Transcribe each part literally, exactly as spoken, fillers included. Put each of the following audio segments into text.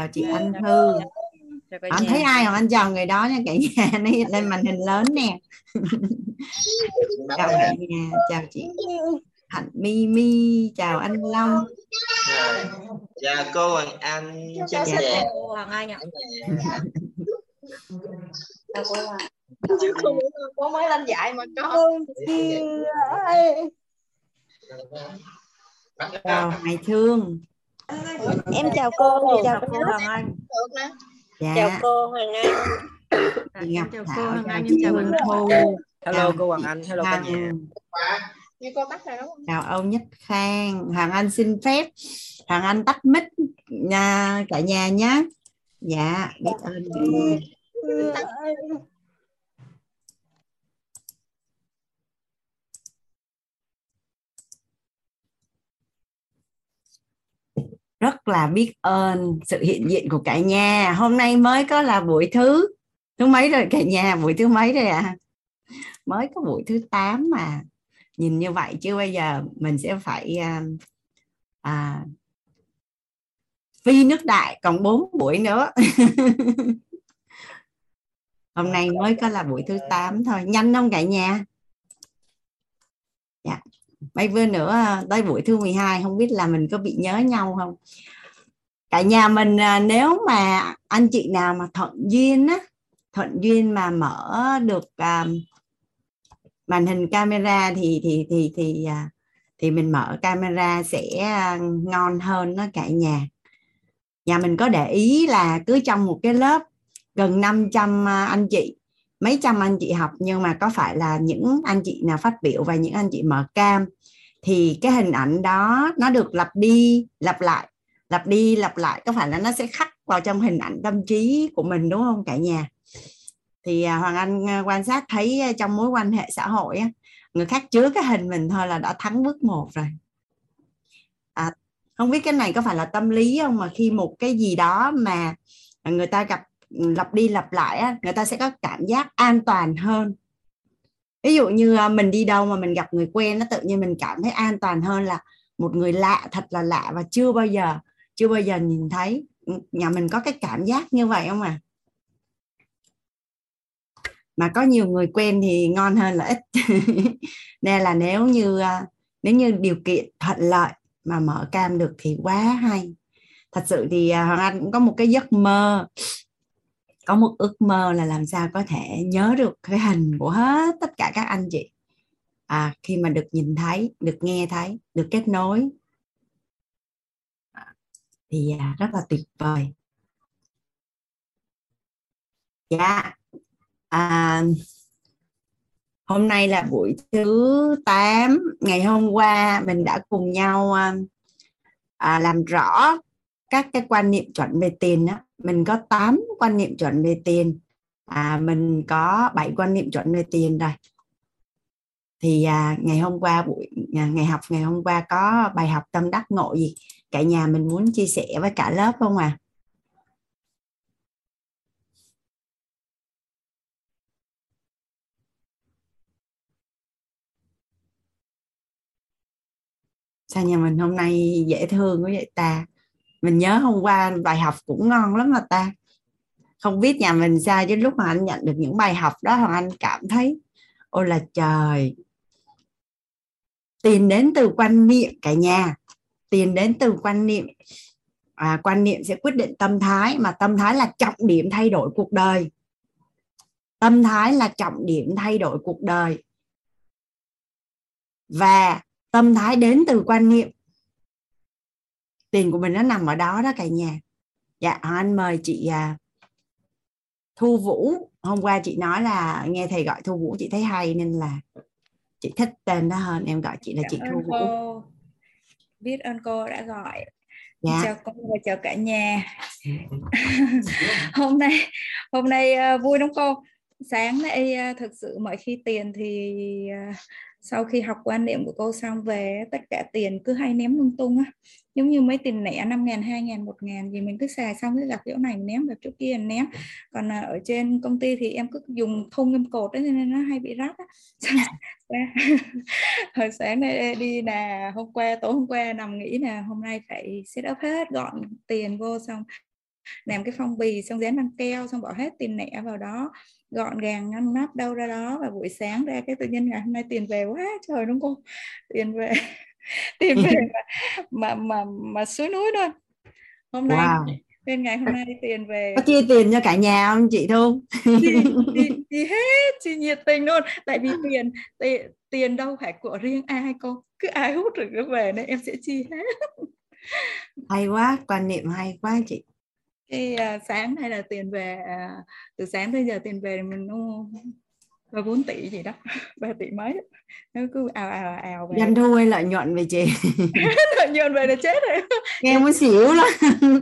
Chào chị Anh Thư. Anh thấy ai không anh chào người đó nha cả nhà, nó hiện lên màn hình lớn nè. Chào cả nhà, chào chị Hạnh Mimi, chào anh Long. Chào cô Hoàng Anh, chào cô Hoàng Anh ạ. Chào cô Hoàng. Chứ không có mới lên dạy mà con. Chào Hải Thương. Em chào cô, chào cô Hoàng Anh. Dạ. Chào cô Hoàng Anh. Ngọc chào Thảo, cô Hoàng Anh, chào Minh Thu. Hello cô Hoàng Anh, hello cả nhà. Chào ông Nhất Khang. Hoàng Anh xin phép Hoàng Anh tắt mic nha cả nhà nhé. Dạ, biết ơn. Rất là biết ơn sự hiện diện của cả nhà. Hôm nay mới có là buổi thứ Thứ mấy rồi cả nhà? Buổi thứ mấy rồi ạ? À? Mới có buổi thứ tám mà. Nhìn như vậy chứ bây giờ mình sẽ phải à, à, phi nước đại. Còn bốn buổi nữa. Hôm nay mới có là buổi thứ tám thôi. Nhanh không cả nhà? Dạ. Bây vừa nữa tới buổi thứ mười hai, không biết là mình có bị nhớ nhau không cả nhà mình. Nếu mà anh chị nào mà thuận duyên á, thuận duyên mà mở được um, màn hình camera thì thì thì thì thì mình mở camera sẽ ngon hơn đó cả nhà. Nhà mình có để ý là cứ trong một cái lớp gần năm trăm anh chị, mấy trăm anh chị học, nhưng mà có phải là những anh chị nào phát biểu và những anh chị mở cam thì cái hình ảnh đó nó được lặp đi lặp lại, lặp đi lặp lại, có phải là nó sẽ khắc vào trong hình ảnh tâm trí của mình đúng không cả nhà? Thì Hoàng Anh quan sát thấy trong mối quan hệ xã hội người khác chứa cái hình mình thôi là đã thắng bước một rồi. À, không biết cái này có phải là tâm lý không, mà khi một cái gì đó mà người ta gặp lặp đi lặp lại người ta sẽ có cảm giác an toàn hơn. Ví dụ như mình đi đâu mà mình gặp người quen, nó tự nhiên mình cảm thấy an toàn hơn là một người lạ, thật là lạ và chưa bao giờ chưa bao giờ nhìn thấy. Nhà mình có cái cảm giác như vậy không à? Mà có nhiều người quen thì ngon hơn là ít. Nên là nếu như nếu như điều kiện thuận lợi mà mở cam được thì quá hay. Thật sự thì Hoàng Anh cũng có một cái giấc mơ, có một ước mơ là làm sao có thể nhớ được cái hình của hết tất cả các anh chị. À, khi mà được nhìn thấy, được nghe thấy, được kết nối thì rất là tuyệt vời. Dạ. À, hôm nay là buổi thứ tám. Ngày hôm qua mình đã cùng nhau à, làm rõ các cái quan niệm chuẩn về tiền đó. Mình có tám quan niệm chuẩn về tiền, à, mình có bảy quan niệm chuẩn về tiền rồi. Thì à, ngày hôm qua buổi ngày học ngày hôm qua có bài học tâm đắc ngộ gì cả nhà mình muốn chia sẻ với cả lớp không à? Sao nhà mình hôm nay dễ thương quá vậy ta? Mình nhớ hôm qua bài học cũng ngon lắm mà ta. Không biết nhà mình sao chứ lúc mà anh nhận được những bài học đó Hoàng Anh cảm thấy ôi là trời. Tiền đến từ quan niệm cả nhà. Tiền đến từ quan niệm. À, quan niệm sẽ quyết định tâm thái, mà tâm thái là trọng điểm thay đổi cuộc đời. Tâm thái là trọng điểm thay đổi cuộc đời. Và tâm thái đến từ quan niệm. Tiền của mình nó nằm ở đó đó cả nhà. Dạ, anh mời chị à, Thu Vũ. Hôm qua chị nói là nghe thầy gọi Thu Vũ chị thấy hay nên là chị thích tên đó hơn. Em gọi chị là chị Thu Vũ. Cô. Biết ơn cô đã gọi. Dạ. Chào cô và chào cả nhà. hôm nay hôm nay vui đúng không cô? Sáng nay thực sự mọi khi tiền thì sau khi học quan niệm của cô xong về tất cả tiền cứ hay ném lung tung á. Giống như mấy tiền lẻ năm ngàn, hai ngàn, một ngàn gì mình cứ xài xong cái gặp chỗ này ném, gặp chỗ kia ném. Còn ở trên công ty thì em cứ dùng thun em cột ấy, nên nó hay bị rác á. Hồi sáng nay đi là hôm qua, tối hôm qua nằm nghĩ là hôm nay phải set up hết, gọn tiền vô xong làm cái phong bì xong dán băng keo, xong bỏ hết tiền lẻ vào đó, gọn gàng ngăn nắp đâu ra đó, và buổi sáng ra cái tự nhiên ngày hôm nay tiền về quá trời, đúng không? Tiền về tiền về mà mà mà, mà suối núi thôi. Hôm nay wow. Nên ngày hôm nay tiền về. Có chia tiền cho cả nhà không chị Thu? Chị, chị, chị hết, chị nhiệt tình luôn. Tại vì tiền tiền, tiền đâu phải của riêng ai cô. Cứ ai hút rồi cứ về nên em sẽ chia hết. Hay quá, quan niệm hay quá chị. Cái uh, sáng nay là tiền về, uh, từ sáng tới giờ tiền về mình uh, bốn tỷ gì đó, ba tỷ mấy đó. Nó cứ ào ào ào về. Doanh thu hay lợi nhuận về chị? Lợi nhuận về là chết rồi. Nghe muốn xỉu lắm.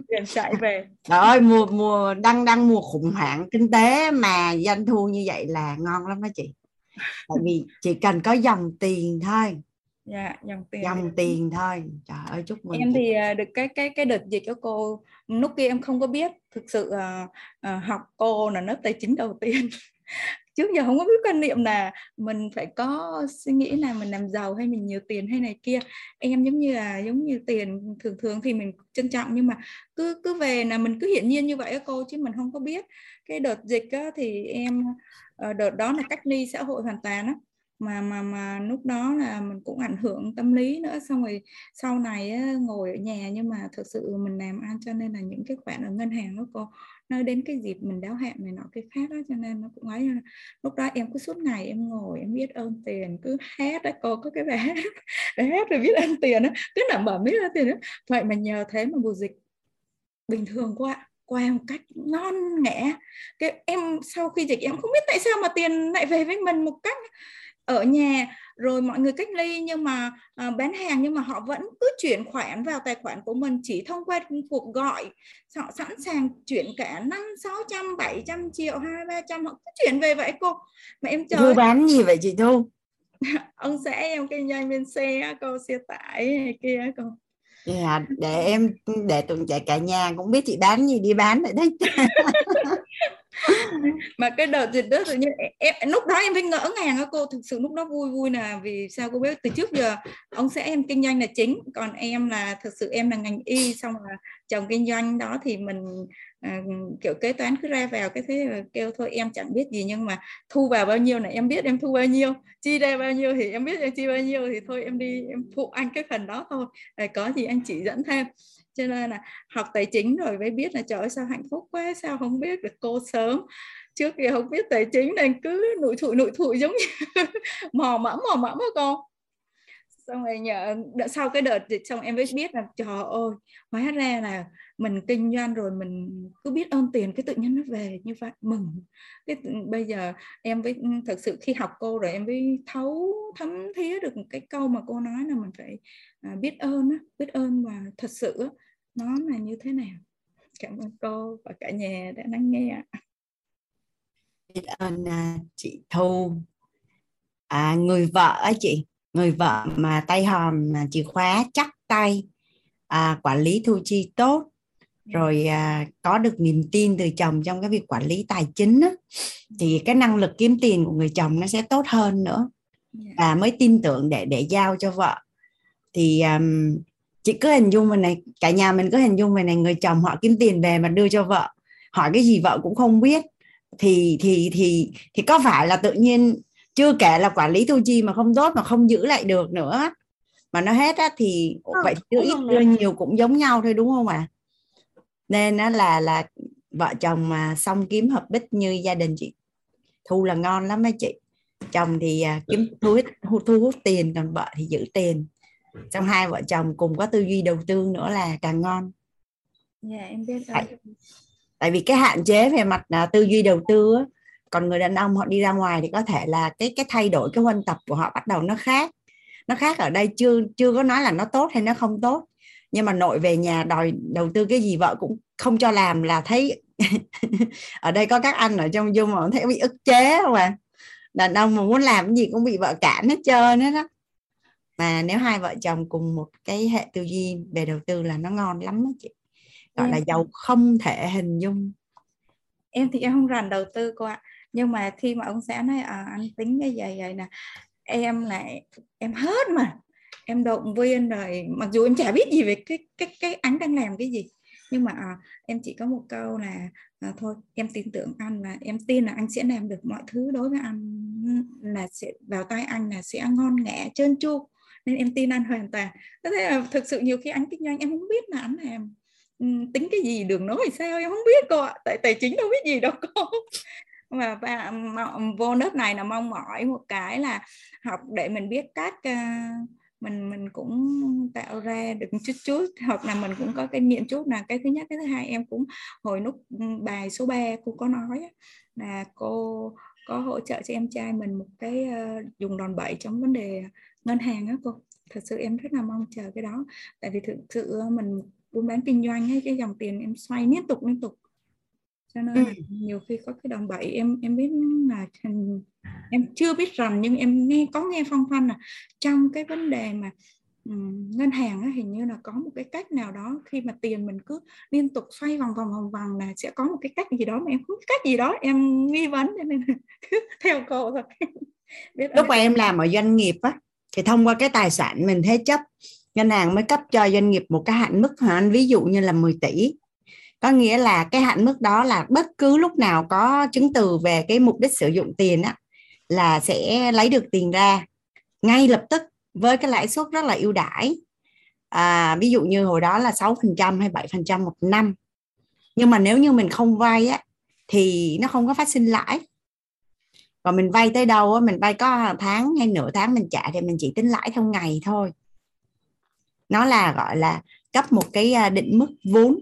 Tiền chạy về. Trời ơi, mùa, mùa đang đang mùa khủng hoảng kinh tế mà doanh thu như vậy là ngon lắm đó chị. Tại vì chỉ cần có dòng tiền thôi. Dạ, dòng tiền. Dòng tiền thôi. Trời ơi, chúc mừng. Em thì được cái cái cái đợt dịch của cô, lúc kia em không có biết, thực sự uh, uh, học cô là lớp tài chính đầu tiên. Trước giờ không có biết quan niệm là mình phải có suy nghĩ là mình làm giàu hay mình nhiều tiền hay này kia. Em giống như là giống như tiền thường thường thì mình trân trọng, nhưng mà cứ cứ về là mình cứ hiển nhiên như vậy á cô, chứ mình không có biết. Cái đợt dịch á, thì em đợt đó là cách ly xã hội hoàn toàn á, mà mà mà lúc đó là mình cũng ảnh hưởng tâm lý nữa, xong rồi sau này á, ngồi ở nhà nhưng mà thực sự mình làm ăn, cho nên là những cái khoản ở ngân hàng đó cô, nó đến cái dịp mình đáo hạn này nọ cái khác đó, cho nên nó cũng ấy. Lúc đó em cứ suốt ngày em ngồi em biết ơn tiền, cứ hát đó cô, có cái bài hát để hát rồi biết ơn tiền đó, tức là mở biết ơn tiền đó. Vậy mà nhờ thế mà mùa dịch bình thường quá qua một cách ngon nghẻ. Cái em sau khi dịch em không biết tại sao mà tiền lại về với mình một cách ở nhà, rồi mọi người cách ly nhưng mà à, bán hàng nhưng mà họ vẫn cứ chuyển khoản vào tài khoản của mình, chỉ thông qua cuộc gọi, họ sẵn sàng chuyển cả năm, sáu trăm, bảy trăm triệu, hai, ba trăm, họ cứ chuyển về vậy cô. Mà em chờ. Mua bán gì vậy chị Thu? Ông xã em kinh doanh bên xe cô, xe tải kia cô. Yeah, để em để tụi trẻ cả nhà cũng biết chị bán gì đi bán lại đấy. Mà cái đợt dịch đó tự nhiên em, em lúc đó em thấy ngỡ ngàng á cô, thực sự lúc đó vui vui là vì sao cô biết, từ trước giờ ông sẽ em kinh doanh là chính, còn em là thực sự em là ngành y, xong là chồng kinh doanh đó thì mình à, kiểu kế toán cứ ra vào cái thế là kêu thôi em chẳng biết gì, nhưng mà thu vào bao nhiêu này em biết em thu bao nhiêu, chi ra bao nhiêu thì em biết em chi bao nhiêu, thì thôi em đi em phụ anh cái phần đó thôi, à, có gì anh chỉ dẫn thêm. Cho nên là học tài chính rồi mới biết là trời ơi sao hạnh phúc quá, sao không biết được cô sớm. Trước kia không biết tài chính nên cứ nụi thụi nụi thụi giống như mò mẫm mò mẫm á cô. Xong rồi nhờ, sau cái đợt dịch xong em mới biết là trời ơi, hóa ra là mình kinh doanh rồi mình cứ biết ơn tiền, cái tự nhiên nó về như vậy, mừng. Cái, bây giờ em với thật sự khi học cô rồi em mới thấu thấm thía được cái câu mà cô nói là mình phải biết ơn, biết ơn và thật sự nó là như thế nào. Cảm ơn cô và cả nhà đã lắng nghe. Biết ơn chị Thu, à, người vợ ấy chị. Người vợ mà tay hòm mà chìa khóa chắc tay, à, quản lý thu chi tốt, rồi à, có được niềm tin từ chồng trong cái việc quản lý tài chính đó, thì cái năng lực kiếm tiền của người chồng nó sẽ tốt hơn nữa, và mới tin tưởng để để giao cho vợ. Thì um, chị cứ hình dung mình này, cả nhà mình cứ hình dung mình này, người chồng họ kiếm tiền về mà đưa cho vợ, hỏi cái gì vợ cũng không biết, thì thì thì thì có phải là tự nhiên, chưa kể là quản lý thu chi mà không tốt, mà không giữ lại được nữa, mà nó hết á, thì vậy đưa ít đưa nhiều cũng giống nhau thôi, đúng không ạ? À? Nên á là là vợ chồng mà xong kiếm hợp bích như gia đình chị Thu là ngon lắm á chị. Chồng thì kiếm thu hút, thu hút tiền, còn vợ thì giữ tiền. Trong hai vợ chồng cùng có tư duy đầu tư nữa là càng ngon. Dạ em biết rồi. Tại, tại vì cái hạn chế về mặt tư duy đầu tư á, còn người đàn ông họ đi ra ngoài thì có thể là cái cái thay đổi cái huân tập của họ bắt đầu nó khác. Nó khác ở đây chưa chưa có nói là nó tốt hay nó không tốt. Nhưng mà nội về nhà đòi đầu tư cái gì vợ cũng không cho làm là thấy ở đây có các anh ở trong Zoom mà thấy bị ức chế không à. Đàn ông mà muốn làm cái gì cũng bị vợ cản hết trơn hết đó. Mà nếu hai vợ chồng cùng một cái hệ tư duy về đầu tư là nó ngon lắm đó chị. Gọi là giàu không thể hình dung. Em thì em không rành đầu tư cô ạ. Nhưng mà khi mà ông xã nói à, anh tính cái vậy vậy nè, em lại em hết mà em động viên rồi, mặc dù em chả biết gì về cái cái cái anh đang làm cái gì, Nhưng mà à, em chỉ có một câu là à, thôi em tin tưởng anh, là em tin là anh sẽ làm được mọi thứ, đối với anh là sẽ vào tay anh là sẽ ngon nghẻ trơn tru, nên em tin anh hoàn toàn. Thế là thực sự nhiều khi anh kinh doanh em không biết là anh làm tính cái gì, đường nối sao em không biết cô ạ, tại tài chính đâu biết gì đâu cô. Và, và vô lớp này là mong mỏi một cái là học để mình biết cách uh, mình mình cũng tạo ra được chút chút, hoặc là mình cũng có kinh nghiệm chút. Là cái thứ nhất, cái thứ hai em cũng hồi nút bài số ba cô có nói là cô có hỗ trợ cho em trai mình một cái uh, dùng đòn bẩy trong vấn đề ngân hàng á cô. Thật sự em rất là mong chờ cái đó, tại vì thực sự mình buôn bán kinh doanh ấy, cái dòng tiền em xoay liên tục liên tục cho nên ừ. nhiều khi có cái đòn bẩy em em biết là em chưa biết rằng, nhưng em nghe có nghe phong phanh là trong cái vấn đề mà um, ngân hàng ấy, hình như là có một cái cách nào đó khi mà tiền mình cứ liên tục xoay vòng vòng vòng vòng là sẽ có một cái cách gì đó mà em không biết cách gì đó, em nghi vấn cho nên cứ theo cô thôi. Biết lúc mà em làm ở doanh nghiệp á thì thông qua cái tài sản mình thế chấp, ngân hàng mới cấp cho doanh nghiệp một cái hạn mức, hả anh, ví dụ như là mười tỷ. Có nghĩa là cái hạn mức đó là bất cứ lúc nào có chứng từ về cái mục đích sử dụng tiền á, là sẽ lấy được tiền ra ngay lập tức với cái lãi suất rất là ưu đãi. À, ví dụ như hồi đó là sáu phần trăm hay bảy phần trăm một năm. Nhưng mà nếu như mình không vay á, thì nó không có phát sinh lãi. Còn mình vay tới đâu á, mình vay có tháng hay nửa tháng mình trả thì mình chỉ tính lãi theo ngày thôi. Nó là gọi là cấp một cái định mức vốn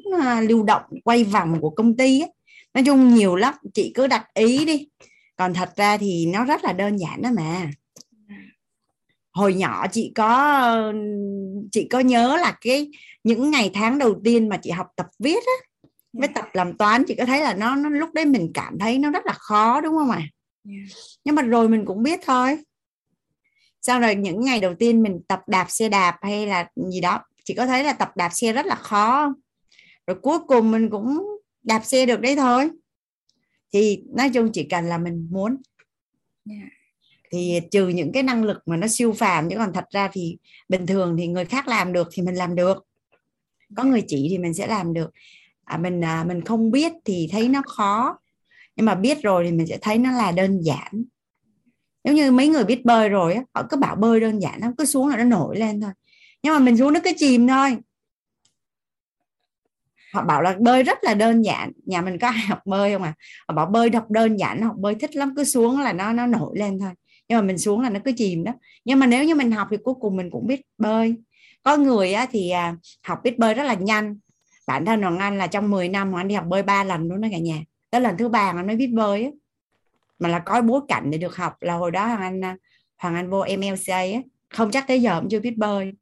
lưu động quay vòng của công ty ấy. Nói chung nhiều lắm, chị cứ đặt ý đi. Còn thật ra thì nó rất là đơn giản đó mà. Hồi nhỏ chị có chị có nhớ là cái những ngày tháng đầu tiên mà chị học tập viết á, với tập làm toán, chị có thấy là nó, nó lúc đấy mình cảm thấy nó rất là khó đúng không ạ? À? Nhưng mà rồi mình cũng biết thôi. Sau rồi những ngày đầu tiên mình tập đạp xe đạp hay là gì đó, chị có thấy là tập đạp xe rất là khó. Rồi cuối cùng mình cũng đạp xe được đấy thôi. Thì nói chung chỉ cần là mình muốn. Thì trừ những cái năng lực mà nó siêu phàm, chứ còn thật ra thì bình thường thì người khác làm được thì mình làm được. Có người chỉ thì mình sẽ làm được. À, mình, à, mình không biết thì thấy nó khó. Nhưng mà biết rồi thì mình sẽ thấy nó là đơn giản. Nếu như mấy người biết bơi rồi á, họ cứ bảo bơi đơn giản lắm, cứ xuống là nó nổi lên thôi. Nhưng mà mình xuống nước cái chìm thôi. Họ bảo là bơi rất là đơn giản. Nhà mình có ai học bơi không à? Họ bảo bơi học đơn giản, học bơi thích lắm, cứ xuống là nó nó nổi lên thôi. Nhưng mà mình xuống là nó cứ chìm đó. Nhưng mà nếu như mình học thì cuối cùng mình cũng biết bơi. Có người á thì học biết bơi rất là nhanh. Bản thân Hoàng Anh là trong mười năm Hoàng Anh đi học bơi ba lần luôn đó cả nhà. Tới lần thứ ba Hoàng Anh mới biết bơi á. Mà là có bối cảnh để được học, là hồi đó Hoàng Anh Hoàng Anh vô em lờ xê á, không chắc tới giờ cũng chưa biết bơi.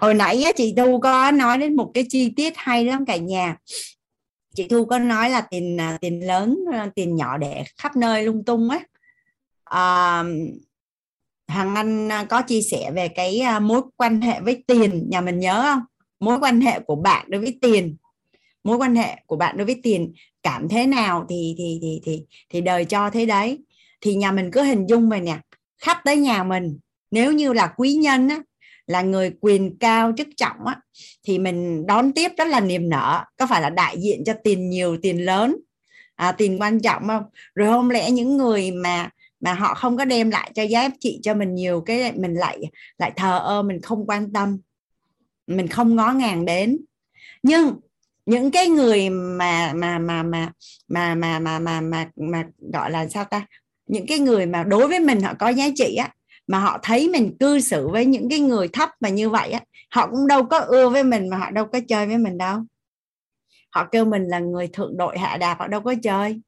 Hồi nãy chị Thu có nói đến một cái chi tiết hay lắm cả nhà. Chị Thu có nói là tiền tiền lớn, tiền nhỏ để khắp nơi lung tung ấy. À, Hằng Anh có chia sẻ về cái mối quan hệ với tiền, nhà mình nhớ không? Mối quan hệ của bạn đối với tiền, mối quan hệ của bạn đối với tiền cảm thế nào thì thì thì thì thì đời cho thế đấy. Thì nhà mình cứ hình dung về nè, khắp tới nhà mình nếu như là quý nhân á, là người quyền cao chức trọng á, thì mình đón tiếp rất là niềm nở. Có phải là đại diện cho tiền nhiều, tiền lớn, à, tiền quan trọng không? Rồi không lẽ những người mà mà họ không có đem lại cho giá trị cho mình nhiều, cái mình lại lại thờ ơ, mình không quan tâm, mình không ngó ngàng đến. Nhưng những cái người mà mà mà mà mà mà mà mà, mà, mà gọi là sao ta, những cái người mà đối với mình họ có giá trị á, mà họ thấy mình cư xử với những cái người thấp mà như vậy á, họ cũng đâu có ưa với mình, mà họ đâu có chơi với mình đâu. Họ kêu mình là người thượng đội hạ đạp, họ đâu có chơi.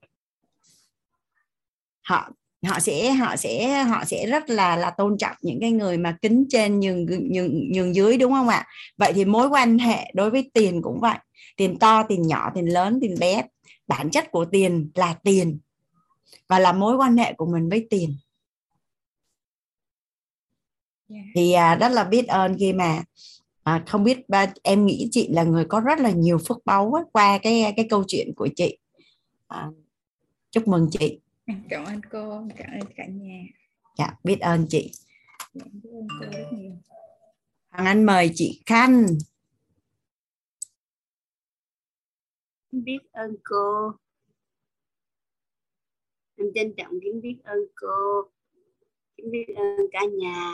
Họ họ sẽ họ sẽ họ sẽ rất là là tôn trọng những cái người mà kính trên nhường nhường nhường dưới, đúng không ạ? Vậy thì mối quan hệ đối với tiền cũng vậy, tiền to, tiền nhỏ, tiền lớn, tiền bé, bản chất của tiền là tiền và là mối quan hệ của mình với tiền. Thì rất là biết ơn khi mà à, không biết em nghĩ chị là người có rất là nhiều phước báu ấy, qua cái cái câu chuyện của chị. À, chúc mừng chị. Cảm ơn cô, cảm ơn cả nhà. Dạ, biết ơn chị. Biết ơn cô rất nhiều. Hằng Anh mời chị Khanh. Biết ơn cô. Em trân trọng kính biết ơn cô. Kính biết ơn cả nhà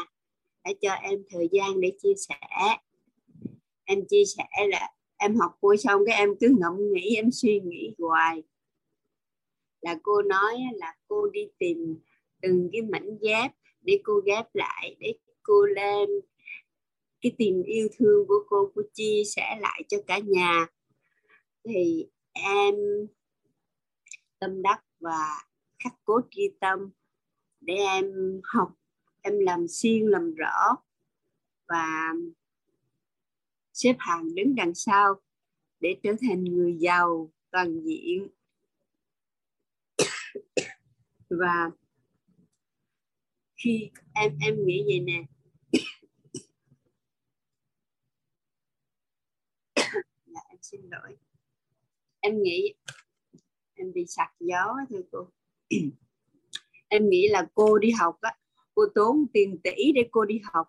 đã cho em thời gian để chia sẻ. Em chia sẻ là em học cô xong cái em cứ ngẫm nghĩ, em suy nghĩ hoài. Là cô nói là cô đi tìm từng cái mảnh ghép để cô ghép lại, để cô lên cái tình yêu thương của cô, cô chia sẻ lại cho cả nhà. Thì em tâm đắc và khắc cốt ghi tâm để em học, em làm xuyên làm rõ và xếp hàng đứng đằng sau để trở thành người giàu toàn diện. Và khi em em nghĩ vậy nè, dạ, em xin lỗi, em nghĩ em bị sặc gió thôi cô. Em nghĩ là cô đi học á, cô tốn tiền tỷ để cô đi học,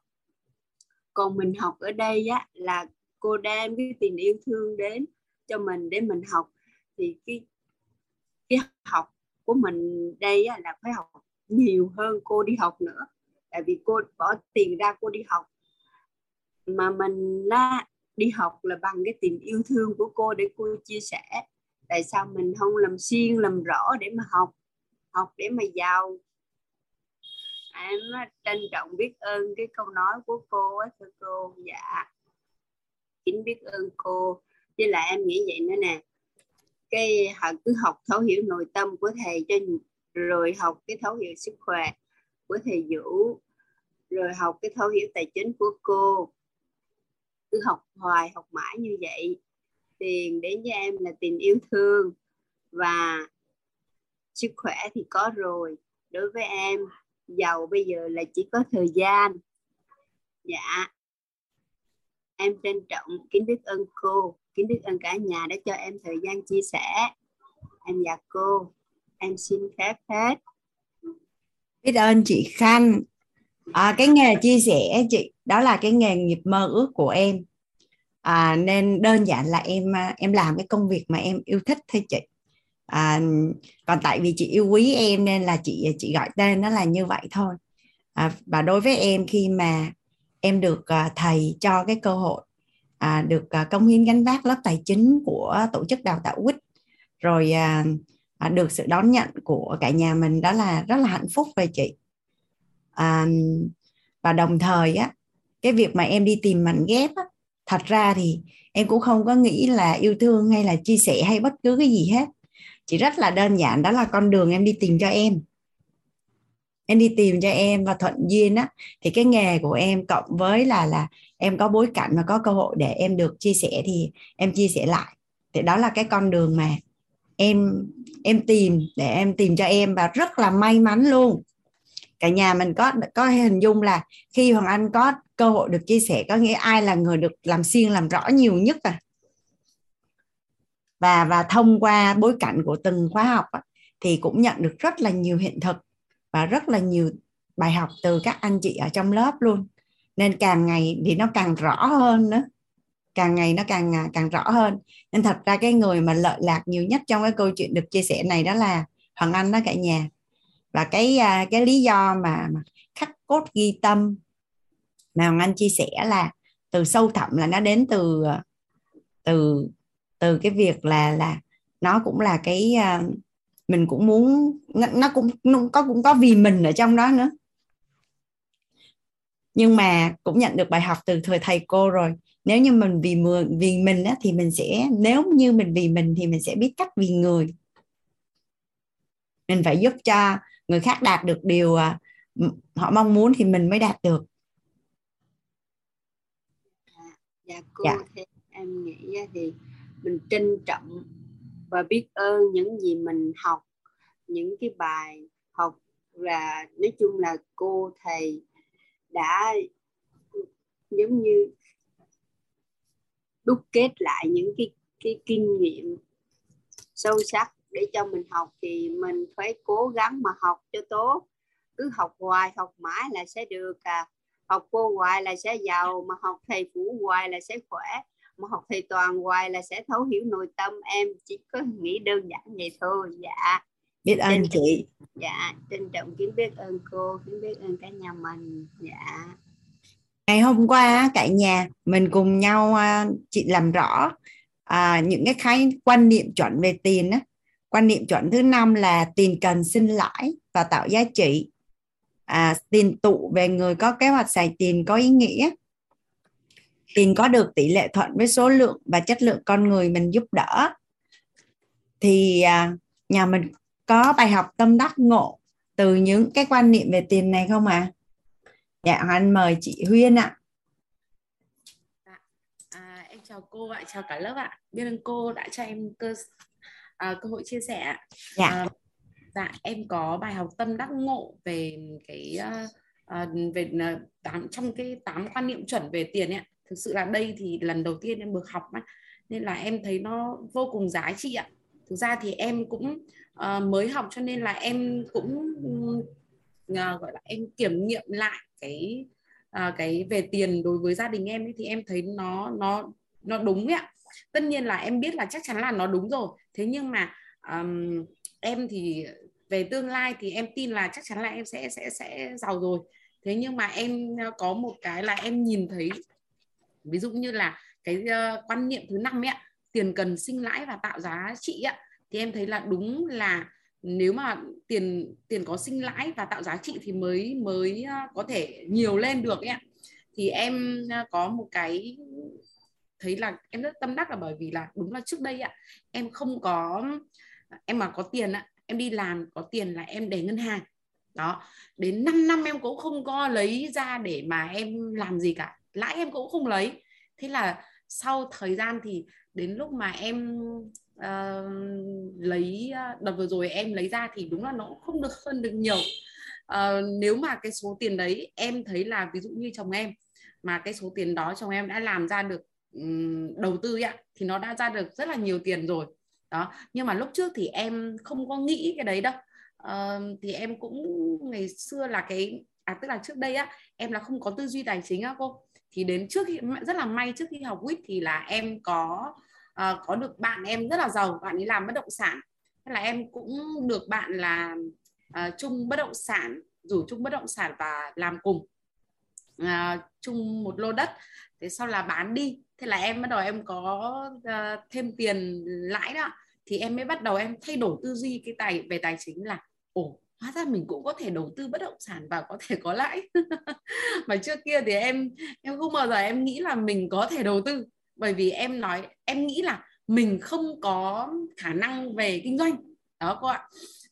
còn mình học ở đây á là cô đem cái tình yêu thương đến cho mình để mình học. Thì cái cái học của mình đây á, là phải học nhiều hơn cô đi học nữa, tại vì cô bỏ tiền ra cô đi học, mà mình là đi học là bằng cái tình yêu thương của cô để cô chia sẻ. Tại sao mình không làm xuyên làm rõ để mà học, học để mà giàu. Em trân trọng biết ơn cái câu nói của cô ấy, thưa cô. Dạ, chính biết ơn cô. Với lại em nghĩ vậy nữa nè, cái cứ học thấu hiểu nội tâm của thầy cho, rồi học cái thấu hiểu sức khỏe của thầy Vũ, rồi học cái thấu hiểu tài chính của cô. Cứ học hoài, học mãi như vậy. Tiền đến với em là tình yêu thương, và sức khỏe thì có rồi. Đối với em, giàu bây giờ là chỉ có thời gian. Dạ, em trân trọng, kính biết ơn cô, kính biết ơn cả nhà đã cho em thời gian chia sẻ. Em và cô, em xin phép hết. Biết ơn chị Khanh. À, cái nghề chia sẻ chị, đó là cái nghề nghiệp mơ ước của em. À, nên đơn giản là em em làm cái công việc mà em yêu thích thôi chị. À, còn tại vì chị yêu quý em nên là chị chị gọi tên nó là như vậy thôi. À, và đối với em, khi mà em được uh, thầy cho cái cơ hội à, được uh, công hiến gánh vác lớp tài chính của tổ chức đào tạo vê i tê, rồi uh, uh, được sự đón nhận của cả nhà mình, đó là rất là hạnh phúc về chị. À, và đồng thời á, cái việc mà em đi tìm mảnh ghép á, thật ra thì em cũng không có nghĩ là yêu thương hay là chia sẻ hay bất cứ cái gì hết. Chỉ rất là đơn giản, đó là con đường em đi tìm cho em. Em đi tìm cho em và thuận duyên á, thì cái nghề của em cộng với là là em có bối cảnh và có cơ hội để em được chia sẻ thì em chia sẻ lại. Thì đó là cái con đường mà em em tìm để em tìm cho em, và rất là may mắn luôn. Cả nhà mình có có hình dung là khi Hoàng Anh có cơ hội được chia sẻ, có nghĩa ai là người được làm xuyên làm rõ nhiều nhất à? Và và thông qua bối cảnh của từng khóa học á, thì cũng nhận được rất là nhiều hiện thực và rất là nhiều bài học từ các anh chị ở trong lớp luôn. Nên càng ngày thì nó càng rõ hơn nữa. Càng ngày nó càng càng rõ hơn. Nên thật ra cái người mà lợi lạc nhiều nhất trong cái câu chuyện được chia sẻ này đó là Hoàng Anh đó cả nhà. Và cái cái lý do mà khắc cốt ghi tâm mà Hoàng Anh chia sẻ là từ sâu thẳm, là nó đến từ từ từ cái việc là là nó cũng là cái mình cũng muốn, nó cũng nó có cũng có vì mình ở trong đó nữa. Nhưng mà cũng nhận được bài học từ thời thầy cô rồi. Nếu như mình vì vì mình á, thì mình sẽ nếu như mình vì mình thì mình sẽ biết cách vì người. Mình phải giúp cho người khác đạt được điều họ mong muốn thì mình mới đạt được. Dạ cô, dạ. Thì em nghĩ thì mình trân trọng và biết ơn những gì mình học, những cái bài học, và nói chung là cô thầy đã giống như đúc kết lại những cái, cái kinh nghiệm sâu sắc để cho mình học. Thì mình phải cố gắng mà học cho tốt, cứ học hoài học mãi là sẽ được à. học cô hoài là sẽ giàu, mà học thầy Vũ hoài là sẽ khỏe, mà học thầy Toàn hoài là sẽ thấu hiểu nội tâm em. Chỉ có nghĩ đơn giản vậy thôi. Dạ. Biết ơn Trinh, chị. Dạ, trân trọng kính biết ơn cô, kính biết ơn cả nhà mình. Dạ. Ngày hôm qua cả nhà mình cùng nhau chị làm rõ à, những cái khái quan niệm chuẩn về tiền á. Quan niệm chuẩn thứ năm là tiền cần sinh lãi và tạo giá trị. À, tiền tụ về người có kế hoạch xài tiền có ý nghĩa. Tiền có được tỷ lệ thuận với số lượng và chất lượng con người mình giúp đỡ. Thì à, nhà mình có bài học tâm đắc ngộ từ những cái quan niệm về tiền này không ạ? À? Dạ, anh mời chị Huyền ạ. À. À, em chào cô ạ, chào cả lớp ạ. Biết ơn cô đã cho em cơ, à, cơ hội chia sẻ ạ. Dạ. À, dạ, em có bài học tâm đắc ngộ về cái à, về tám, trong cái tám quan niệm chuẩn về tiền ạ. Thực sự là đây thì lần đầu tiên em được học ấy, nên là em thấy nó vô cùng giá trị ạ. Thực ra thì em cũng uh, mới học cho nên là em cũng uh, gọi là em kiểm nghiệm lại cái uh, cái về tiền đối với gia đình em ấy, thì em thấy nó nó nó đúng ạ. Tất nhiên là em biết là chắc chắn là nó đúng rồi. Thế nhưng mà um, em thì về tương lai thì em tin là chắc chắn là em sẽ sẽ sẽ giàu rồi. Thế nhưng mà em có một cái là em nhìn thấy ví dụ như là cái uh, quan niệm thứ năm ấy, tiền cần sinh lãi và tạo giá trị ấy, thì em thấy là đúng là nếu mà tiền tiền có sinh lãi và tạo giá trị thì mới mới có thể nhiều lên được ấy. Thì em có một cái thấy là em rất tâm đắc là bởi vì là đúng là trước đây ấy, em không có em mà có tiền ấy, em đi làm có tiền là em để ngân hàng đó, đến năm năm em cũng không có lấy ra để mà em làm gì cả, lãi em cũng không lấy. Thế là sau thời gian thì đến lúc mà em uh, lấy đợt vừa rồi em lấy ra thì đúng là nó cũng không được hơn được nhiều. Uh, nếu mà cái số tiền đấy em thấy là ví dụ như chồng em mà cái số tiền đó chồng em đã làm ra được um, đầu tư ạ, thì nó đã ra được rất là nhiều tiền rồi đó. Nhưng mà lúc trước thì em không có nghĩ cái đấy đâu. Uh, thì em cũng ngày xưa là cái à, tức là trước đây á em là không có tư duy tài chính á cô. Thì đến trước khi, rất là may trước khi học vê i tê thì là em có uh, có được bạn em rất là giàu, bạn ấy làm bất động sản. Thế là em cũng được bạn là uh, chung bất động sản, rủ chung bất động sản và làm cùng uh, chung một lô đất. Thế sau là bán đi. Thế là em bắt đầu em có uh, thêm tiền lãi đó. Thì em mới bắt đầu em thay đổi tư duy cái tài về tài chính là ồ, hóa ra mình cũng có thể đầu tư bất động sản và có thể có lãi. Mà trước kia thì em em không bao giờ em nghĩ là mình có thể đầu tư, bởi vì em nói em nghĩ là mình không có khả năng về kinh doanh đó cô ạ.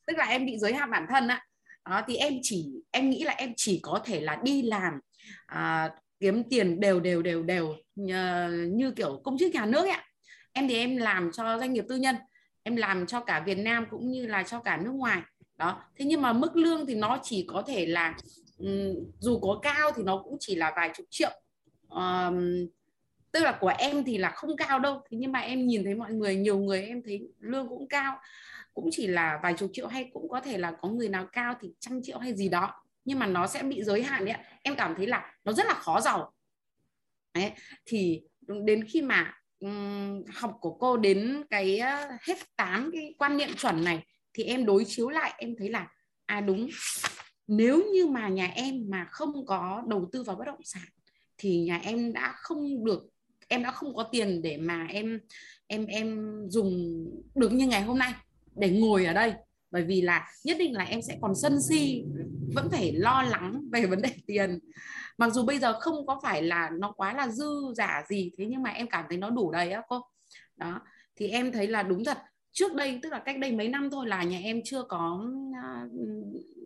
Tức là em bị giới hạn bản thân ạ. Đó thì em chỉ em nghĩ là em chỉ có thể là đi làm à, kiếm tiền đều đều đều đều như, như kiểu công chức nhà nước ạ. Em thì em làm cho doanh nghiệp tư nhân, em làm cho cả Việt Nam cũng như là cho cả nước ngoài. Đó, thế nhưng mà mức lương thì nó chỉ có thể là um, dù có cao thì nó cũng chỉ là vài chục triệu. um, Tức là của em thì là không cao đâu. Thế nhưng mà em nhìn thấy mọi người, nhiều người em thấy lương cũng cao, cũng chỉ là vài chục triệu, hay cũng có thể là có người nào cao thì trăm triệu hay gì đó. Nhưng mà nó sẽ bị giới hạn đấy. Em cảm thấy là nó rất là khó giàu đấy. Thì đến khi mà um, học của cô đến cái uh, hết tám cái quan niệm chuẩn này thì em đối chiếu lại em thấy là à đúng, nếu như mà nhà em mà không có đầu tư vào bất động sản thì nhà em đã không được, em đã không có tiền để mà em em em dùng được như ngày hôm nay để ngồi ở đây. Bởi vì là nhất định là em sẽ còn sân si, vẫn phải lo lắng về vấn đề tiền. Mặc dù bây giờ không có phải là nó quá là dư giả gì, thế nhưng mà em cảm thấy nó đủ đầy á cô. Đó, thì em thấy là đúng thật. Trước đây, tức là cách đây mấy năm thôi là nhà em chưa có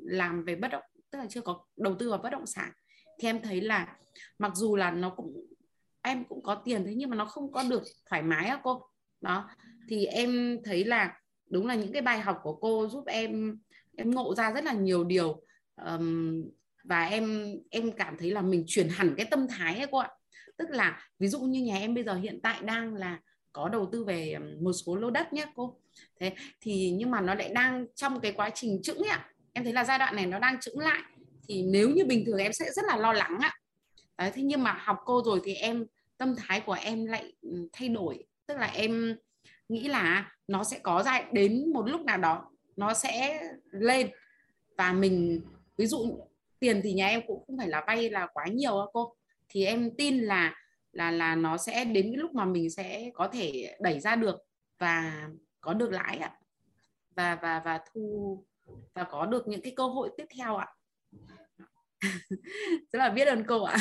làm về bất động, tức là chưa có đầu tư vào bất động sản. Thì em thấy là mặc dù là nó cũng em cũng có tiền, thế nhưng mà nó không có được thoải mái á cô. Đó, thì em thấy là đúng là những cái bài học của cô giúp em em ngộ ra rất là nhiều điều. um, Và em em cảm thấy là mình chuyển hẳn cái tâm thái ấy cô ạ. Tức là ví dụ như nhà em bây giờ hiện tại đang là có đầu tư về một số lô đất nhé cô. Thế thì nhưng mà nó lại đang trong cái quá trình chững ạ. Em thấy là giai đoạn này nó đang chững lại. Thì nếu như bình thường em sẽ rất là lo lắng ạ. Đấy, thế nhưng mà học cô rồi thì em, tâm thái của em lại thay đổi. Tức là em nghĩ là nó sẽ có ra, đến một lúc nào đó nó sẽ lên. Và mình, ví dụ tiền thì nhà em cũng không phải là vay là quá nhiều á cô, thì em tin là là là nó sẽ đến cái lúc mà mình sẽ có thể đẩy ra được và có được lãi ạ, và và và thu và có được những cái cơ hội tiếp theo ạ. Rất là biết ơn cô ạ.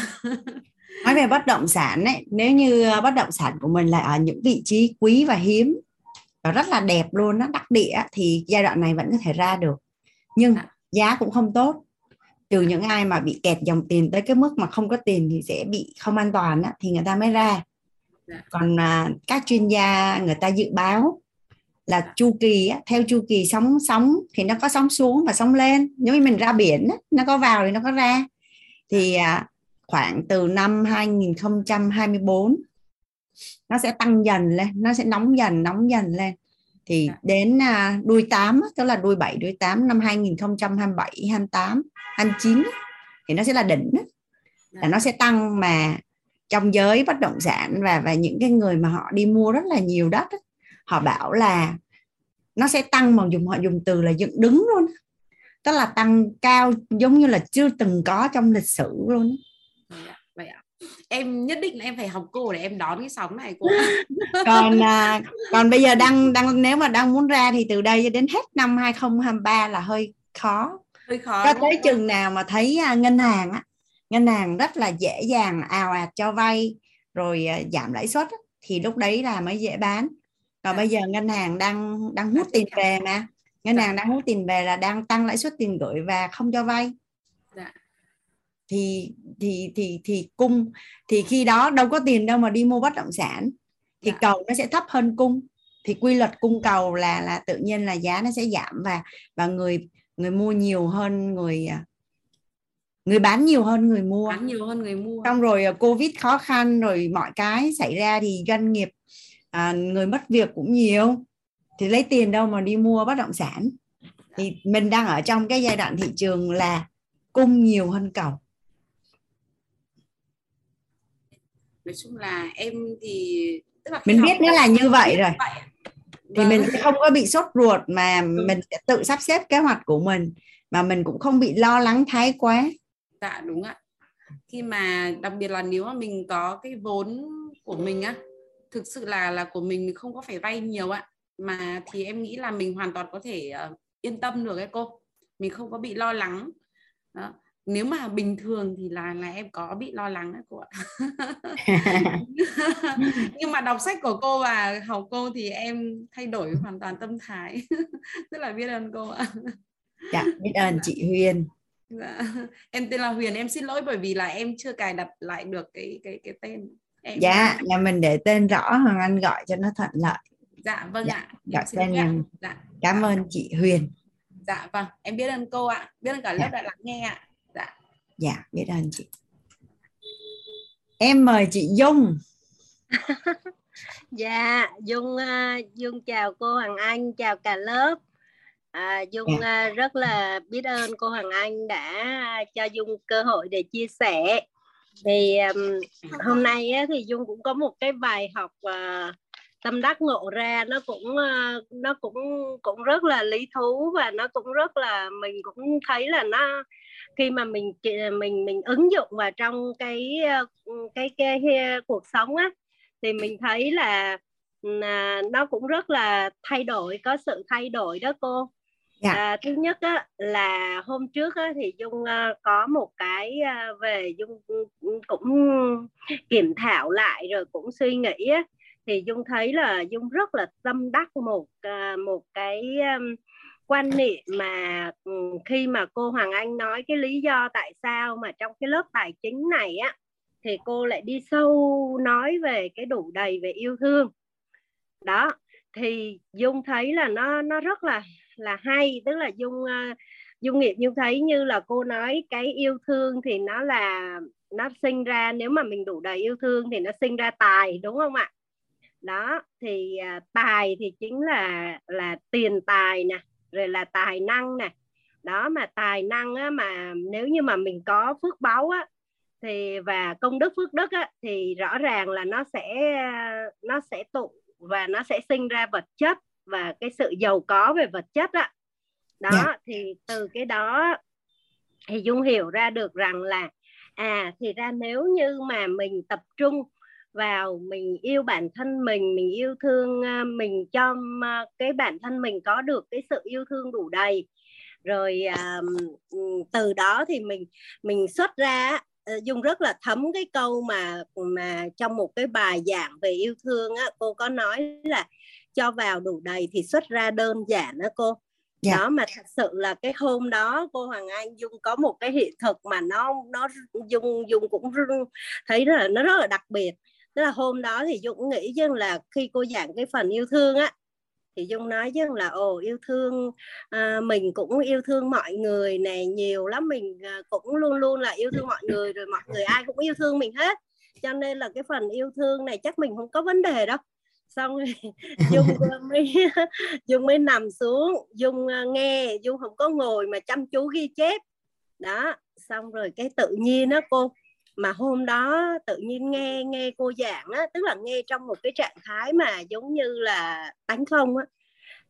Nói về bất động sản ấy, nếu như bất động sản của mình là ở những vị trí quý và hiếm, nó rất là đẹp luôn, nó đắc địa, thì giai đoạn này vẫn có thể ra được, nhưng giá cũng không tốt. Trừ những ai mà bị kẹt dòng tiền tới cái mức mà không có tiền thì sẽ bị không an toàn á, thì người ta mới ra. Còn các chuyên gia người ta dự báo là chu kỳ, theo chu kỳ sóng sóng thì nó có sóng xuống và sóng lên. Nếu như mình ra biển, nó có vào thì nó có ra. Thì khoảng từ năm hai không hai tư nó sẽ tăng dần lên, nó sẽ nóng dần, nóng dần lên. Thì đến đuôi tám, tức là đuôi bảy, đuôi tám năm hai không hai bảy, hai tám, hai chín thì nó sẽ là đỉnh. Là nó sẽ tăng, mà trong giới bất động sản và, và những cái người mà họ đi mua rất là nhiều đất, họ bảo là nó sẽ tăng mà dùng, họ dùng từ là dựng đứng luôn. Tức là tăng cao giống như là chưa từng có trong lịch sử luôn. Vậy ạ. Em nhất định là em phải học cô để em đón cái sóng này cô. Còn à, còn bây giờ đang đang nếu mà đang muốn ra thì từ đây đến hết năm hai không hai ba là hơi khó. Hơi khó. Cho tới chừng nào mà thấy ngân hàng á, ngân hàng rất là dễ dàng ào ạt cho vay rồi giảm lãi suất thì lúc đấy là mới dễ bán. Còn bây giờ ngân hàng đang đang hút tiền về mà. Ngân hàng đang hút tiền về là đang tăng lãi suất tiền gửi và không cho vay. Dạ. Thì thì thì thì cung thì khi đó đâu có tiền đâu mà đi mua bất động sản, thì dạ. cầu nó sẽ thấp hơn cung, thì quy luật cung cầu là là tự nhiên là giá nó sẽ giảm, và và người người mua nhiều hơn người người bán nhiều hơn người mua, bán nhiều hơn người mua. Xong rồi Covid khó khăn rồi mọi cái xảy ra thì doanh nghiệp à, người mất việc cũng nhiều, thì lấy tiền đâu mà đi mua bất động sản. Thì mình đang ở trong cái giai đoạn thị trường là cung nhiều hơn cầu. Nói chung là em thì tức là mình biết nó là như vậy rồi vậy. Thì mình sẽ không có bị sốt ruột mà ừ. mình sẽ tự sắp xếp kế hoạch của mình, mà mình cũng không bị lo lắng thái quá. Dạ đúng ạ. Khi mà đặc biệt là nếu mà mình có cái vốn của mình á, thực sự là là của mình, mình không có phải vay nhiều ạ, mà thì em nghĩ là mình hoàn toàn có thể uh, yên tâm được ấy cô. Mình không có bị lo lắng. Đó. Nếu mà bình thường thì là là em có bị lo lắng đấy cô ạ. Nhưng mà đọc sách của cô và học cô thì em thay đổi hoàn toàn tâm thái. Rất là biết ơn cô ạ. Dạ, biết ơn chị Huyền. Dạ. Em tên là Huyền, em xin lỗi bởi vì là em chưa cài đặt lại được cái cái cái tên. Em... Dạ, nhà mình để tên rõ, Hoàng Anh gọi cho nó thuận lợi. Dạ vâng dạ, ạ. Gọi tên ạ. Dạ. Cảm ơn chị Huyền. Dạ vâng, em biết ơn cô ạ, biết ơn cả lớp dạ. đã lắng nghe ạ. Dạ. Dạ, biết ơn chị. Em mời chị Dung. Dạ, Dung Dung chào cô Hằng Anh, chào cả lớp. À, Dung dạ. rất là biết ơn cô Hằng Anh đã cho Dung cơ hội để chia sẻ. Thì um, hôm nay á, thì Dung cũng có một cái bài học uh, tâm đắc ngộ ra, nó cũng nó cũng cũng rất là lý thú, và nó cũng rất là mình cũng thấy là nó khi mà mình mình mình ứng dụng vào trong cái cái cái, cái cuộc sống á, thì mình thấy là nó cũng rất là thay đổi, có sự thay đổi đó cô. Yeah. À, thứ nhất á, là hôm trước á, thì Dung uh, có một cái uh, về Dung cũng kiểm thảo lại rồi cũng suy nghĩ á, thì Dung thấy là Dung rất là tâm đắc một uh, một cái um, quan niệm mà um, khi mà cô Hoàng Anh nói cái lý do tại sao mà trong cái lớp tài chính này á, thì cô lại đi sâu nói về cái đủ đầy về yêu thương đó. Thì Dung thấy là nó nó rất là là hay, tức là Dung Dung nghiệp Dung thấy như là cô nói cái yêu thương thì nó là nó sinh ra, nếu mà mình đủ đầy yêu thương thì nó sinh ra tài, đúng không ạ? Đó, thì tài thì chính là là tiền tài nè, rồi là tài năng nè. Đó, mà tài năng á, mà nếu như mà mình có phước báu á, thì và công đức phước đức á, thì rõ ràng là nó sẽ nó sẽ tụ và nó sẽ sinh ra vật chất và cái sự giàu có về vật chất á. Đó, yeah. Thì từ cái đó thì Dung hiểu ra được rằng là à, thì ra nếu như mà mình tập trung vào mình yêu bản thân mình, mình yêu thương mình, cho cái bản thân mình có được cái sự yêu thương đủ đầy, rồi à, từ đó thì mình mình xuất ra. Dung rất là thấm cái câu mà mà trong một cái bài giảng về yêu thương á, cô có nói là cho vào đủ đầy thì xuất ra đơn giản đó cô. Yeah. Đó, mà thật sự là cái hôm đó cô Hoàng Anh, Dung có một cái hiện thực mà nó nó Dung Dung cũng thấy là nó rất là đặc biệt. Tức là hôm đó thì Dung nghĩ chứ là khi cô giảng cái phần yêu thương á, thì Dung nói chứ là ồ yêu thương, à, mình cũng yêu thương mọi người này nhiều lắm, mình cũng luôn luôn là yêu thương mọi người, rồi mọi người ai cũng yêu thương mình hết, cho nên là cái phần yêu thương này chắc mình không có vấn đề đâu. Xong rồi Dung mới, Dung mới nằm xuống, Dung nghe, Dung không có ngồi mà chăm chú ghi chép. Đó, xong rồi cái tự nhiên đó cô, mà hôm đó tự nhiên nghe nghe cô giảng á, tức là nghe trong một cái trạng thái mà giống như là tánh không á.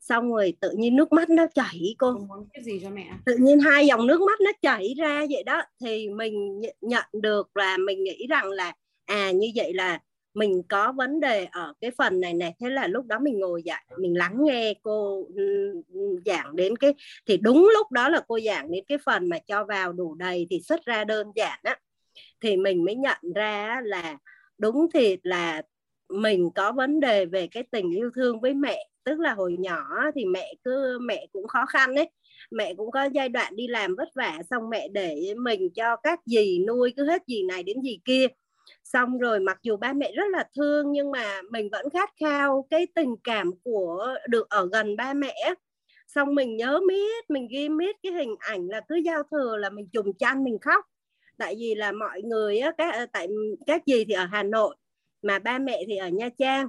Xong rồi tự nhiên nước mắt nó chảy cô. Không muốn cái gì cho mẹ. Tự nhiên hai dòng nước mắt nó chảy ra vậy đó, thì mình nhận được và mình nghĩ rằng là à, như vậy là mình có vấn đề ở cái phần này này. Thế là lúc đó mình ngồi dậy, mình lắng nghe cô giảng đến cái, thì đúng lúc đó là cô giảng đến cái phần mà cho vào đủ đầy thì xuất ra đơn giản á. Thì mình mới nhận ra là đúng thiệt là mình có vấn đề về cái tình yêu thương với mẹ. Tức là hồi nhỏ thì mẹ cứ mẹ cũng khó khăn ấy, mẹ cũng có giai đoạn đi làm vất vả, xong mẹ để mình cho các dì nuôi cứ hết dì này đến dì kia. Xong rồi mặc dù ba mẹ rất là thương, nhưng mà mình vẫn khát khao cái tình cảm của được ở gần ba mẹ. Xong mình nhớ miết, mình ghi miết cái hình ảnh là cứ giao thừa là mình chùm chăn mình khóc. Tại vì là mọi người á, các, tại, các dì thì ở Hà Nội mà ba mẹ thì ở Nha Trang.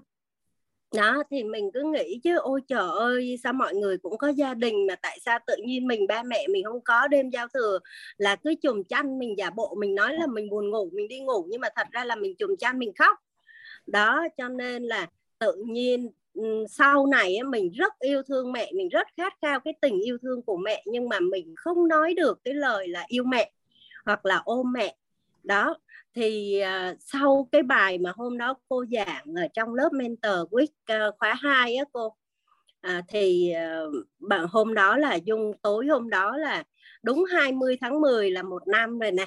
Đó, thì mình cứ nghĩ chứ ôi trời ơi, sao mọi người cũng có gia đình mà tại sao tự nhiên mình ba mẹ mình không có. Đêm giao thừa là cứ chùm chăn mình giả bộ, mình nói là mình buồn ngủ, mình đi ngủ, nhưng mà thật ra là mình chùm chăn mình khóc. Đó, cho nên là tự nhiên sau này mình rất yêu thương mẹ, mình rất khát khao cái tình yêu thương của mẹ, nhưng mà mình không nói được cái lời là yêu mẹ hoặc là ôm mẹ. Đó, thì uh, sau cái bài mà hôm đó cô giảng ở trong lớp Mentor Week uh, khóa hai á cô, uh, thì uh, hôm đó là Dung, tối hôm đó là đúng hai mươi tháng mười là một năm rồi nè.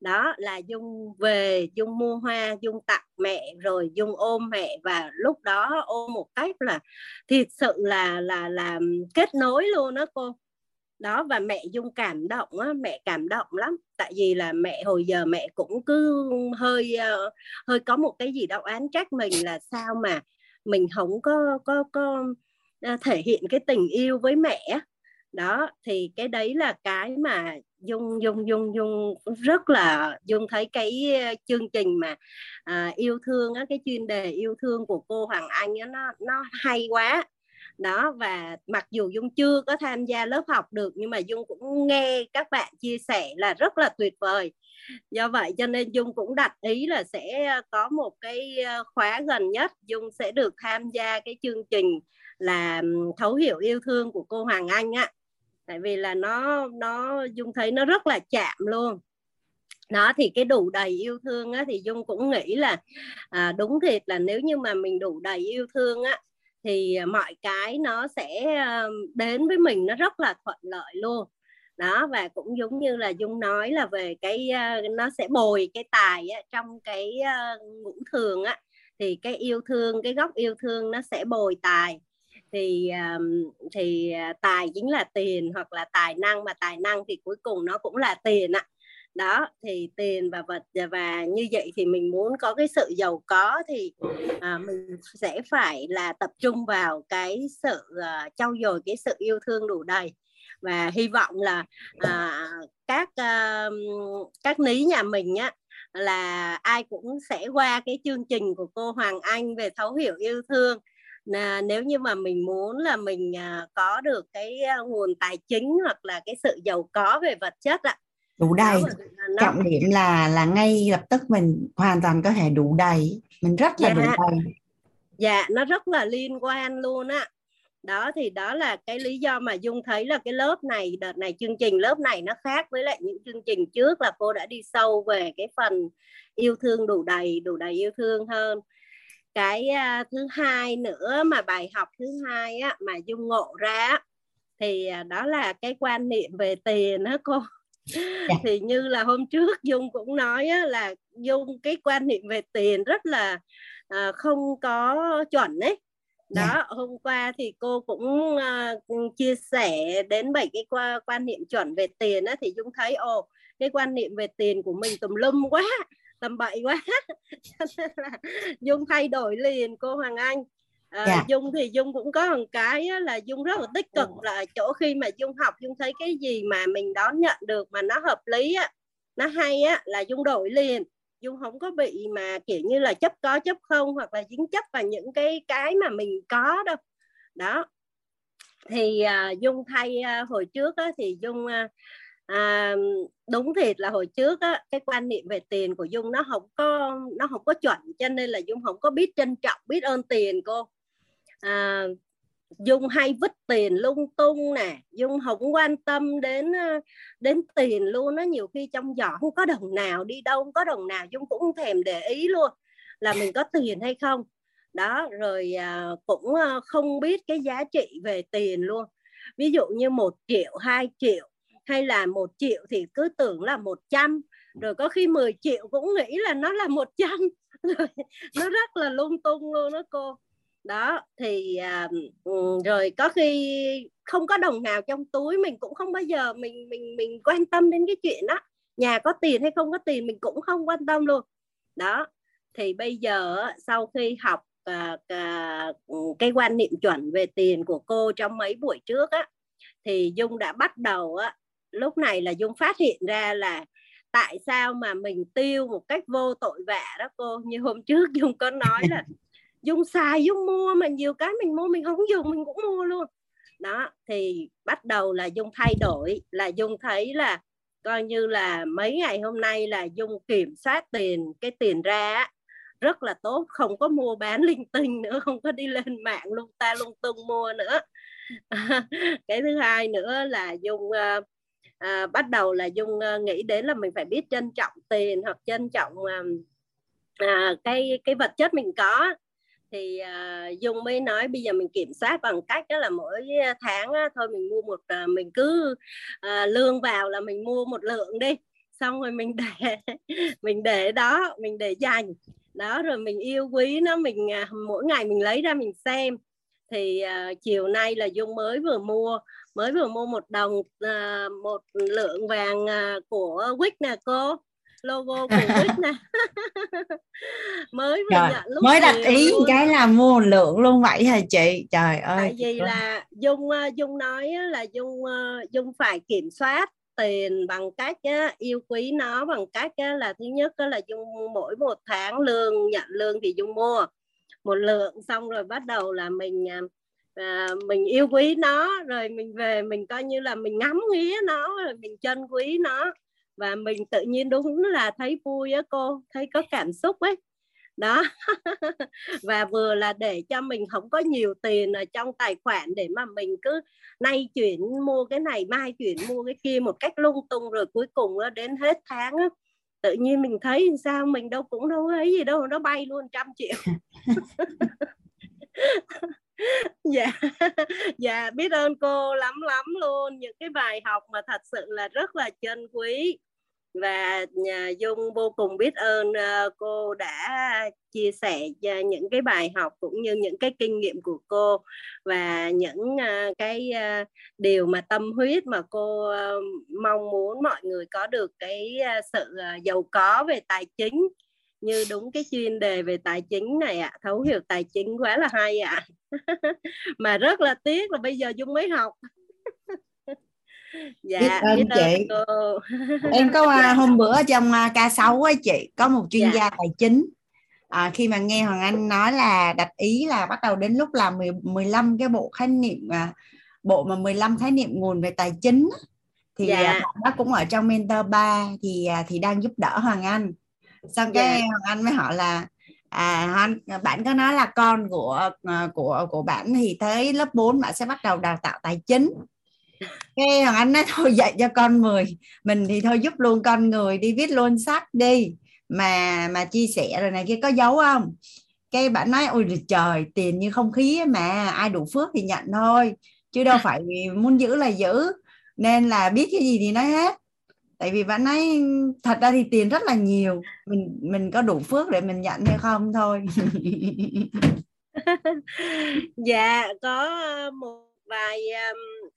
Đó là Dung về, Dung mua hoa, Dung tặng mẹ, rồi Dung ôm mẹ, và lúc đó ôm một cách là thiệt sự là, là, là kết nối luôn đó cô. Đó, và mẹ Dung cảm động á, mẹ cảm động lắm. Tại vì là mẹ hồi giờ mẹ cũng cứ hơi hơi có một cái gì đó oán trách mình là sao mà mình không có có có thể hiện cái tình yêu với mẹ. Đó, thì cái đấy là cái mà Dung Dung Dung Dung rất là Dung thấy cái chương trình mà à, yêu thương á, cái chuyên đề yêu thương của cô Hoàng Anh á, nó nó hay quá. Đó, và mặc dù Dung chưa có tham gia lớp học được, nhưng mà Dung cũng nghe các bạn chia sẻ là rất là tuyệt vời. Do vậy cho nên Dung cũng đặt ý là sẽ có một cái khóa gần nhất Dung sẽ được tham gia cái chương trình là Thấu Hiểu Yêu Thương của cô Hoàng Anh á. Tại vì là nó, nó Dung thấy nó rất là chạm luôn. Đó, thì cái đủ đầy yêu thương á, thì Dung cũng nghĩ là à, đúng thiệt là nếu như mà mình đủ đầy yêu thương á, thì mọi cái nó sẽ đến với mình nó rất là thuận lợi luôn. Đó, và cũng giống như là Dung nói là về cái nó sẽ bồi cái tài á, trong cái ngũ thường á, thì cái yêu thương, cái góc yêu thương nó sẽ bồi tài. Thì thì tài chính là tiền hoặc là tài năng, mà tài năng thì cuối cùng nó cũng là tiền ạ. Đó, thì tiền và vật, và như vậy thì mình muốn có cái sự giàu có thì à, mình sẽ phải là tập trung vào cái sự uh, trau dồi cái sự yêu thương đủ đầy. Và hy vọng là à, các uh, các ní nhà mình á, là ai cũng sẽ qua cái chương trình của cô Hoàng Anh về Thấu Hiểu Yêu Thương. À, nếu như mà mình muốn là mình uh, có được cái uh, nguồn tài chính hoặc là cái sự giàu có về vật chất ạ, đủ đầy. Trọng điểm là là ngay lập tức mình hoàn toàn có thể đủ đầy, mình rất là dạ. đủ đầy. Dạ, nó rất là liên quan luôn á. Đó thì đó là cái lý do mà Dung thấy là cái lớp này, đợt này chương trình lớp này nó khác với lại những chương trình trước, là cô đã đi sâu về cái phần yêu thương đủ đầy, đủ đầy yêu thương hơn. Cái uh, thứ hai nữa mà bài học thứ hai á, mà Dung ngộ ra thì uh, đó là cái quan niệm về tiền đó cô. Yeah. Thì như là hôm trước Dung cũng nói á, là Dung cái quan niệm về tiền rất là uh, không có chuẩn ấy. Đó, yeah. hôm qua thì cô cũng uh, chia sẻ đến bảy cái qua, quan niệm chuẩn về tiền á, thì Dung thấy ồ, cái quan niệm về tiền của mình tùm lum quá, tầm bậy quá. Cho nên là Dung thay đổi liền cô Hoàng Anh. À, yeah. Dung thì Dung cũng có một cái là Dung rất là tích cực, là chỗ khi mà Dung học, Dung thấy cái gì mà mình đón nhận được mà nó hợp lý á, nó hay á, là Dung đổi liền. Dung không có bị mà kiểu như là chấp có chấp không, hoặc là dính chấp vào những cái cái mà mình có đâu. Đó. Thì uh, Dung thay uh, hồi trước á, thì Dung uh, À, đúng thiệt là hồi trước á, cái quan niệm về tiền của Dung nó không có nó không có chuẩn, cho nên là Dung không có biết trân trọng, biết ơn tiền cô. à, Dung hay vứt tiền lung tung nè, Dung không quan tâm đến đến tiền luôn á, nhiều khi trong giỏ không có đồng nào, đi đâu không có đồng nào, Dung cũng không thèm để ý luôn là mình có tiền hay không. Đó, rồi à, cũng không biết cái giá trị về tiền luôn. Ví dụ như một triệu, hai triệu, hay là một triệu thì cứ tưởng là một trăm, rồi có khi mười triệu cũng nghĩ là nó là một trăm. Nó rất là lung tung luôn đó cô. Đó, thì uh, rồi có khi không có đồng nào trong túi, mình cũng không bao giờ mình mình mình quan tâm đến cái chuyện đó. Nhà có tiền hay không có tiền mình cũng không quan tâm luôn. Đó, thì bây giờ sau khi học uh, uh, cái quan niệm chuẩn về tiền của cô trong mấy buổi trước á, thì Dung đã bắt đầu á, lúc này là Dung phát hiện ra là tại sao mà mình tiêu một cách vô tội vạ đó cô. Như hôm trước Dung có nói là Dung xài, Dung mua, mà nhiều cái mình mua mình không dùng mình cũng mua luôn. Đó, thì bắt đầu là Dung thay đổi, là Dung thấy là coi như là mấy ngày hôm nay là Dung kiểm soát tiền, cái tiền ra á, rất là tốt, không có mua bán linh tinh nữa, không có đi lên mạng lung ta lung tung mua nữa. À, cái thứ hai nữa là Dung uh, à, bắt đầu là Dung uh, nghĩ đến là mình phải biết trân trọng tiền, hoặc trân trọng uh, à, cái cái vật chất mình có. Thì uh, Dung mới nói bây giờ mình kiểm soát bằng cách đó là mỗi tháng uh, thôi mình mua một uh, mình cứ uh, lương vào là mình mua một lượng đi, xong rồi mình để mình để đó, mình để dành đó, rồi mình yêu quý nó, mình uh, mỗi ngày mình lấy ra mình xem. Thì uh, chiều nay là Dung mới vừa mua mới vừa mua một đồng uh, một lượng vàng uh, của vê i tê nè cô, logo của vê i tê nè. Mới vừa trời, nhận lúc mới đặt ý luôn. Cái là mua lượng luôn vậy hả chị? Trời ơi, tại vì là Dung uh, Dung nói là Dung uh, Dung phải kiểm soát tiền bằng cách uh, yêu quý nó, bằng cách uh, là thứ nhất uh, là Dung mỗi một tháng lương nhận lương thì Dung mua một lượng, xong rồi bắt đầu là mình à, mình yêu quý nó, rồi mình về mình coi như là mình ngắm nghía nó, rồi mình trân quý nó, và mình tự nhiên đúng là thấy vui á cô, thấy có cảm xúc ấy đó. Và vừa là để cho mình không có nhiều tiền ở trong tài khoản để mà mình cứ nay chuyển mua cái này, mai chuyển mua cái kia một cách lung tung, rồi cuối cùng đến hết tháng á, tự nhiên mình thấy sao mình đâu cũng đâu thấy gì đâu, nó bay luôn trăm triệu. Dạ, dạ, biết ơn cô lắm lắm luôn. Những cái bài học mà thật sự là rất là trân quý. Và Dung vô cùng biết ơn cô đã chia sẻ những cái bài học cũng như những cái kinh nghiệm của cô, và những cái điều mà tâm huyết mà cô mong muốn mọi người có được cái sự giàu có về tài chính. Như đúng cái chuyên đề về tài chính này ạ, à, thấu hiểu tài chính quá là hay ạ. À. Mà rất là tiếc là bây giờ Dung mới học. Dạ, biết ơn, biết ơn chị. Cô. Em có dạ. hôm bữa trong ca sáu á chị, có một chuyên dạ. gia tài chính. À, khi mà nghe Hoàng Anh nói là đặt ý là bắt đầu đến lúc là mười, mười lăm cái bộ khái niệm, bộ mà mười lăm khái niệm nguồn về tài chính, thì dạ. Nó cũng ở trong mentor ba thì thì đang giúp đỡ Hoàng Anh. Xong cái dạ. Hoàng Anh mới hỏi là à anh, bạn có nói là con của của của bạn thì tới lớp bốn bạn sẽ bắt đầu đào tạo tài chính. Cái Hoàng Anh nói thôi dạy cho con mười, mình thì thôi giúp luôn con người đi, viết luôn sách đi mà mà chia sẻ rồi này kia, có giấu không? Cái bạn nói ôi trời, tiền như không khí mà, ai đủ phước thì nhận thôi chứ đâu phải muốn giữ là giữ, nên là biết cái gì thì nói hết. Tại vì bạn nói thật ra thì tiền rất là nhiều, mình mình có đủ phước để mình nhận hay không thôi. Dạ, có một vài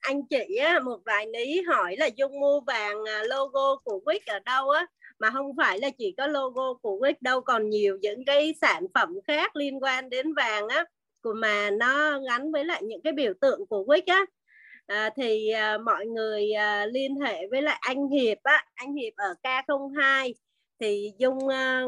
anh chị, một vài ní hỏi là Dung mua vàng logo của vê kép i tê ở đâu á, mà không phải là chỉ có logo của vê kép i tê đâu, còn nhiều những cái sản phẩm khác liên quan đến vàng á, mà nó gắn với lại những cái biểu tượng của vê kép i tê á. À, thì à, mọi người à, liên hệ với lại anh Hiệp á, anh Hiệp ở K không hai thì Dung à,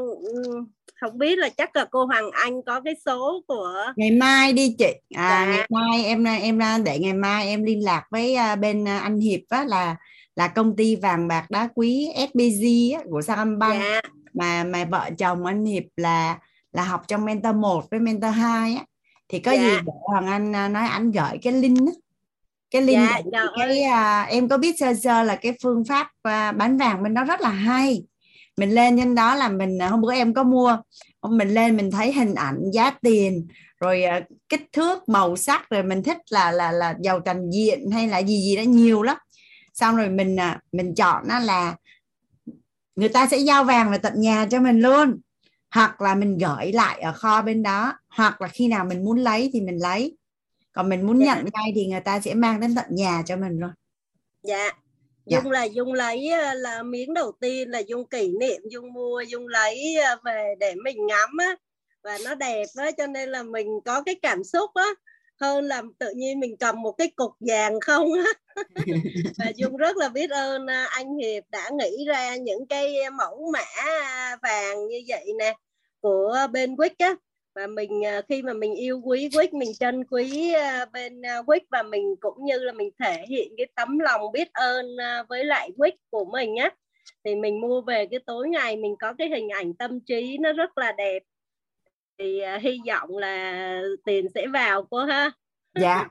không biết là chắc là cô Hoàng Anh có cái số của ngày mai đi chị à, dạ. Ngày mai em em để ngày mai em liên lạc với à, bên à, anh Hiệp á, là là công ty vàng bạc đá quý S B D á, của Saigon Bank dạ. mà mà vợ chồng anh Hiệp là là học trong mentor một với mentor hai á, thì có dạ. gì để Hoàng Anh nói anh gửi cái link á. Cái link dạ, dạ cái, à, em có biết sơ sơ là cái phương pháp à, bán vàng bên đó rất là hay. Mình lên trên đó là mình, hôm bữa em có mua, mình lên mình thấy hình ảnh, giá tiền, rồi à, kích thước, màu sắc, rồi mình thích là là là giàu trành diện hay là gì gì đó nhiều lắm. Xong rồi mình à, mình chọn á, là người ta sẽ giao vàng vào tận nhà cho mình luôn, hoặc là mình gửi lại ở kho bên đó, hoặc là khi nào mình muốn lấy thì mình lấy. Còn mình muốn dạ. nhận ngay thì người ta sẽ mang đến tận nhà cho mình luôn. Dạ. Dung dạ. là Dung lấy là miếng đầu tiên là Dung kỷ niệm, Dung mua, Dung lấy về để mình ngắm á, và nó đẹp á, cho nên là mình có cái cảm xúc á, hơn là tự nhiên mình cầm một cái cục vàng không á. Và Dung rất là biết ơn anh Hiệp đã nghĩ ra những cái mẫu mã vàng như vậy nè của bên vê kép i tê á. Và mình khi mà mình yêu quý vê kép i tê, mình trân quý bên vê kép i tê, và mình cũng như là mình thể hiện cái tấm lòng biết ơn với lại vê kép i tê của mình á, thì mình mua về cái tối ngày mình có cái hình ảnh tâm trí nó rất là đẹp, thì uh, hy vọng là tiền sẽ vào cô ha. Dạ,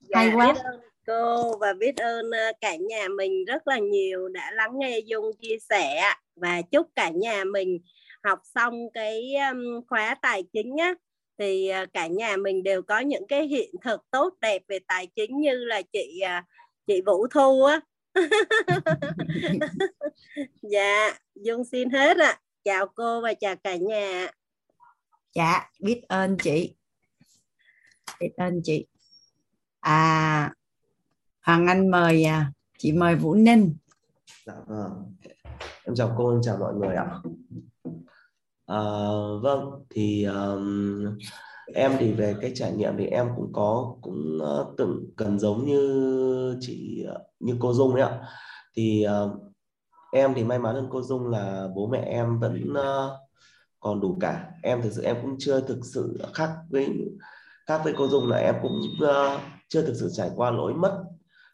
dạ hay quá. Biết ơn cô và biết ơn cả nhà mình rất là nhiều đã lắng nghe Dung chia sẻ, và chúc cả nhà mình học xong cái khóa tài chính á, thì cả nhà mình đều có những cái hiện thực tốt đẹp về tài chính như là chị chị Vũ Thu á. Dạ, Dung xin hết ạ. À. Chào cô và chào cả nhà. Dạ, biết ơn chị. Biết ơn chị. À, Hoàng Anh mời, chị mời Vũ Ninh. Dạ, vâng. Em chào cô, em chào mọi người ạ. À, vâng, thì um, em thì về cái trải nghiệm thì em cũng có cũng uh, từng cần giống như chị uh, như cô Dung ấy ạ. Thì uh, em thì may mắn hơn cô Dung là bố mẹ em vẫn uh, còn đủ cả. Em thực sự em cũng chưa thực sự khác với khác với cô Dung, là em cũng uh, chưa thực sự trải qua nỗi mất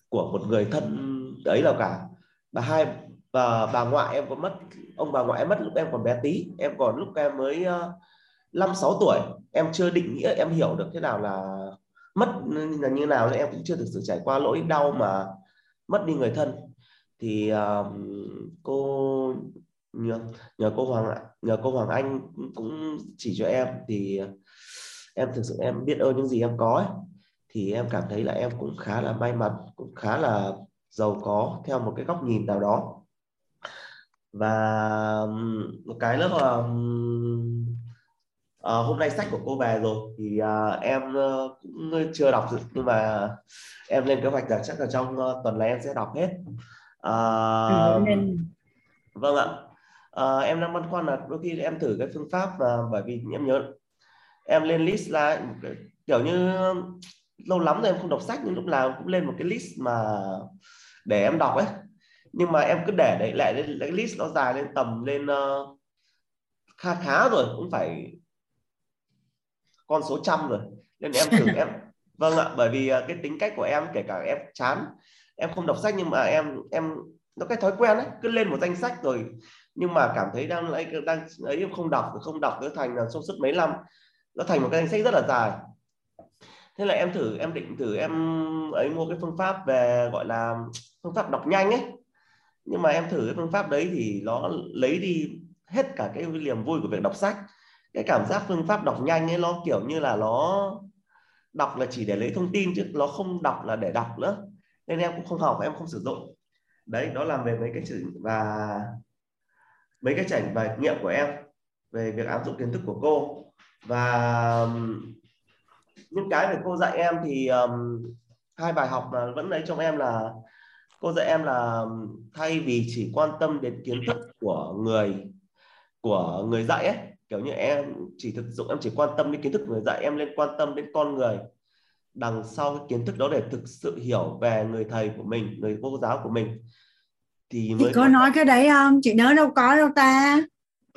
của một người thân đấy nào cả. Và hai và bà ngoại em có mất, ông bà ngoại em mất lúc em còn bé tí, em còn lúc em mới năm sáu tuổi, em chưa định nghĩa, em hiểu được thế nào là mất là như nào, nên em cũng chưa thực sự trải qua nỗi đau mà mất đi người thân. Thì uh, cô nhờ, nhờ cô Hoàng nhờ cô Hoàng Anh cũng chỉ cho em, thì em thực sự em biết ơn những gì em có ấy. Thì em cảm thấy là em cũng khá là may mắn, cũng khá là giàu có theo một cái góc nhìn nào đó. Và một cái lớp uh, uh, hôm nay sách của cô về rồi, thì uh, em uh, cũng chưa đọc được, nhưng mà em lên kế hoạch là chắc là trong uh, tuần này em sẽ đọc hết. Uh, ừ, vâng ạ. Uh, em đang băn khoăn là đôi khi em thử cái phương pháp uh, bởi vì em nhớ em lên list là kiểu như lâu lắm rồi em không đọc sách, nhưng lúc nào cũng lên một cái list mà để em đọc ấy. Nhưng mà em cứ để đấy lại lên cái list nó dài lên tầm lên uh, khá khá rồi, cũng phải con số trăm rồi, nên em thử em vâng ạ. Bởi vì uh, cái tính cách của em, kể cả em chán em không đọc sách nhưng mà em em nó cái thói quen ấy, cứ lên một danh sách rồi nhưng mà cảm thấy đang lấy đang ấy không đọc không đọc nó thành là sâu suốt mấy năm, nó thành một cái danh sách rất là dài. Thế là em thử em định thử em ấy mua cái phương pháp về gọi là phương pháp đọc nhanh ấy, nhưng mà em thử cái phương pháp đấy thì nó lấy đi hết cả cái niềm vui của việc đọc sách. Cái cảm giác phương pháp đọc nhanh ấy nó kiểu như là nó đọc là chỉ để lấy thông tin chứ nó không đọc là để đọc nữa, nên em cũng không học, em không sử dụng. Đấy, đó là về mấy cái chữ và mấy cái trải bài nghiệm của em về việc áp dụng kiến thức của cô. Và những cái về cô dạy em thì um, hai bài học mà vẫn lấy trong em là cô dạy em là thay vì chỉ quan tâm đến kiến thức của người của người dạy ấy, kiểu như em chỉ thực dụng em chỉ quan tâm đến kiến thức người dạy, em nên quan tâm đến con người đằng sau cái kiến thức đó để thực sự hiểu về người thầy của mình, người cô giáo của mình. Thì mới chị có nói cái đấy không? Chị nhớ đâu có đâu ta.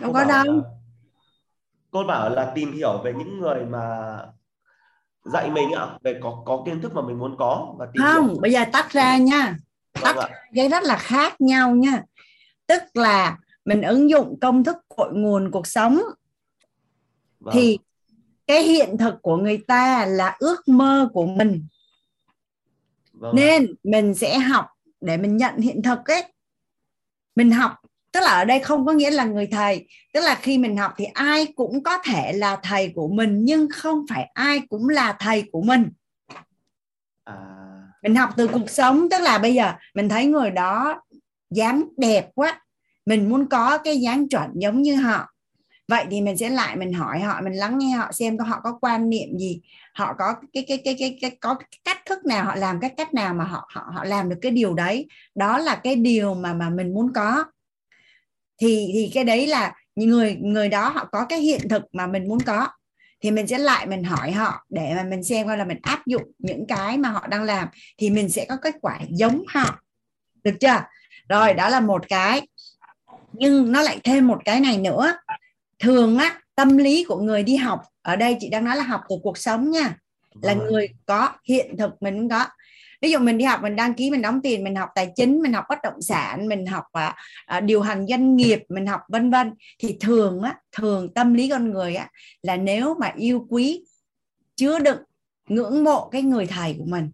Đâu cô có đâu. Là, cô bảo là tìm hiểu về những người mà dạy mình ạ, về có có kiến thức mà mình muốn có và tìm không, hiểu. Bây giờ tách ra nha. Tách ra cái rất là khác nhau nha. Tức là mình ứng dụng công thức cội nguồn cuộc sống. Vâng. Thì cái hiện thực của người ta là ước mơ của mình. Vâng. Nên mình sẽ học để mình nhận hiện thực ấy. Mình học, tức là ở đây không có nghĩa là người thầy. Tức là khi mình học thì ai cũng có thể là thầy của mình, nhưng không phải ai cũng là thầy của mình. À... Mình học từ cuộc sống, tức là bây giờ mình thấy người đó dáng đẹp quá, mình muốn có cái dáng chuẩn giống như họ. Vậy thì mình sẽ lại mình hỏi họ, mình lắng nghe họ xem họ có quan niệm gì, họ có cái cái cái cái, cái có cái cách thức nào, họ làm cái cách nào mà họ họ họ làm được cái điều đấy. Đó là cái điều mà mà mình muốn có. Thì thì cái đấy là người người đó họ có cái hiện thực mà mình muốn có. Thì mình sẽ lại mình hỏi họ để mà mình xem coi là mình áp dụng những cái mà họ đang làm thì mình sẽ có kết quả giống họ. Được chưa? Rồi, đó là một cái. Nhưng nó lại thêm một cái này nữa. Thường á, tâm lý của người đi học, ở đây chị đang nói là học của cuộc sống nha, là người có hiện thực mình cũng có. Ví dụ mình đi học, mình đăng ký, mình đóng tiền, mình học tài chính, mình học bất động sản, mình học à, điều hành doanh nghiệp, mình học vân vân. Thì thường á, thường tâm lý con người á, là nếu mà yêu quý, chứa đựng, ngưỡng mộ cái người thầy của mình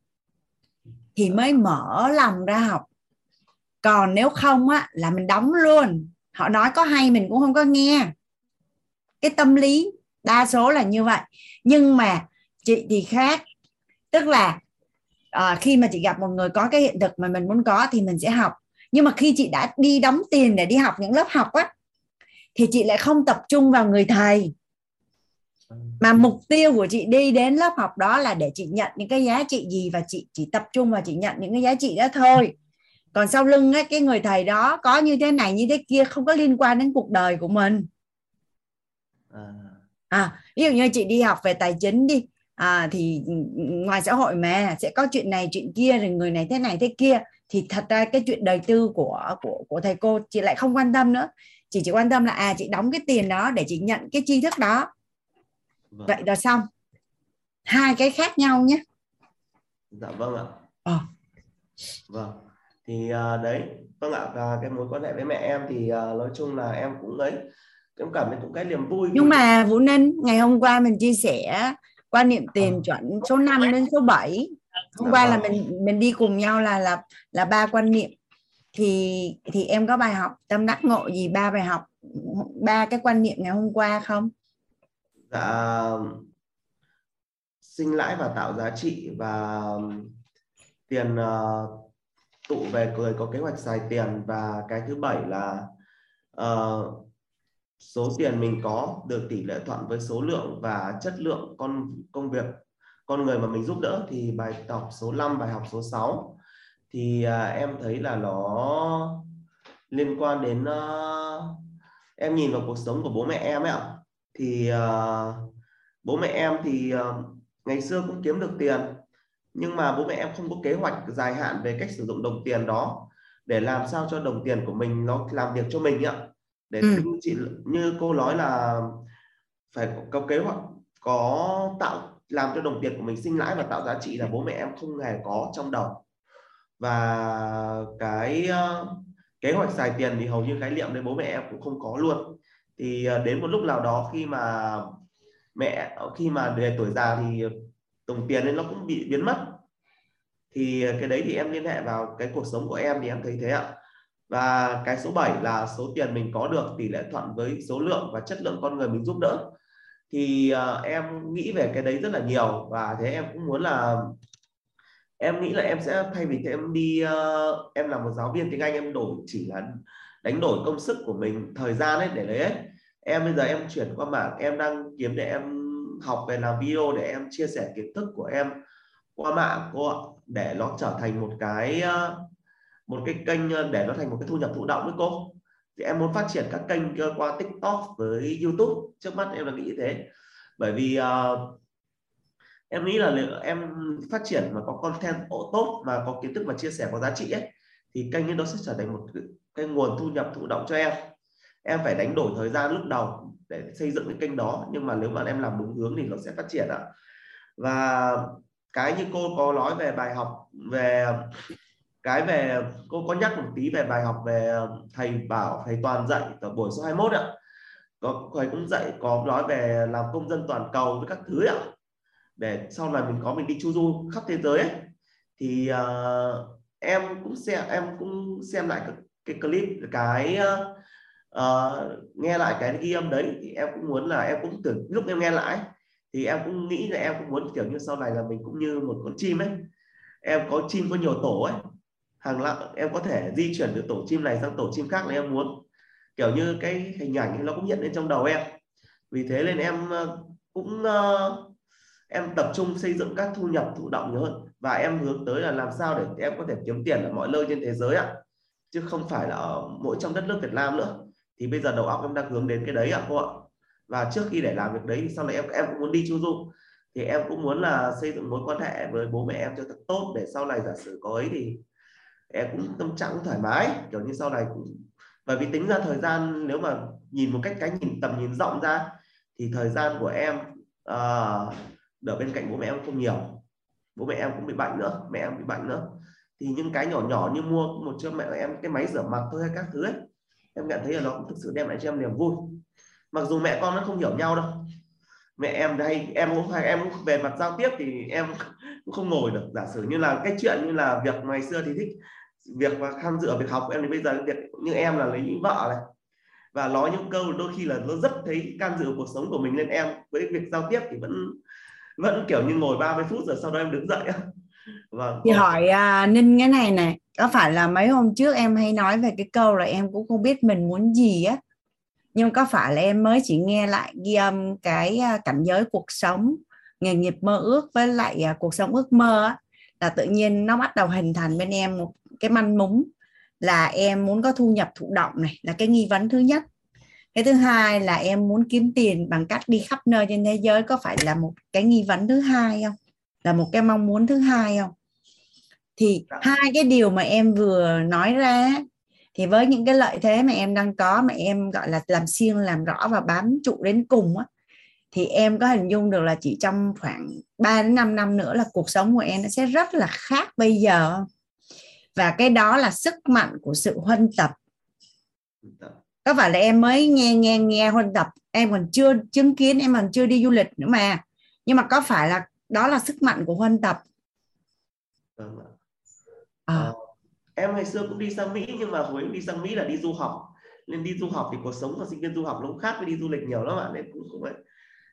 thì mới mở lòng ra học. Còn nếu không á, là mình đóng luôn. Họ nói có hay mình cũng không có nghe. Cái tâm lý đa số là như vậy. Nhưng mà chị thì khác. Tức là à, khi mà chị gặp một người có cái hiện thực mà mình muốn có thì mình sẽ học. Nhưng mà khi chị đã đi đóng tiền để đi học những lớp học á, thì chị lại không tập trung vào người thầy, mà mục tiêu của chị đi đến lớp học đó là để chị nhận những cái giá trị gì, và chị chỉ tập trung vào chị nhận những cái giá trị đó thôi. Còn sau lưng ấy, cái người thầy đó có như thế này như thế kia không có liên quan đến cuộc đời của mình. À, ví dụ như chị đi học về tài chính đi à, thì ngoài xã hội mà sẽ có chuyện này chuyện kia, rồi người này thế này thế kia, thì thật ra cái chuyện đời tư của, của, của thầy cô chị lại không quan tâm nữa. Chị chỉ quan tâm là à, chị đóng cái tiền đó để chị nhận cái tri thức đó. Vâng. Vậy là xong. Hai cái khác nhau nhé. Dạ vâng ạ. à. Vâng. Thì uh, đấy, vâng ạ. Và cái mối quan hệ với mẹ em thì uh, nói chung là em cũng đấy, em cảm thấy cũng cái niềm vui. Nhưng mà Vũ Ninh, ngày hôm qua mình chia sẻ quan niệm tiền à. chuẩn số năm đến số bảy. Hôm dạ qua vâng. là mình mình đi cùng nhau là là là ba quan niệm. Thì thì em có bài học tâm đắc ngộ gì ba bài học ba cái quan niệm ngày hôm qua không? Dạ, sinh lãi và tạo giá trị, và tiền uh, tụ về người có kế hoạch xài tiền, và cái thứ bảy là uh, số tiền mình có được tỷ lệ thuận với số lượng và chất lượng con công việc, con người mà mình giúp đỡ. Thì bài học số năm, bài học số sáu thì à, em thấy là nó liên quan đến uh, em nhìn vào cuộc sống của bố mẹ em ấy ạ. Thì uh, bố mẹ em thì uh, ngày xưa cũng kiếm được tiền, nhưng mà bố mẹ em không có kế hoạch dài hạn về cách sử dụng đồng tiền đó để làm sao cho đồng tiền của mình nó làm việc cho mình ạ. Để ừ. chị, như cô nói là phải có kế hoạch, có tạo làm cho đồng tiền của mình sinh lãi và tạo giá trị, là bố mẹ em không hề có trong đầu. Và cái uh, kế hoạch xài tiền thì hầu như khái niệm đến bố mẹ em cũng không có luôn. Thì uh, đến một lúc nào đó khi mà mẹ khi mà về tuổi già thì đồng tiền nên nó cũng bị biến mất. Thì cái đấy thì em liên hệ vào cái cuộc sống của em thì em thấy thế ạ. Và cái số bảy là số tiền mình có được tỷ lệ thuận với số lượng và chất lượng con người mình giúp đỡ. Thì uh, em nghĩ về cái đấy rất là nhiều. Và thế em cũng muốn là em nghĩ là em sẽ thay vì em đi uh, em là một giáo viên tiếng Anh, em đổi chỉ là đánh đổi công sức của mình, thời gian ấy để lấy ấy. Em bây giờ em chuyển qua mạng em đang kiếm để em học về làm video để em chia sẻ kiến thức của em qua mạng cô ạ, để nó trở thành một cái một cái kênh, để nó thành một cái thu nhập thụ động với cô. Thì em muốn phát triển các kênh qua TikTok với YouTube, trước mắt em là nghĩ thế. Bởi vì uh, em nghĩ là em phát triển mà có content tốt và có kiến thức mà chia sẻ có giá trị ấy, thì kênh đó sẽ trở thành một cái nguồn thu nhập thụ động cho em. Em phải đánh đổi thời gian lúc đầu để xây dựng cái kênh đó, nhưng mà nếu mà em làm đúng hướng thì nó sẽ phát triển ạ. Và cái như cô có nói về bài học, về cái về cô có nhắc một tí về bài học về thầy Bảo, thầy Toàn dạy ở buổi số hai mươi mốt ạ. Có thầy cũng dạy có nói về làm công dân toàn cầu với các thứ ạ, để sau này mình có mình đi chu du khắp thế giới ấy. Thì uh, em cũng xem em cũng xem lại cái, cái clip cái uh, nghe lại cái ghi âm đấy, thì em cũng muốn là em cũng tưởng lúc em nghe lại thì em cũng nghĩ là em cũng muốn kiểu như sau này là mình cũng như một con chim ấy, em có chim có nhiều tổ ấy, hàng lặng em có thể di chuyển từ tổ chim này sang tổ chim khác là em muốn kiểu như cái hình ảnh nó cũng hiện lên trong đầu em. Vì thế nên em cũng uh, em tập trung xây dựng các thu nhập thụ động nhiều hơn, và em hướng tới là làm sao để em có thể kiếm tiền ở mọi nơi trên thế giới ạ, chứ không phải là ở mỗi trong đất nước Việt Nam nữa. Thì bây giờ đầu óc em đang hướng đến cái đấy ạ cô ạ. Và trước khi để làm việc đấy thì sau này em em cũng muốn đi chu du, thì em cũng muốn là xây dựng mối quan hệ với bố mẹ em cho thật tốt, để sau này giả sử có ấy thì em cũng tâm trạng cũng thoải mái, kiểu như sau này cũng, bởi vì tính ra thời gian nếu mà nhìn một cách cái nhìn tầm nhìn rộng ra thì thời gian của em uh, ở bên cạnh bố mẹ em không nhiều. Bố mẹ em cũng bị bệnh nữa, mẹ em bị bệnh nữa, thì những cái nhỏ nhỏ như mua một cho mẹ em cái máy rửa mặt thôi hay các thứ ấy, em cảm thấy là nó cũng thực sự đem lại cho em niềm vui. Mặc dù mẹ con nó không hiểu nhau đâu, mẹ em hay em cũng hay em cũng về mặt giao tiếp thì em cũng không ngồi được. Giả sử như là cái chuyện như là việc ngày xưa thì thích việc và tham dự việc học em, thì bây giờ việc như em là lấy những vợ này và nói những câu đôi khi là nó rất thấy can dự cuộc sống của mình, nên em với việc giao tiếp thì vẫn vẫn kiểu như ngồi ba mươi phút rồi sau đó em đứng dậy. Vâng. Thì hỏi uh, Ninh cái này này, có phải là mấy hôm trước em hay nói về cái câu là em cũng không biết mình muốn gì á, nhưng có phải là em mới chỉ nghe lại ghi âm cái cảnh giới cuộc sống, nghề nghiệp mơ ước với lại cuộc sống ước mơ á, là tự nhiên nó bắt đầu hình thành bên em một cái manh múng là em muốn có thu nhập thụ động này, là cái nghi vấn thứ nhất. Cái thứ hai là em muốn kiếm tiền bằng cách đi khắp nơi trên thế giới, có phải là một cái nghi vấn thứ hai không? Là một cái mong muốn thứ hai không? Thì hai cái điều mà em vừa nói ra, thì với những cái lợi thế mà em đang có, mà em gọi là làm siêng, làm rõ và bám trụ đến cùng á, thì em có hình dung được là chỉ trong khoảng ba đến năm năm nữa là cuộc sống của em nó sẽ rất là khác bây giờ. Và cái đó là sức mạnh của sự huân tập. Có phải là em mới nghe nghe nghe huân tập, em còn chưa chứng kiến, em còn chưa đi du lịch nữa mà. Nhưng mà có phải là đó là sức mạnh của huân tập? À. Em ngày xưa cũng đi sang Mỹ, nhưng mà hồi đi sang Mỹ là đi du học, nên đi du học thì cuộc sống của sinh viên du học nó cũng khác với đi du lịch nhiều lắm ạ, nên cũng không phải.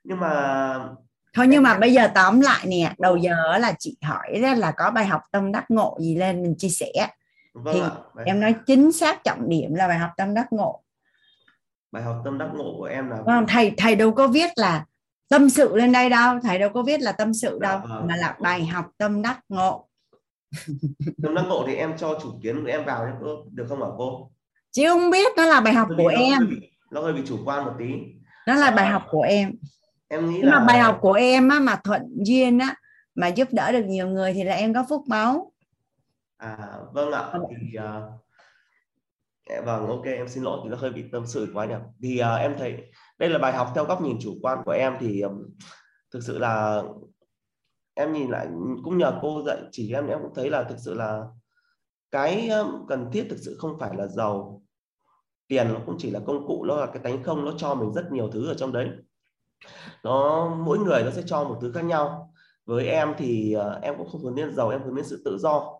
Nhưng mà thôi, nhưng mà bây giờ tóm lại nè, đầu giờ là chị hỏi là có bài học tâm đắc ngộ gì lên mình chia sẻ. Vâng thì ạ. Em nói chính xác trọng điểm là bài học tâm đắc ngộ. Bài học tâm đắc ngộ của em là vâng, thầy thầy đâu có viết là tâm sự lên đây đâu, thầy đâu có viết là tâm sự đâu, à, mà là bài học tâm đắc ngộ. Tâm đắc ngộ thì em cho chủ kiến của em vào được không ạ cô? Chứ không biết nó là bài học của nó em hơi bị, nó hơi bị chủ quan một tí. Nó là bài học của em. Em nghĩ là mà bài học của em á, mà thuận duyên á, mà giúp đỡ được nhiều người thì là em có phúc báo. À vâng ạ. Thì uh, vâng ok em xin lỗi thì nó hơi bị tâm sự quá nhỉ. Thì uh, em thấy đây là bài học theo góc nhìn chủ quan của em, thì um, thực sự là em nhìn lại cũng nhờ cô dạy chỉ em, em cũng thấy là thực sự là Cái cần thiết thực sự không phải là giàu. Tiền nó cũng chỉ là công cụ, nó là cái tánh không, nó cho mình rất nhiều thứ ở trong đấy. Nó mỗi người nó sẽ cho một thứ khác nhau. Với em thì uh, em cũng không hướng đến giàu, em hướng đến sự tự do.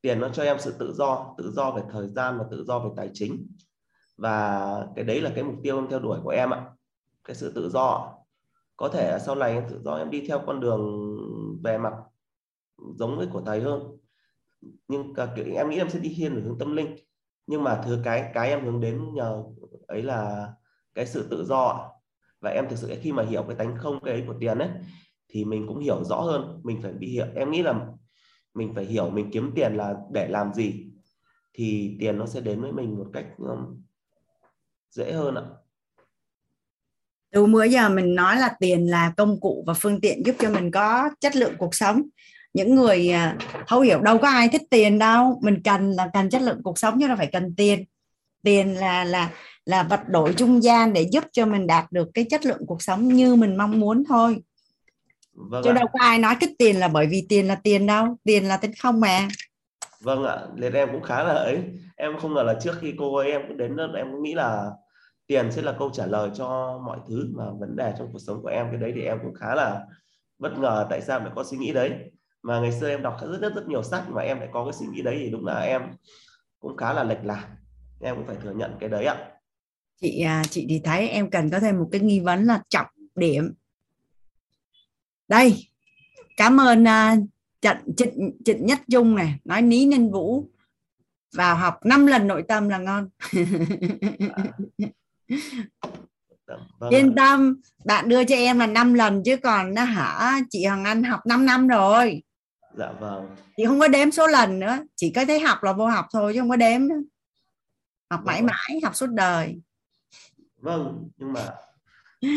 Tiền nó cho em sự tự do, tự do về thời gian và tự do về tài chính. Và cái đấy là cái mục tiêu em theo đuổi của em ạ. Cái sự tự do. Có thể sau này em tự do, em đi theo con đường về mặt giống với của thầy hơn. Nhưng em nghĩ em sẽ đi thiên về hướng tâm linh. Nhưng mà thứ cái cái em hướng đến nhờ ấy là cái sự tự do. Và em thực sự khi mà hiểu cái tánh không cái ấy của tiền ấy, thì mình cũng hiểu rõ hơn. Mình phải bị hiểu, em nghĩ là mình phải hiểu mình kiếm tiền là để làm gì, thì tiền nó sẽ đến với mình một cách dễ hơn ạ. Từ bữa giờ mình nói là tiền là công cụ và phương tiện giúp cho mình có chất lượng cuộc sống. Những người thấu hiểu đâu có ai thích tiền đâu. Mình cần là cần chất lượng cuộc sống chứ đâu phải cần tiền. Tiền là là là vật đổi trung gian để giúp cho mình đạt được cái chất lượng cuộc sống như mình mong muốn thôi. Vâng chứ ạ. Đâu có ai nói thích tiền là bởi vì tiền là tiền đâu. Tiền là tính không mà. Vâng ạ, nên em cũng khá là ấy. Em không ngờ là trước khi cô ấy em cũng đến đó, em cũng nghĩ là tiền sẽ là câu trả lời cho mọi thứ mà vấn đề trong cuộc sống của em. Cái đấy thì em cũng khá là bất ngờ tại sao lại có suy nghĩ đấy. Mà ngày xưa em đọc rất rất rất nhiều sách mà em lại có cái suy nghĩ đấy thì đúng là em cũng khá là lệch lạc. Em cũng phải thừa nhận cái đấy ạ. Chị chị thì thấy em cần có thêm một cái nghi vấn là trọng điểm. Đây, cảm ơn trận uh, Trịnh Trịnh Nhất Dung này, nói Ní Ninh Vũ vào học năm lần nội tâm là ngon. Vâng. Yên tâm, bạn đưa cho em là năm lần chứ còn nó hả, chị Hằng Anh học năm năm rồi. Dạ vâng. Chị không có đếm số lần nữa, chỉ có thấy học là vô học thôi chứ không có đếm nữa. Học vâng. mãi mãi, học suốt đời. Vâng, nhưng mà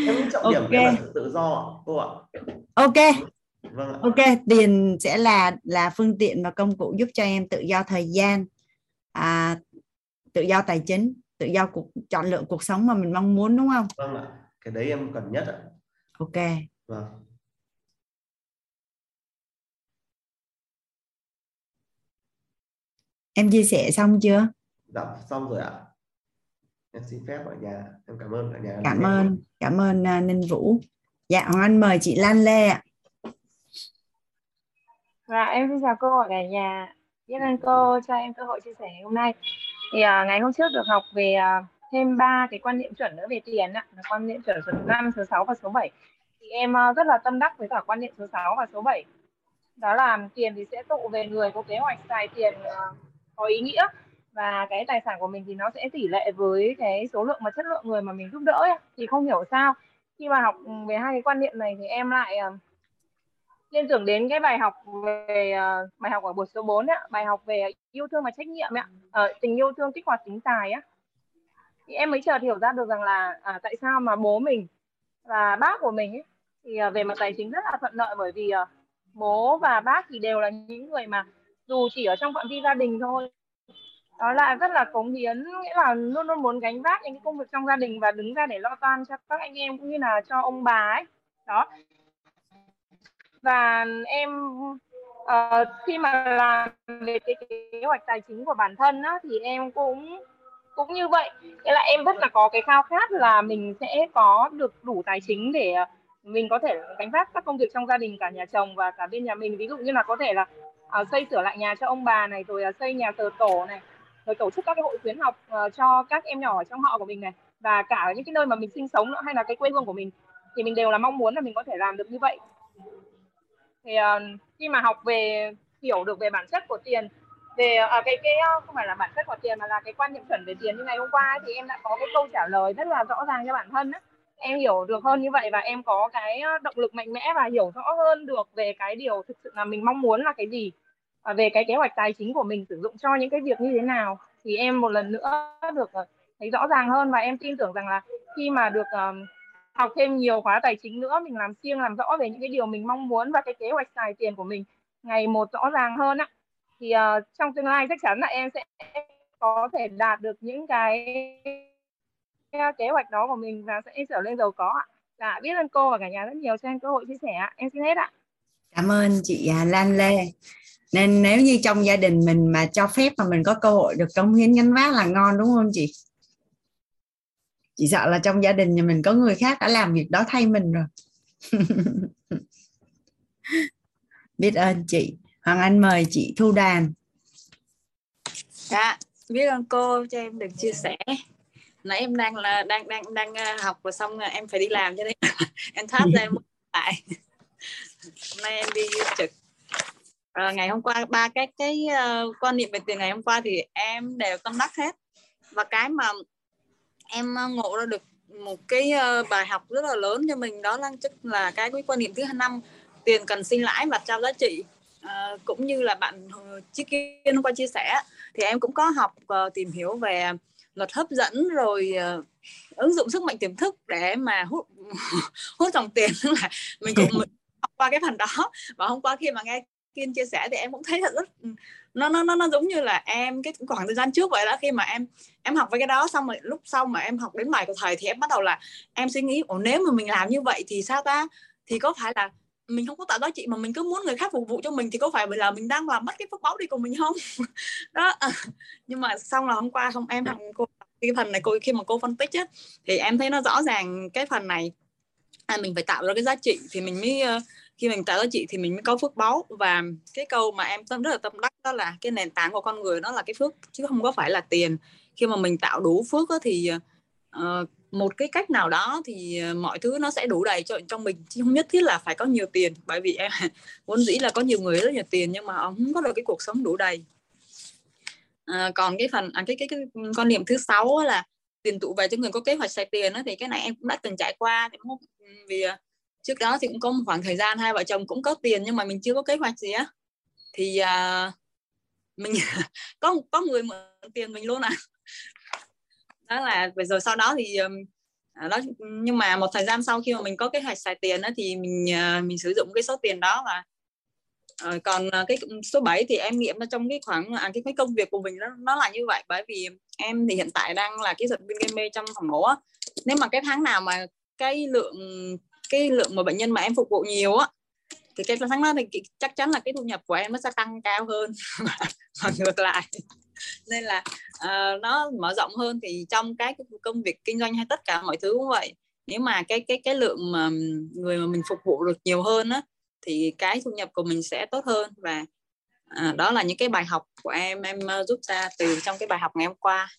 em trọng điểm okay. Là sự tự do cô ạ. Ok. Vâng ạ. Ok, tiền sẽ là là phương tiện và công cụ giúp cho em tự do thời gian, à, tự do tài chính, tự do cuộc, chọn lựa cuộc sống mà mình mong muốn đúng không? Vâng ạ, cái đấy em cần nhất ạ. Ok. Vâng. Em chia sẻ xong chưa? Dạ, xong rồi ạ. Em xin phép ở nhà. Em cảm ơn cả nhà. Cảm ơn, cảm ơn uh, Ninh Vũ. Dạ, Hoàng Anh mời chị Lan Lê ạ. Dạ, em xin chào cô ở cả nhà. Biết ơn cô cho em cơ hội chia sẻ ngày hôm nay. Thì uh, ngày hôm trước được học về uh, thêm ba cái quan niệm chuẩn nữa về tiền ạ, là quan niệm chuẩn số năm, số sáu và số bảy. Thì em uh, rất là tâm đắc với cả quan niệm số sáu và số bảy. Đó là tiền thì sẽ tụ về người có kế hoạch xài tiền uh, có ý nghĩa. Và cái tài sản của mình thì nó sẽ tỷ lệ với cái số lượng và chất lượng người mà mình giúp đỡ ấy. Thì không hiểu sao khi mà học về hai cái quan niệm này thì em lại uh, liên tưởng đến cái bài học về uh, bài học ở buổi số bốn ấy, bài học về yêu thương và trách nhiệm ấy, uh, tình yêu thương kích hoạt tính tài ấy. Thì em mới chợt hiểu ra được rằng là uh, tại sao mà bố mình và bác của mình ấy, thì uh, về mặt tài chính rất là thuận lợi, bởi vì uh, bố và bác thì đều là những người mà dù chỉ ở trong phạm vi gia đình thôi, đó là rất là cống hiến, nghĩa là luôn luôn muốn gánh vác những cái công việc trong gia đình và đứng ra để lo toan cho các anh em cũng như là cho ông bà ấy. Đó. Và em uh, khi mà làm về cái kế hoạch tài chính của bản thân á, thì em cũng cũng như vậy. Nghĩa là em rất là có cái khao khát là mình sẽ có được đủ tài chính để mình có thể gánh vác các công việc trong gia đình, cả nhà chồng và cả bên nhà mình. Ví dụ như là có thể là uh, xây sửa lại nhà cho ông bà này, rồi uh, xây nhà thờ tổ này, rồi tổ chức các cái hội khuyến học uh, cho các em nhỏ ở trong họ của mình này, và cả ở những cái nơi mà mình sinh sống nữa, hay là cái quê hương của mình, thì mình đều là mong muốn là mình có thể làm được như vậy. Thì uh, khi mà học về hiểu được về bản chất của tiền, về uh, cái cái không phải là bản chất của tiền mà là cái quan niệm chuẩn về tiền như ngày hôm qua ấy, thì em đã có cái câu trả lời rất là rõ ràng cho bản thân ấy. Em hiểu được hơn như vậy và em có cái động lực mạnh mẽ và hiểu rõ hơn được về cái điều thực sự là mình mong muốn là cái gì, về cái kế hoạch tài chính của mình sử dụng cho những cái việc như thế nào. Thì em một lần nữa được thấy rõ ràng hơn và em tin tưởng rằng là khi mà được học thêm nhiều khóa tài chính nữa, mình làm siêng làm rõ về những cái điều mình mong muốn và cái kế hoạch xài tiền của mình ngày một rõ ràng hơn á, thì trong tương lai chắc chắn là em sẽ có thể đạt được những cái kế hoạch đó của mình và sẽ trở lên giàu có ạ. Dạ, biết ơn cô và cả nhà rất nhiều cho em cơ hội chia sẻ ạ. Em xin hết ạ. Cảm ơn chị Lan Lê. Nên nếu như trong gia đình mình mà cho phép mà mình có cơ hội được cống hiến gánh vác là ngon, đúng không chị? Chị sợ là trong gia đình nhà mình có người khác đã làm việc đó thay mình rồi. Biết ơn chị. Hoàng Anh mời chị Thu Đàn. Dạ, biết ơn cô cho em được chia sẻ. Nãy em đang là đang đang đang học rồi xong rồi em phải đi làm cho nên em thoát ra em muốn lại. Hôm nay em đi trực. À, ngày hôm qua ba cái cái uh, quan niệm về tiền ngày hôm qua thì em đều tâm đắc hết, và cái mà em ngộ ra được một cái uh, bài học rất là lớn cho mình đó là chắc là cái, cái quan niệm thứ năm, tiền cần sinh lãi và trao giá trị. Uh, cũng như là bạn Chí Kiên hôm qua chia sẻ thì em cũng có học uh, tìm hiểu về luật hấp dẫn rồi uh, ứng dụng sức mạnh tiềm thức để mà hút hút dòng tiền. Là mình cũng học qua cái phần đó, và hôm qua khi mà nghe Kiên chia sẻ thì em cũng thấy là rất nó nó nó nó giống như là em cái khoảng thời gian trước vậy đó, khi mà em em học với cái đó xong rồi lúc sau mà em học đến bài của thầy thì em bắt đầu là em suy nghĩ, ồ nếu mà mình làm như vậy thì sao ta, thì có phải là mình không có tạo giá trị mà mình cứ muốn người khác phục vụ cho mình thì có phải là mình đang làm mất cái phước báu đi của mình không đó. Nhưng mà xong là hôm qua không em học cô cái phần này, cô khi mà cô phân tích ấy, thì em thấy nó rõ ràng cái phần này à, mình phải tạo ra cái giá trị thì mình mới uh, khi mình tạo giá trị thì mình mới có phước báu. Và cái câu mà em tâm rất là tâm đắc đó là cái nền tảng của con người nó là cái phước chứ không có phải là tiền. Khi mà mình tạo đủ phước đó, thì uh, một cái cách nào đó thì mọi thứ nó sẽ đủ đầy cho trong mình, chứ không nhất thiết là phải có nhiều tiền. Bởi vì em vốn dĩ là có nhiều người rất nhiều tiền nhưng mà họ không có được cái cuộc sống đủ đầy. À, còn cái phần à, cái, cái cái quan niệm thứ sáu là tiền tụ về cho người có kế hoạch xài tiền đó, thì cái này em cũng đã từng trải qua. Vì trước đó thì cũng có một khoảng thời gian hai vợ chồng cũng có tiền nhưng mà mình chưa có kế hoạch gì á, thì à, mình có có người mượn tiền mình luôn à. Đó là rồi sau đó thì đó, nhưng mà một thời gian sau khi mà mình có kế hoạch xài tiền đó, thì mình mình sử dụng cái số tiền đó. Mà còn cái số bảy thì em nghiệm nó trong cái khoảng à, cái, cái công việc của mình nó, nó là như vậy. Bởi vì em thì hiện tại đang là kỹ thuật viên gây mê trong phòng mổ á, nếu mà cái tháng nào mà cái lượng cái lượng mà bệnh nhân mà em phục vụ nhiều á thì cái tháng đó thì chắc chắn là cái thu nhập của em nó sẽ tăng cao hơn và ngược lại. Nên là uh, nó mở rộng hơn. Thì trong cái công việc kinh doanh hay tất cả mọi thứ cũng vậy, nếu mà cái cái cái lượng mà người mà mình phục vụ được nhiều hơn á thì cái thu nhập của mình sẽ tốt hơn. Và uh, đó là những cái bài học của em em uh, rút ra từ trong cái bài học ngày hôm qua.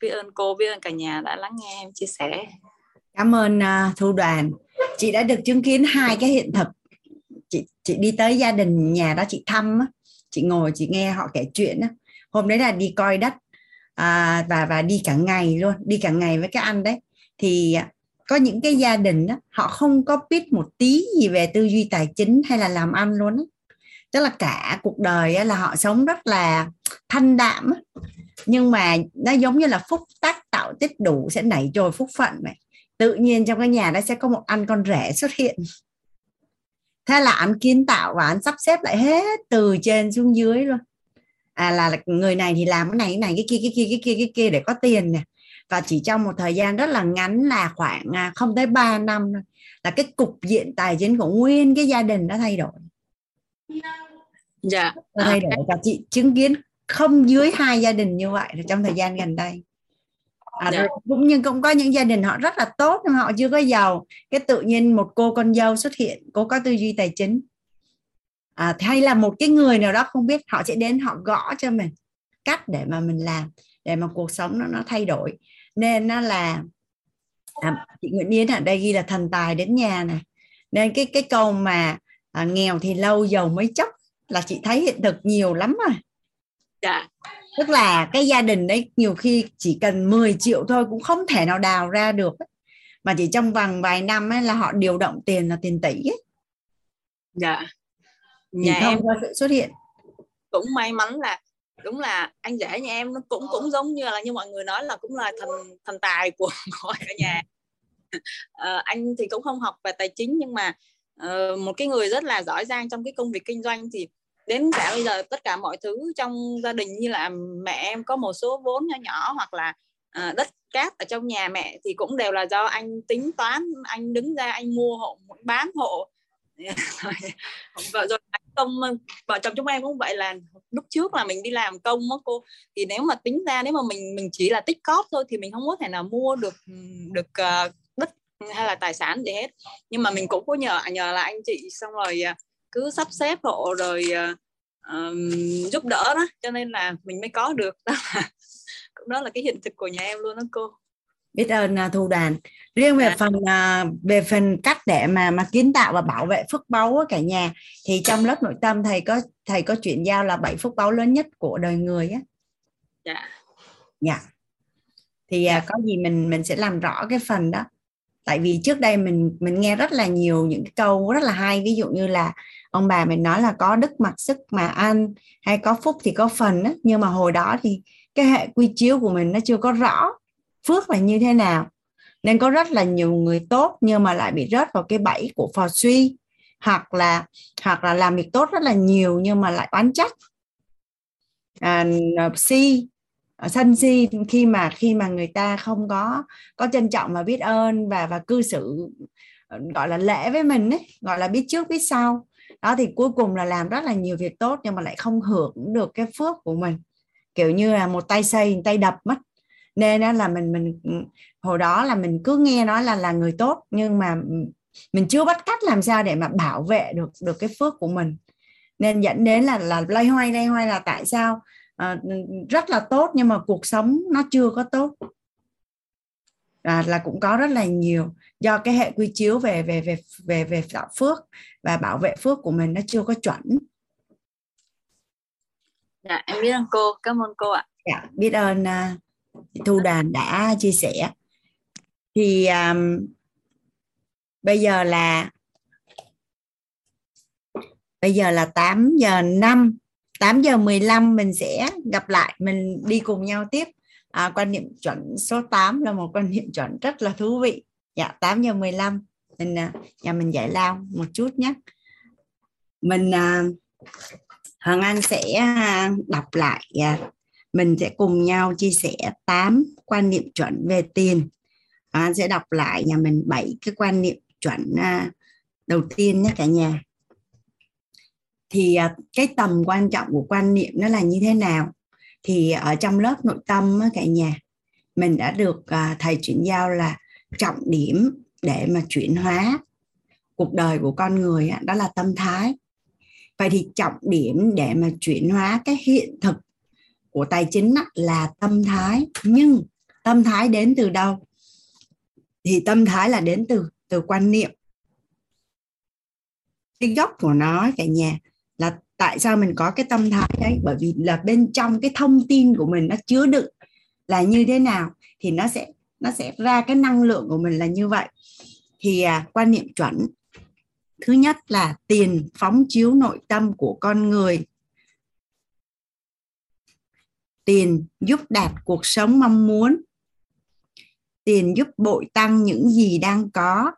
Biết ơn cô, biết ơn cả nhà đã lắng nghe em chia sẻ. Cảm ơn uh, Thu Đoàn. Chị đã được chứng kiến hai cái hiện thực. Chị chị đi tới gia đình nhà đó chị thăm á, chị ngồi chị nghe họ kể chuyện á. Hôm đấy là đi coi đất à, và và đi cả ngày luôn, đi cả ngày với các anh đấy. Thì có những cái gia đình đó, họ không có biết một tí gì về tư duy tài chính hay là làm ăn luôn đó. Tức là cả cuộc đời là họ sống rất là thanh đạm, nhưng mà nó giống như là phúc tác tạo tích đủ sẽ nảy trồi phúc phận vậy. Tự nhiên trong cái nhà đó sẽ có một anh con rể xuất hiện, thế là anh kiến tạo và anh sắp xếp lại hết từ trên xuống dưới luôn. À, là người này thì làm cái này cái này cái kia cái kia cái kia cái kia để có tiền nè. Và chỉ trong một thời gian rất là ngắn là khoảng không tới ba năm thôi, là cái cục diện tài chính của nguyên cái gia đình đã thay đổi. Dạ. Thay đổi. Và chị chứng kiến không dưới hai gia đình như vậy trong thời gian gần đây. À, dạ. Cũng nhưng cũng có những gia đình họ rất là tốt nhưng họ chưa có giàu, cái tự nhiên một cô con dâu xuất hiện, cô có tư duy tài chính. À, hay là một cái người nào đó không biết, họ sẽ đến họ gõ cho mình cách để mà mình làm, để mà cuộc sống nó, nó thay đổi. Nên nó là à, chị Nguyễn Yến ở đây ghi là thần tài đến nhà này. Nên cái cái câu mà à, nghèo thì lâu giàu mới chốc là chị thấy hiện thực nhiều lắm rồi. Dạ. Tức là cái gia đình đấy nhiều khi chỉ cần mười triệu thôi cũng không thể nào đào ra được ấy. Mà chỉ trong vòng vài năm ấy, là họ điều động tiền là tiền tỷ ấy. Dạ. Nhà em sự xuất hiện cũng may mắn là đúng là anh rể nhà em nó cũng cũng giống như là như mọi người nói là cũng là thần thần tài của cả nhà. À, anh thì cũng không học về tài chính nhưng mà uh, một cái người rất là giỏi giang trong cái công việc kinh doanh, thì đến cả bây giờ tất cả mọi thứ trong gia đình như là mẹ em có một số vốn nhỏ nhỏ hoặc là uh, đất cát ở trong nhà mẹ thì cũng đều là do anh tính toán, anh đứng ra anh mua hộ, bán hộ. Vợ rồi công, vợ chồng chúng em cũng vậy, là lúc trước là mình đi làm công á cô, thì nếu mà tính ra nếu mà mình mình chỉ là tích cóp thôi thì mình không có thể nào mua được được uh, đất hay là tài sản gì hết, nhưng mà mình cũng có nhờ nhờ là anh chị, xong rồi cứ sắp xếp hộ rồi uh, giúp đỡ đó, cho nên là mình mới có được đó, là đó là cái hiện thực của nhà em luôn đó cô. Biết ơn Thu Đàn. Riêng về phần về phần cách để mà mà kiến tạo và bảo vệ phước báu cả nhà, thì trong lớp nội tâm thầy có thầy có chuyển giao là bảy phước báu lớn nhất của đời người á. Dạ. Dạ. Thì có gì mình mình sẽ làm rõ cái phần đó. Tại vì trước đây mình mình nghe rất là nhiều những cái câu rất là hay, ví dụ như là ông bà mình nói là có đức mặc sức mà ăn, hay có phúc thì có phần á, nhưng mà hồi đó thì cái hệ quy chiếu của mình nó chưa có rõ phước là như thế nào, nên có rất là nhiều người tốt nhưng mà lại bị rớt vào cái bẫy của phò suy, hoặc là hoặc là làm việc tốt rất là nhiều nhưng mà lại oán trách, à, si sân si khi mà khi mà người ta không có có trân trọng và biết ơn và và cư xử gọi là lễ với mình ấy, gọi là biết trước biết sau đó, thì cuối cùng là làm rất là nhiều việc tốt nhưng mà lại không hưởng được cái phước của mình, kiểu như là một tay xây một tay đập mất. Nên đó là mình mình hồi đó là mình cứ nghe nói là là người tốt nhưng mà mình chưa bắt cách làm sao để mà bảo vệ được được cái phước của mình, nên dẫn đến là là loay hoay loay hoay là tại sao à, rất là tốt nhưng mà cuộc sống nó chưa có tốt, à, là cũng có rất là nhiều do cái hệ quy chiếu về về về về về đạo phước và bảo vệ phước của mình nó chưa có chuẩn. Dạ em biết ơn cô, cảm ơn cô ạ. Dạ biết ơn Thu Đàn đã chia sẻ. Thì um, bây giờ là bây giờ là tám giờ năm, tám giờ mười lăm mình sẽ gặp lại, mình đi cùng nhau tiếp. À, quan niệm chuẩn số tám là một quan niệm chuẩn rất là thú vị. Dạ tám giờ mười lăm mình nhà mình giải lao một chút nhé. Mình uh, Hoàng Anh sẽ đọc lại, uh, mình sẽ cùng nhau chia sẻ tám quan niệm chuẩn về tiền. Anh à, sẽ đọc lại nhà mình bảy cái quan niệm chuẩn à, đầu tiên nhé cả nhà. Thì à, cái tầm quan trọng của quan niệm nó là như thế nào? Thì ở trong lớp nội tâm á, cả nhà, mình đã được à, thầy chuyển giao là trọng điểm để mà chuyển hóa cuộc đời của con người á, đó là tâm thái. Vậy thì trọng điểm để mà chuyển hóa cái hiện thực của tài chính là tâm thái. Nhưng tâm thái đến từ đâu? Thì tâm thái là đến từ từ quan niệm. Cái gốc của nó cả nhà là tại sao mình có cái tâm thái đấy, bởi vì là bên trong cái thông tin của mình nó chứa đựng là như thế nào thì nó sẽ nó sẽ ra cái năng lượng của mình là như vậy. Thì à, quan niệm chuẩn thứ nhất là tiền phóng chiếu nội tâm của con người. Tiền giúp đạt cuộc sống mong muốn. Tiền giúp bội tăng những gì đang có.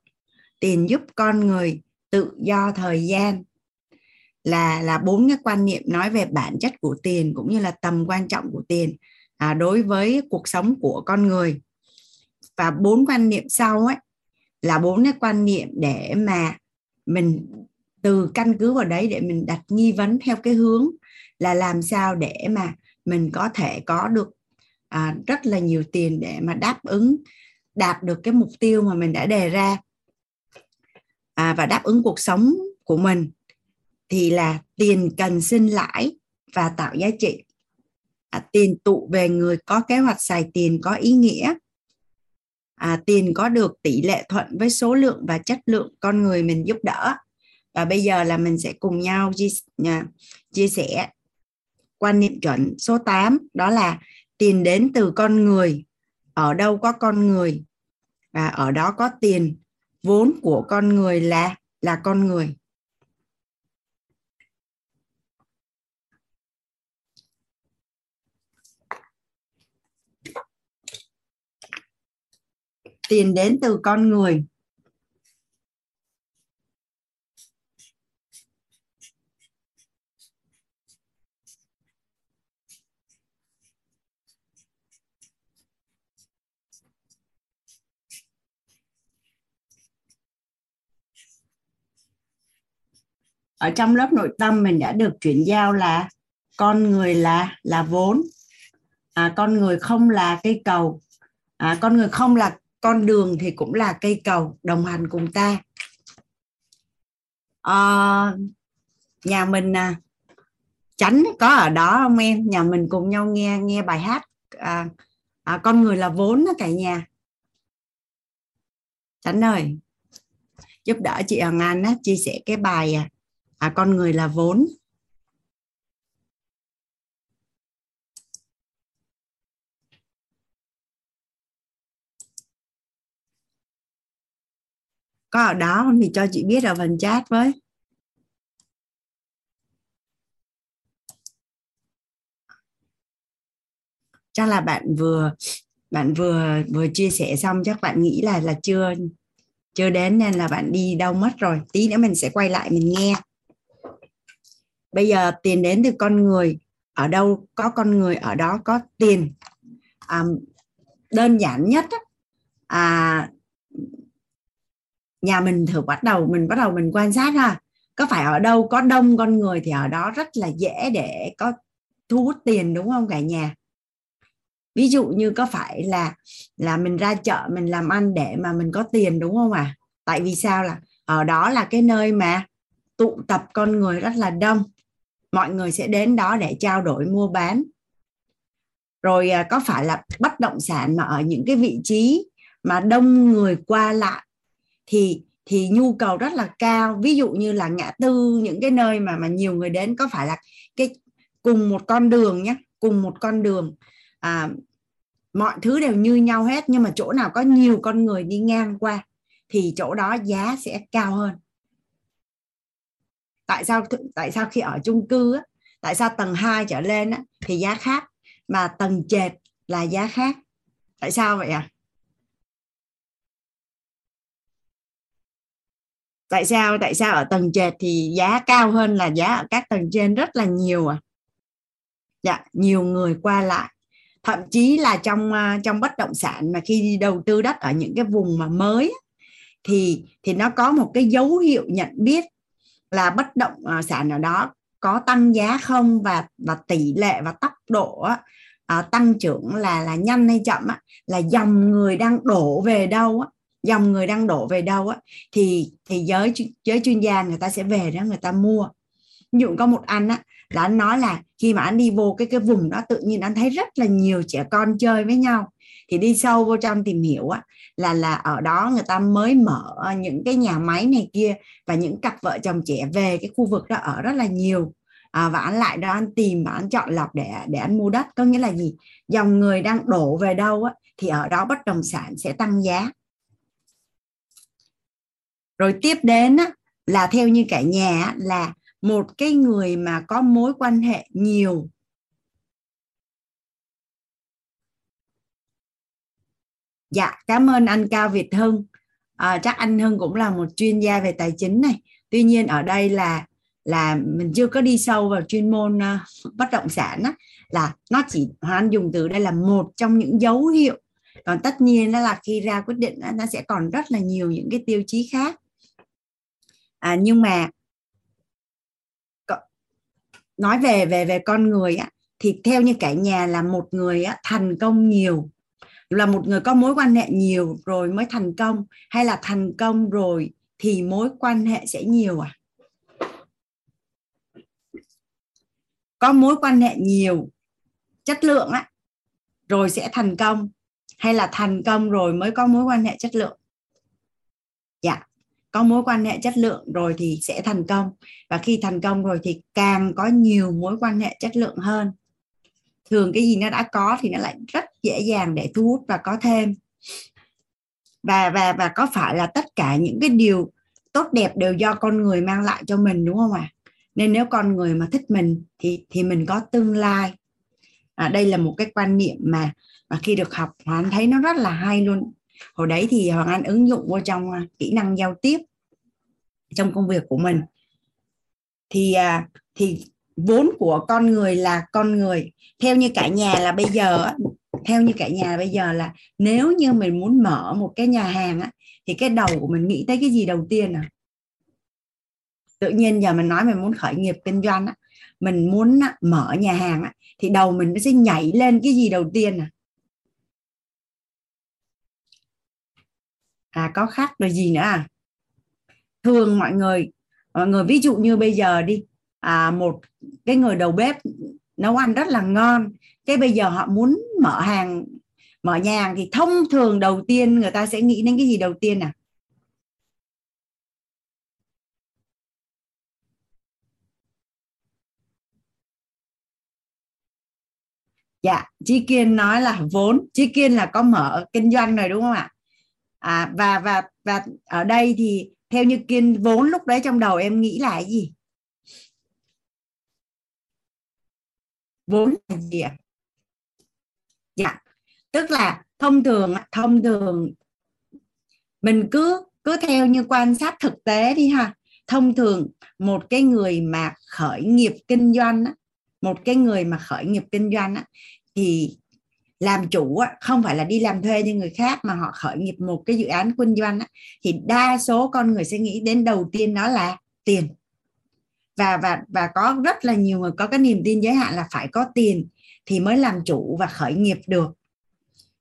Tiền giúp con người tự do thời gian. Là là bốn cái quan niệm nói về bản chất của tiền cũng như là tầm quan trọng của tiền à, đối với cuộc sống của con người. Và bốn quan niệm sau ấy là bốn cái quan niệm để mà mình từ căn cứ vào đấy để mình đặt nghi vấn theo cái hướng là làm sao để mà mình có thể có được à, rất là nhiều tiền để mà đáp ứng, đạt được cái mục tiêu mà mình đã đề ra à, và đáp ứng cuộc sống của mình. Thì là tiền cần sinh lãi và tạo giá trị. À, tiền tụ về người có kế hoạch xài tiền có ý nghĩa. À, tiền có được tỷ lệ thuận với số lượng và chất lượng con người mình giúp đỡ. Và bây giờ là mình sẽ cùng nhau chia, à, chia sẻ quan niệm chuẩn số tám, đó là tiền đến từ con người. Ở đâu có con người và ở đó có tiền. Vốn của con người là là con người. Tiền đến từ con người. Ở trong lớp nội tâm mình đã được chuyển giao là con người là là vốn, à, con người không là cây cầu, à, con người không là con đường thì cũng là cây cầu đồng hành cùng ta. À, nhà mình à, Chánh có ở đó không em? Nhà mình cùng nhau nghe nghe bài hát à, à, con người là vốn đó cả nhà. Chánh ơi, giúp đỡ chị Hằng Anh á, chia sẻ cái bài à, à, con người là vốn. Có ở đó không thì cho chị biết ở phần chat với. Chắc là bạn vừa bạn vừa vừa chia sẻ xong chắc bạn nghĩ là là chưa chưa đến nên là bạn đi đâu mất rồi. Tí nữa mình sẽ quay lại mình nghe. Bây giờ tiền đến từ con người, ở đâu có con người ở đó có tiền. À, đơn giản nhất à, nhà mình thử bắt đầu mình bắt đầu mình quan sát ha, có phải ở đâu có đông con người thì ở đó rất là dễ để có thu hút tiền đúng không cả nhà? Ví dụ như có phải là là mình ra chợ mình làm ăn để mà mình có tiền đúng không ạ? À? Tại vì sao là ở đó là cái nơi mà tụ tập con người rất là đông, mọi người sẽ đến đó để trao đổi mua bán. Rồi có phải là bất động sản mà ở những cái vị trí mà đông người qua lại thì thì nhu cầu rất là cao, ví dụ như là ngã tư, những cái nơi mà mà nhiều người đến, có phải là cái cùng một con đường nhé, cùng một con đường à, mọi thứ đều như nhau hết, nhưng mà chỗ nào có nhiều con người đi ngang qua thì chỗ đó giá sẽ cao hơn. Tại sao tại sao khi ở chung cư á, tại sao tầng hai trở lên á, thì giá khác mà tầng trệt là giá khác, tại sao vậy ạ? À? Tại sao tại sao ở tầng trệt thì giá cao hơn là giá ở các tầng trên rất là nhiều à? Dạ, nhiều người qua lại. Thậm chí là trong trong bất động sản mà khi đi đầu tư đất ở những cái vùng mà mới thì thì nó có một cái dấu hiệu nhận biết là bất động sản ở đó có tăng giá không, và và tỷ lệ và tốc độ à, tăng trưởng là là nhanh hay chậm á, là dòng người đang đổ về đâu á, dòng người đang đổ về đâu á thì thì giới giới chuyên gia người ta sẽ về đó người ta mua. Ví dụ có một anh á là anh nói là khi mà anh đi vô cái cái vùng đó tự nhiên anh thấy rất là nhiều trẻ con chơi với nhau, thì đi sâu vô trong tìm hiểu á là là ở đó người ta mới mở những cái nhà máy này kia, và những cặp vợ chồng trẻ về cái khu vực đó ở rất là nhiều. À, và anh lại đó anh tìm và anh chọn lọc để để anh mua đất, có nghĩa là gì? Dòng người đang đổ về đâu á thì ở đó bất động sản sẽ tăng giá. Rồi tiếp đến á, là theo như cả nhà á, là một cái người mà có mối quan hệ nhiều. Dạ, cảm ơn anh Cao Việt Hưng. À, chắc anh Hưng cũng là một chuyên gia về tài chính này. Tuy nhiên ở đây là là mình chưa có đi sâu vào chuyên môn uh, bất động sản á, là nó chỉ Hoàng dùng từ đây là một trong những dấu hiệu. Còn tất nhiên đó là khi ra quyết định đó, nó sẽ còn rất là nhiều những cái tiêu chí khác. À, nhưng mà nói về về về con người á, thì theo như cả nhà là một người á, thành công nhiều, là một người có mối quan hệ nhiều rồi mới thành công, hay là thành công rồi thì mối quan hệ sẽ nhiều à? Có mối quan hệ nhiều, chất lượng á, rồi sẽ thành công, hay là thành công rồi mới có mối quan hệ chất lượng? Dạ, có mối quan hệ chất lượng rồi thì sẽ thành công, và khi thành công rồi thì càng có nhiều mối quan hệ chất lượng hơn. Thường cái gì nó đã có thì nó lại rất dễ dàng để thu hút và có thêm. Và và và có phải là tất cả những cái điều tốt đẹp đều do con người mang lại cho mình đúng không ạ? À? Nên nếu con người mà thích mình thì thì mình có tương lai. À, đây là một cái quan niệm mà mà khi được học Hoàng Anh thấy nó rất là hay luôn. Hồi đấy thì Hoàng Anh ứng dụng vô trong kỹ năng giao tiếp trong công việc của mình. Thì thì vốn của con người là con người. Theo như cả nhà là bây giờ theo như cả nhà bây giờ là nếu như mình muốn mở một cái nhà hàng thì cái đầu của mình nghĩ tới cái gì đầu tiên à? Tự nhiên giờ mình nói mình muốn khởi nghiệp kinh doanh á, mình muốn á, mở nhà hàng á, thì đầu mình nó sẽ nhảy lên cái gì đầu tiên à? À, có khác rồi gì nữa à? Thường mọi người, mọi người ví dụ như bây giờ đi, à, một cái người đầu bếp nấu ăn rất là ngon, cái bây giờ họ muốn mở hàng, mở nhà hàng thì thông thường đầu tiên người ta sẽ nghĩ đến cái gì đầu tiên à? Dạ, Chí Kiên nói là vốn. Chí Kiên là có mở kinh doanh rồi đúng không ạ? À, và và và ở đây thì theo như Kiên, vốn lúc đấy trong đầu em nghĩ là cái gì? Vốn là gì ạ? Dạ, tức là thông thường thông thường mình cứ cứ theo như quan sát thực tế đi ha. Thông thường một cái người mà khởi nghiệp kinh doanh á, một cái người mà khởi nghiệp kinh doanh á, thì làm chủ á, không phải là đi làm thuê như người khác mà họ khởi nghiệp một cái dự án kinh doanh á, thì đa số con người sẽ nghĩ đến đầu tiên đó là tiền. Và, và, và có rất là nhiều người có cái niềm tin giới hạn là phải có tiền thì mới làm chủ và khởi nghiệp được.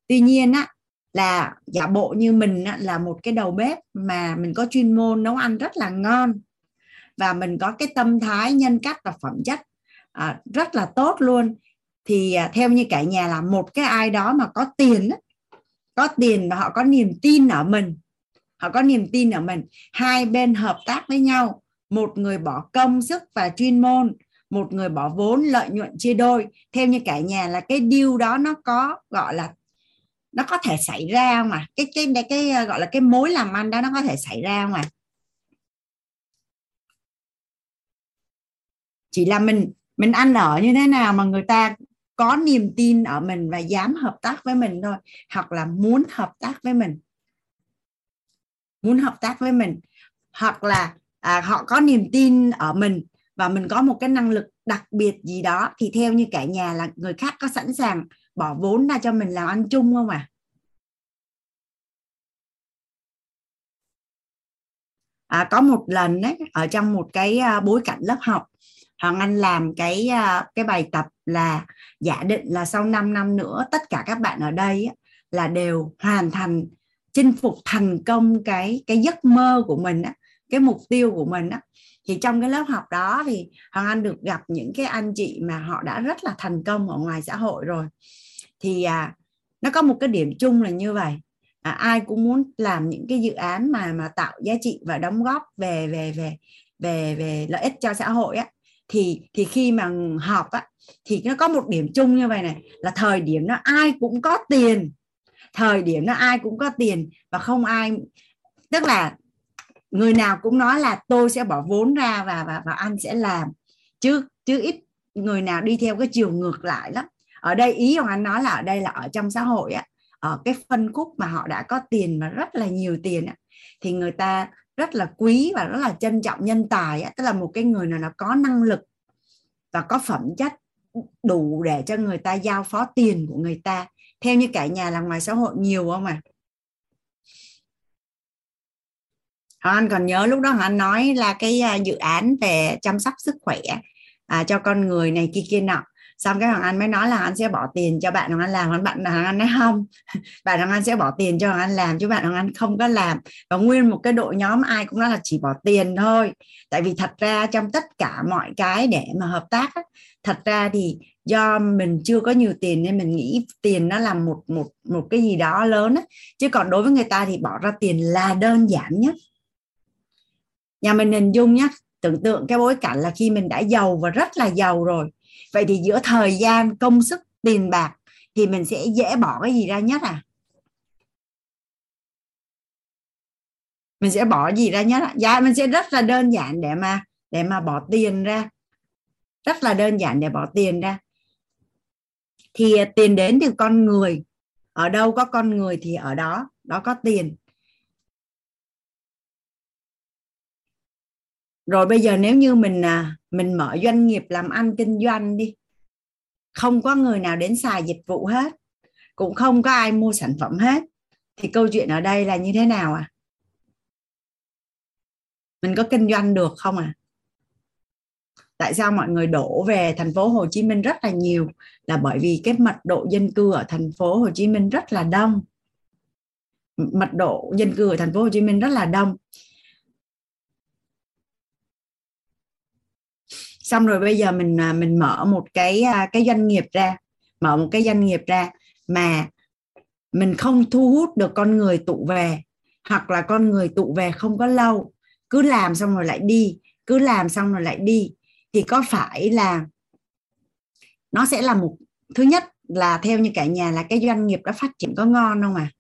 Tuy nhiên á, là giả bộ như mình á, là một cái đầu bếp mà mình có chuyên môn nấu ăn rất là ngon và mình có cái tâm thái, nhân cách và phẩm chất À, rất là tốt luôn, thì à, theo như cả nhà là một cái ai đó mà có tiền á, có tiền và họ có niềm tin ở mình, họ có niềm tin ở mình, hai bên hợp tác với nhau, một người bỏ công sức và chuyên môn, một người bỏ vốn, lợi nhuận chia đôi. Theo như cả nhà là cái deal đó nó có gọi là nó có thể xảy ra không ạ? Cái, cái cái cái gọi là cái mối làm ăn đó nó có thể xảy ra không ạ? Chỉ là mình Mình ăn ở như thế nào mà người ta có niềm tin ở mình và dám hợp tác với mình thôi. Hoặc là muốn hợp tác với mình. Muốn hợp tác với mình. Hoặc là à, họ có niềm tin ở mình và mình có một cái năng lực đặc biệt gì đó. Thì theo như cả nhà là người khác có sẵn sàng bỏ vốn ra cho mình làm ăn chung không ạ? À? À, có một lần đấy, ở trong một cái bối cảnh lớp học, Hoàng Anh làm cái cái bài tập là giả định là sau năm năm nữa tất cả các bạn ở đây là đều hoàn thành, chinh phục thành công cái cái giấc mơ của mình, cái mục tiêu của mình. Thì trong cái lớp học đó thì Hoàng Anh được gặp những cái anh chị mà họ đã rất là thành công ở ngoài xã hội rồi. Thì nó có một cái điểm chung là như vậy. À, ai cũng muốn làm những cái dự án mà mà tạo giá trị và đóng góp về về về về về lợi ích cho xã hội á. Thì, thì khi mà học á, thì nó có một điểm chung như vậy này, là thời điểm nó ai cũng có tiền. Thời điểm nó ai cũng có tiền và không ai, tức là người nào cũng nói là tôi sẽ bỏ vốn ra và, và, và anh sẽ làm. Chứ, chứ ít người nào đi theo cái chiều ngược lại lắm. Ở đây ý ông anh nói là ở đây là ở trong xã hội á, ở cái phân khúc mà họ đã có tiền mà rất là nhiều tiền á, thì người ta rất là quý và rất là trân trọng nhân tài, tức là một cái người nào nó có năng lực và có phẩm chất đủ để cho người ta giao phó tiền của người ta. Theo như cả nhà là ngoài xã hội nhiều không ạ? À? Anh còn nhớ lúc đó anh nói là cái dự án về chăm sóc sức khỏe à, cho con người này kia kia nọ. Xong cái Hoàng Anh mới nói là anh sẽ bỏ tiền cho bạn Hoàng Anh làm. Bạn Hoàng Anh nói không, bạn Hoàng Anh sẽ bỏ tiền cho Hoàng Anh làm chứ bạn Hoàng Anh không có làm. Và nguyên một cái đội nhóm ai cũng nói là chỉ bỏ tiền thôi. Tại vì thật ra trong tất cả mọi cái để mà hợp tác á, thật ra thì do mình chưa có nhiều tiền nên mình nghĩ tiền nó là một, một, một cái gì đó lớn á. Chứ còn đối với người ta thì bỏ ra tiền là đơn giản nhất. Nhà mình hình dung nhé, tưởng tượng cái bối cảnh là khi mình đã giàu và rất là giàu rồi, vậy thì giữa thời gian, công sức, tiền bạc thì mình sẽ dễ bỏ cái gì ra nhất à? Mình sẽ bỏ gì ra nhất à? Dạ, mình sẽ rất là đơn giản để mà để mà bỏ tiền ra. Rất là đơn giản để bỏ tiền ra. Thì tiền đến từ con người. Ở đâu có con người thì ở đó, đó có tiền. Rồi bây giờ nếu như mình mình mở doanh nghiệp làm ăn kinh doanh đi, không có người nào đến xài dịch vụ hết, cũng không có ai mua sản phẩm hết, thì câu chuyện ở đây là như thế nào à? Mình có kinh doanh được không à? Tại sao mọi người đổ về thành phố Hồ Chí Minh rất là nhiều? Là bởi vì cái mật độ dân cư ở thành phố Hồ Chí Minh rất là đông. Mật độ dân cư ở thành phố Hồ Chí Minh rất là đông. Xong rồi bây giờ mình mình mở một cái cái doanh nghiệp ra, mở một cái doanh nghiệp ra mà mình không thu hút được con người tụ về, hoặc là con người tụ về không có lâu, cứ làm xong rồi lại đi, cứ làm xong rồi lại đi, thì có phải là nó sẽ là một, thứ nhất là theo như cả nhà là cái doanh nghiệp đã phát triển có ngon không à?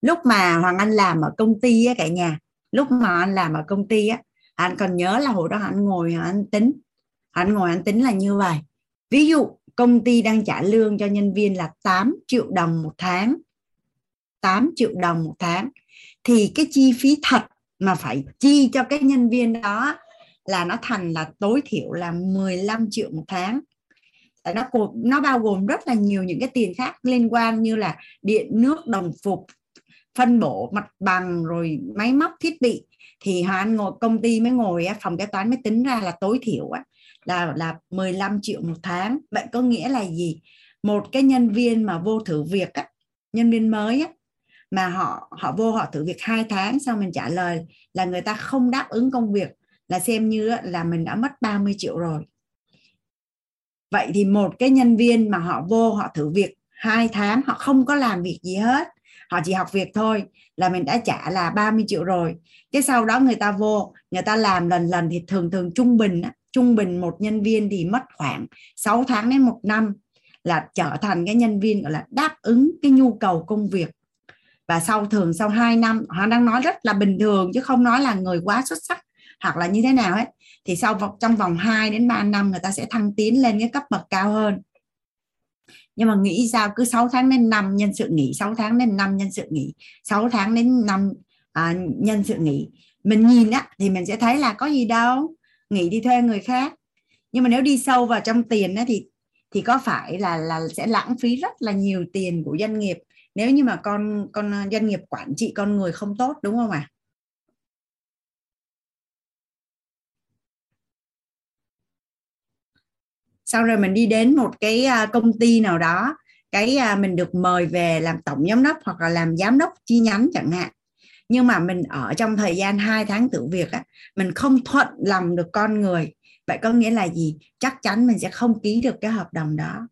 Lúc mà Hoàng Anh làm ở công ty á cả nhà, lúc mà anh làm ở công ty á, anh còn nhớ là hồi đó anh ngồi anh tính, anh ngồi anh tính là như vậy. Ví dụ công ty đang trả lương cho nhân viên là tám triệu đồng một tháng. tám triệu đồng một tháng. Thì cái chi phí thật mà phải chi cho cái nhân viên đó là nó thành là tối thiểu là mười lăm triệu một tháng. Nó, nó bao gồm rất là nhiều những cái tiền khác liên quan như là điện, nước, đồng phục, phân bổ mặt bằng, rồi máy móc thiết bị. Thì Hoàng ngồi công ty mới ngồi phòng kế toán mới tính ra là tối thiểu là, là mười lăm triệu một tháng. Vậy có nghĩa là gì? Một cái nhân viên mà vô thử việc, nhân viên mới mà họ, họ vô họ thử việc hai tháng sau mình trả lời là người ta không đáp ứng công việc, là xem như là mình đã mất ba mươi triệu rồi. Vậy thì một cái nhân viên mà họ vô họ thử việc hai tháng, họ không có làm việc gì hết, họ chỉ học việc thôi, là mình đã trả là ba mươi triệu rồi. Cái sau đó người ta vô, người ta làm lần lần thì thường thường trung bình, trung bình một nhân viên thì mất khoảng sáu tháng đến một năm là trở thành cái nhân viên gọi là đáp ứng cái nhu cầu công việc. Và sau thường sau hai năm, họ đang nói rất là bình thường chứ không nói là người quá xuất sắc hoặc là như thế nào hết. Thì sau trong vòng hai đến ba năm người ta sẽ thăng tiến lên cái cấp bậc cao hơn. Nhưng mà nghĩ sao cứ sáu tháng đến năm nhân sự nghỉ, sáu tháng đến năm nhân sự nghỉ, sáu tháng đến năm à, nhân sự nghỉ. Mình nhìn á thì mình sẽ thấy là có gì đâu, nghỉ đi thuê người khác. Nhưng mà nếu đi sâu vào trong tiền á, thì thì có phải là là sẽ lãng phí rất là nhiều tiền của doanh nghiệp nếu như mà con con doanh nghiệp quản trị con người không tốt, đúng không ạ? À? Sau rồi mình đi đến một cái công ty nào đó, cái mình được mời về làm tổng giám đốc hoặc là làm giám đốc chi nhánh chẳng hạn. Nhưng mà mình ở trong thời gian hai tháng thử việc á, mình không thuận lòng được con người. Vậy có nghĩa là gì? Chắc chắn mình sẽ không ký được cái hợp đồng đó.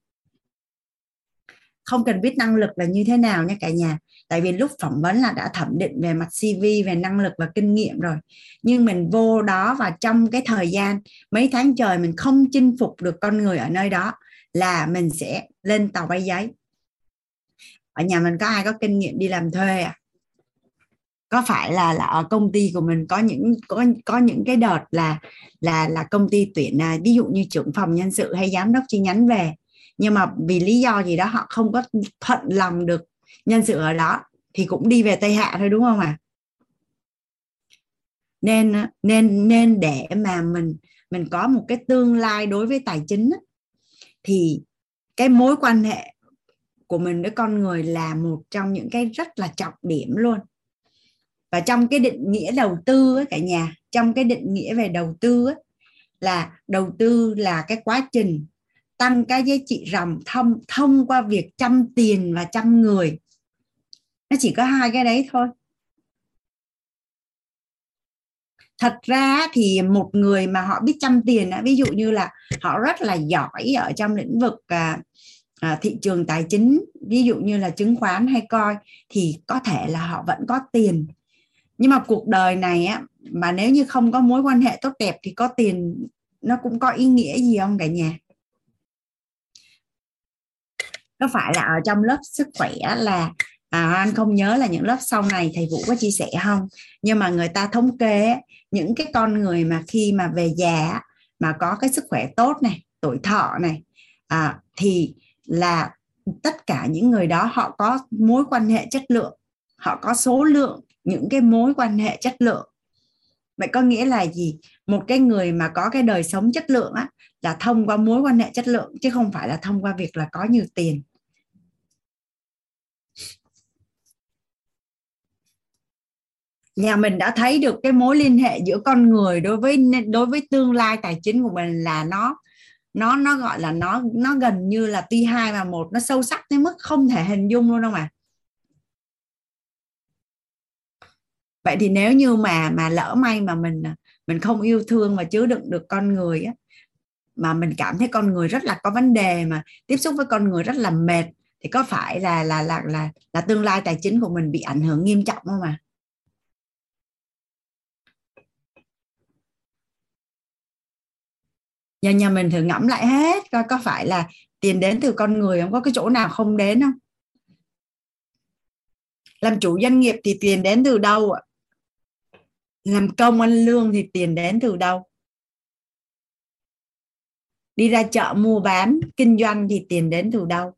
Không cần biết năng lực là như thế nào nha cả nhà. Tại vì lúc phỏng vấn là đã thẩm định về mặt xê vê, về năng lực và kinh nghiệm rồi. Nhưng mình vô đó và trong cái thời gian mấy tháng trời mình không chinh phục được con người ở nơi đó là mình sẽ lên tàu bay giấy. Ở nhà mình có ai có kinh nghiệm đi làm thuê à? Có phải là, là ở công ty của mình có những có có những cái đợt là là là công ty tuyển ví dụ như trưởng phòng nhân sự hay giám đốc chi nhánh về, nhưng mà vì lý do gì đó họ không có thuận lòng được nhân sự ở đó thì cũng đi về Tây Hạ thôi, đúng không ạ? À? Nên nên nên để mà mình mình có một cái tương lai đối với tài chính thì cái mối quan hệ của mình với con người là một trong những cái rất là trọng điểm luôn. Và trong cái định nghĩa đầu tư ấy, cả nhà, trong cái định nghĩa về đầu tư ấy, là đầu tư là cái quá trình tăng cái giá trị ròng thông, thông qua việc chăm tiền và chăm người. Nó chỉ có hai cái đấy thôi. Thật ra thì một người mà họ biết chăm tiền, ví dụ như là họ rất là giỏi ở trong lĩnh vực thị trường tài chính, ví dụ như là chứng khoán hay coi, thì có thể là họ vẫn có tiền. Nhưng mà cuộc đời này á, mà nếu như không có mối quan hệ tốt đẹp thì có tiền nó cũng có ý nghĩa gì không cả nhà? Có phải là ở trong lớp sức khỏe là à, anh không nhớ là những lớp sau này thầy Vũ có chia sẻ không? Nhưng mà người ta thống kê những cái con người mà khi mà về già mà có cái sức khỏe tốt này, tuổi thọ này à, thì là tất cả những người đó họ có mối quan hệ chất lượng, họ có số lượng những cái mối quan hệ chất lượng. Vậy có nghĩa là gì? Một cái người mà có cái đời sống chất lượng á, là thông qua mối quan hệ chất lượng chứ không phải là thông qua việc là có nhiều tiền. nhà mình đã thấy được cái mối liên hệ giữa con người đối với đối với tương lai tài chính của mình là nó nó nó gọi là nó nó gần như là tuy hai mà một, nó sâu sắc tới mức không thể hình dung luôn đâu mà. Vậy thì nếu như mà mà lỡ may mà mình mình không yêu thương mà chứa đựng được con người á, mà mình cảm thấy con người rất là có vấn đề, mà tiếp xúc với con người rất là mệt, thì có phải là là là là là tương lai tài chính của mình bị ảnh hưởng nghiêm trọng không mà? Nhà nhà mình thử ngẫm lại hết coi có phải là tiền đến từ con người không, có cái chỗ nào không đến không? Làm chủ doanh nghiệp thì tiền đến từ đâu ạ? Làm công ăn lương thì tiền đến từ đâu? Đi ra chợ mua bán, kinh doanh thì tiền đến từ đâu?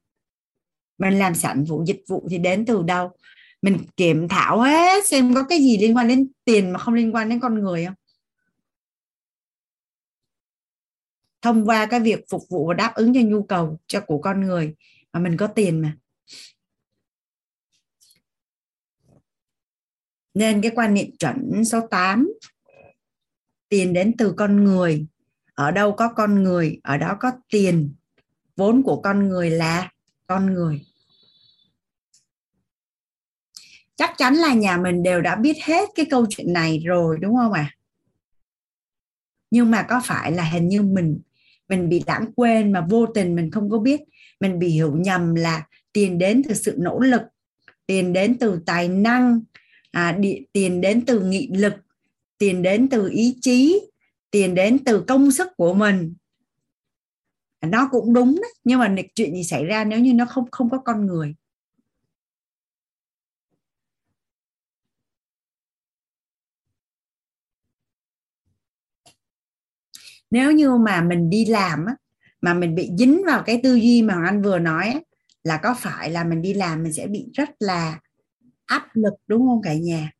Mình làm sản vụ, dịch vụ thì đến từ đâu? Mình kiểm thảo hết xem có cái gì liên quan đến tiền mà không liên quan đến con người không? Thông qua cái việc phục vụ và đáp ứng cho nhu cầu cho của con người mà mình có tiền mà. Nên cái quan niệm chuẩn số tám, tiền đến từ con người. Ở đâu có con người, ở đó có tiền. Vốn của con người là con người. Chắc chắn là nhà mình đều đã biết hết cái câu chuyện này rồi đúng không ạ? À? Nhưng mà có phải là hình như mình mình bị lãng quên mà vô tình mình không có biết. Mình bị hiểu nhầm là tiền đến từ sự nỗ lực, tiền đến từ tài năng, à, địa, tiền đến từ nghị lực, tiền đến từ ý chí, tiền đến từ công sức của mình. Nó cũng đúng đó, nhưng mà chuyện gì xảy ra nếu như nó không không có con người? Nếu như mà mình đi làm á, mà mình bị dính vào cái tư duy mà Hoàng Anh vừa nói á, là có phải là mình đi làm mình sẽ bị rất là áp lực đúng không cả nhà?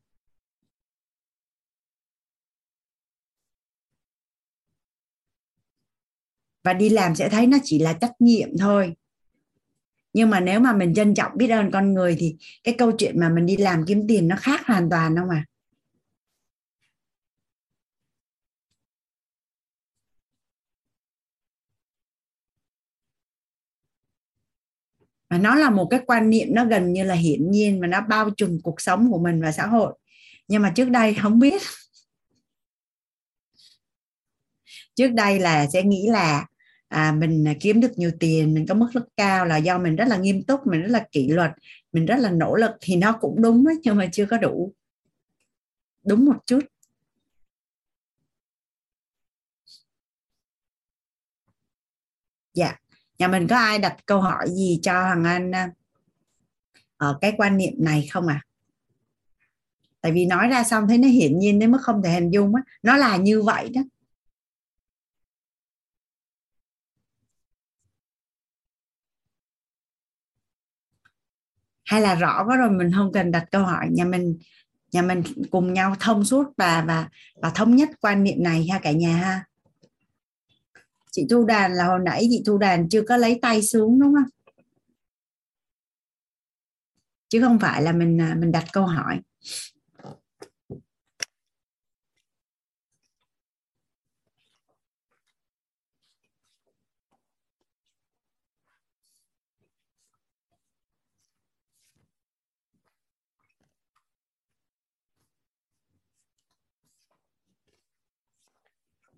Và đi làm sẽ thấy nó chỉ là trách nhiệm thôi. Nhưng mà nếu mà mình trân trọng biết ơn con người thì cái câu chuyện mà mình đi làm kiếm tiền nó khác hoàn toàn không à? Và nó là một cái quan niệm nó gần như là hiển nhiên và nó bao trùm cuộc sống của mình và xã hội. Nhưng mà trước đây không biết. Trước đây là sẽ nghĩ là à, mình kiếm được nhiều tiền, mình có mức lương cao là do mình rất là nghiêm túc, mình rất là kỷ luật, mình rất là nỗ lực, thì nó cũng đúng ấy, nhưng mà chưa có đủ. Đúng một chút. Dạ. Yeah. Nhà mình có ai đặt câu hỏi gì cho Hằng Anh ở cái quan niệm này không ạ? À? Tại vì nói ra xong thấy nó hiển nhiên đến mức không thể hình dung á, nó là như vậy đó. Hay là rõ quá rồi mình không cần đặt câu hỏi, nhà mình nhà mình cùng nhau thông suốt và và và thống nhất quan niệm này ha cả nhà ha. Chị Thu Đàn là hồi nãy chị Thu Đàn chưa có lấy tay xuống đúng không? Chứ không phải là mình mình đặt câu hỏi.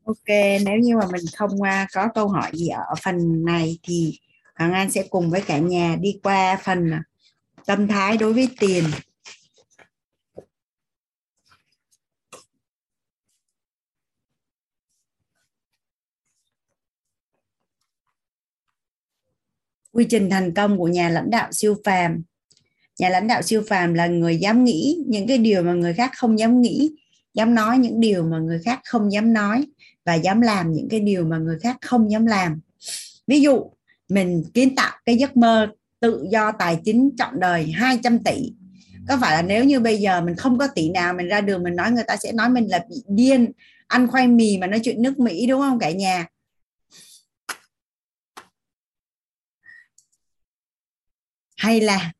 Ok, nếu như mà mình không có câu hỏi gì ở phần này thì Hoàng Anh sẽ cùng với cả nhà đi qua phần tâm thái đối với tiền. Quy trình thành công của nhà lãnh đạo siêu phàm. Nhà lãnh đạo siêu phàm là người dám nghĩ những cái điều mà người khác không dám nghĩ, dám nói những điều mà người khác không dám nói, và dám làm những cái điều mà người khác không dám làm. Ví dụ, mình kiến tạo cái giấc mơ tự do tài chính trọn đời hai trăm tỷ. Có phải là nếu như bây giờ mình không có tỷ nào, mình ra đường mình nói người ta sẽ nói mình là bị điên, ăn khoai mì mà nói chuyện nước Mỹ đúng không cả nhà? Hay là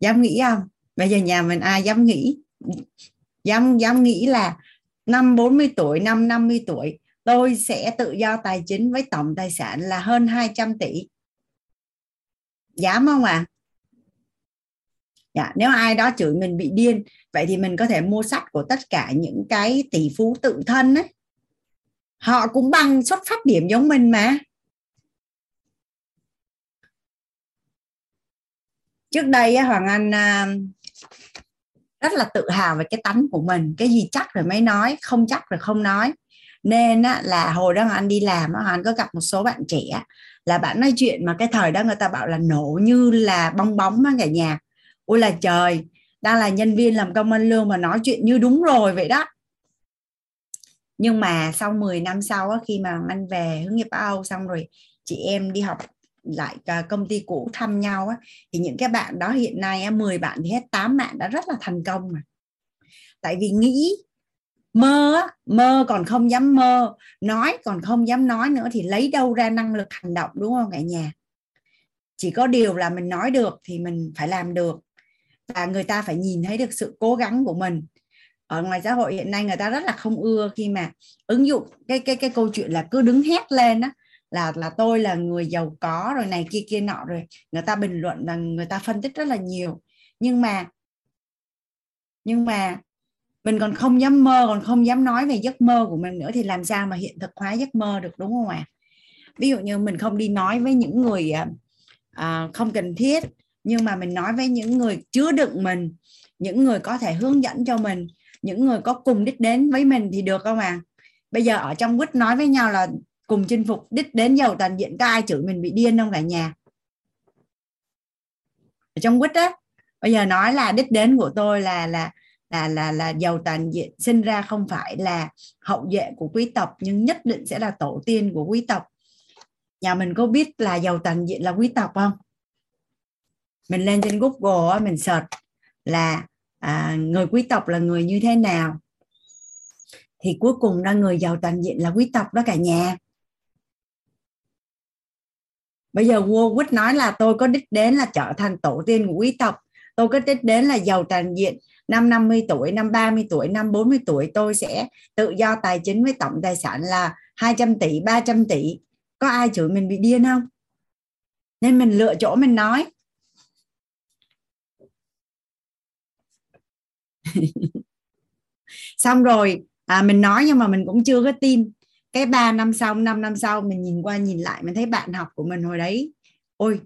Dám nghĩ không? Bây giờ nhà mình ai dám nghĩ? Dám, dám nghĩ là năm bốn mươi tuổi, năm năm mươi tuổi tôi sẽ tự do tài chính với tổng tài sản là hơn hai trăm tỷ. Dám không ạ? À? Dạ, nếu ai đó chửi mình bị điên, vậy thì mình có thể mua sách của tất cả những cái tỷ phú tự thân ấy. Họ cũng bằng xuất phát điểm giống mình mà. Trước đây Hoàng Anh rất là tự hào về cái tánh của mình. Cái gì chắc rồi mới nói, không chắc rồi không nói. Nên là hồi đó anh đi làm, anh có gặp một số bạn trẻ là bạn nói chuyện mà cái thời đó người ta bảo là nổ như là bong bóng cả nhà. Ôi là trời, đang là nhân viên làm công ăn lương mà nói chuyện như đúng rồi vậy đó. Nhưng mà sau mười năm sau, khi mà anh về hướng nghiệp Âu xong rồi chị em đi học lại công ty cũ thăm nhau, thì những cái bạn đó hiện nay mười bạn thì hết tám bạn đã rất là thành công mà. Tại vì nghĩ mơ, mơ còn không dám mơ, nói còn không dám nói nữa thì lấy đâu ra năng lực hành động, đúng không cả nhà? Chỉ có điều là mình nói được thì mình phải làm được, và người ta phải nhìn thấy được sự cố gắng của mình. Ở ngoài xã hội hiện nay người ta rất là không ưa khi mà ứng dụng cái cái cái câu chuyện là cứ đứng hét lên á, là là tôi là người giàu có rồi này kia kia nọ, rồi người ta bình luận và người ta phân tích rất là nhiều. Nhưng mà nhưng mà mình còn không dám mơ, còn không dám nói về giấc mơ của mình nữa thì làm sao mà hiện thực hóa giấc mơ được, đúng không ạ? À? Ví dụ như mình không đi nói với những người à, không cần thiết, nhưng mà mình nói với những người chứa đựng mình, những người có thể hướng dẫn cho mình, những người có cùng đích đến với mình thì được không ạ? À? Bây giờ ở trong quýt nói với nhau là cùng chinh phục đích đến giàu toàn diện, có ai chửi mình bị điên không cả nhà? Ở trong quýt á, bây giờ nói là đích đến của tôi là là là là là giàu toàn diện, sinh ra không phải là hậu duệ của quý tộc nhưng nhất định sẽ là tổ tiên của quý tộc. Nhà mình có biết là giàu toàn diện là quý tộc không? Mình lên trên Google mình search là à, người quý tộc là người như thế nào, thì cuối cùng ra người giàu toàn diện là quý tộc đó cả nhà. Bây giờ Woolworth nói là tôi có đích đến là trở thành tổ tiên của quý tộc, tôi có đích đến là giàu toàn diện, năm năm mươi tuổi, năm ba mươi tuổi, năm bốn mươi tuổi tôi sẽ tự do tài chính với tổng tài sản là hai trăm tỷ, ba trăm tỷ. Có ai chửi mình bị điên không? Nên mình lựa chỗ mình nói. Xong rồi à, mình nói nhưng mà mình cũng chưa có tin. Cái ba năm sau, năm năm sau mình nhìn qua nhìn lại mình thấy bạn học của mình hồi đấy, ôi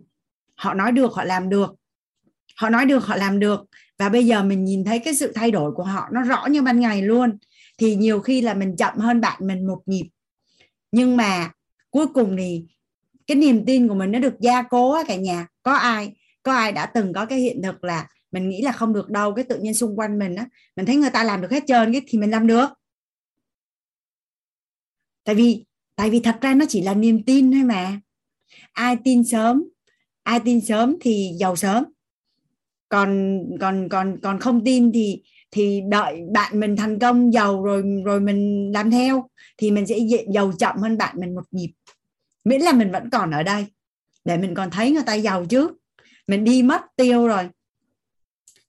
họ nói được, họ làm được. Họ nói được, họ làm được. Và bây giờ mình nhìn thấy cái sự thay đổi của họ nó rõ như ban ngày luôn. Thì nhiều khi là mình chậm hơn bạn mình một nhịp, nhưng mà cuối cùng thì cái niềm tin của mình nó được gia cố á cả nhà. Có ai, có ai đã từng có cái hiện thực là mình nghĩ là không được đâu, cái tự nhiên xung quanh mình á, mình thấy người ta làm được hết trơn cái thì mình làm được. Tại vì tại vì thật ra nó chỉ là niềm tin thôi mà. Ai tin sớm, ai tin sớm thì giàu sớm. Còn còn còn còn không tin thì thì đợi bạn mình thành công giàu rồi rồi mình làm theo thì mình sẽ giàu chậm hơn bạn mình một nhịp. Miễn là mình vẫn còn ở đây để mình còn thấy người ta giàu chứ. Mình đi mất tiêu rồi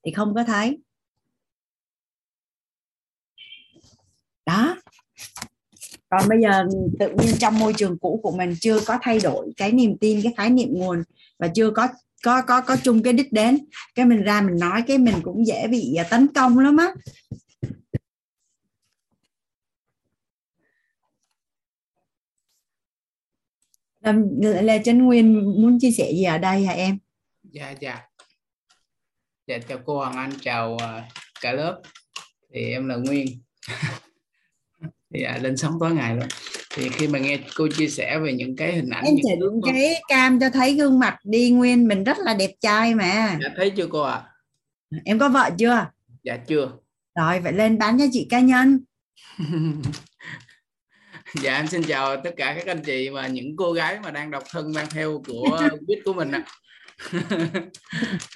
thì không có thấy. Đó. Còn bây giờ tự nhiên trong môi trường cũ của mình chưa có thay đổi cái niềm tin, cái khái niệm nguồn và chưa có có có có chung cái đích đến, cái mình ra mình nói cái mình cũng dễ bị tấn công lắm á. Lê Trấn Nguyên muốn chia sẻ gì ở đây hả em? Dạ dạ. Dạ chào cô Hoàng Anh, chào cả lớp. Thì em là Nguyên. Dạ, lên sóng tối ngày luôn. Thì khi mà nghe cô chia sẻ về những cái hình ảnh, em chỉnh những cái cam cho thấy gương mặt đi Nguyên, mình rất là đẹp trai mà. Dạ, thấy chưa cô ạ? À? Em có vợ chưa? Dạ chưa. Rồi vậy lên bán cho chị cá nhân. Dạ em xin chào tất cả các anh chị và những cô gái mà đang độc thân mang theo của biết của mình ạ.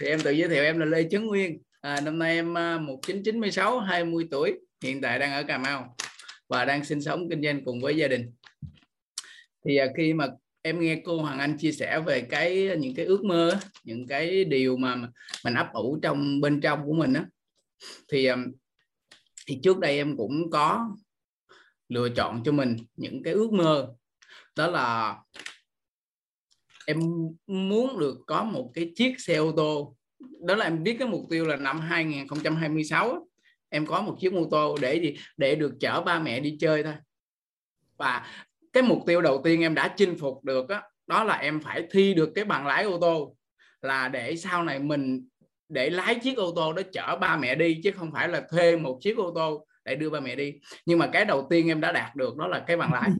Thì em tự giới thiệu, em là Lê Trấn Nguyên, à, năm nay em một nghìn chín trăm chín mươi sáu, hai mươi tuổi, hiện tại đang ở Cà Mau và đang sinh sống kinh doanh cùng với gia đình. Thì khi mà em nghe cô Hoàng Anh chia sẻ về cái những cái ước mơ, những cái điều mà mình ấp ủ trong bên trong của mình á, thì thì trước đây em cũng có lựa chọn cho mình những cái ước mơ, đó là em muốn được có một cái chiếc xe ô tô. Đó là em biết cái mục tiêu là năm hai không hai sáu em có một chiếc mô tô để gì, để được chở ba mẹ đi chơi thôi. Và cái mục tiêu đầu tiên em đã chinh phục được đó, đó là em phải thi được cái bằng lái ô tô, là để sau này mình để lái chiếc ô tô đó chở ba mẹ đi, chứ không phải là thuê một chiếc ô tô để đưa ba mẹ đi. Nhưng mà cái đầu tiên em đã đạt được đó là cái bằng lái.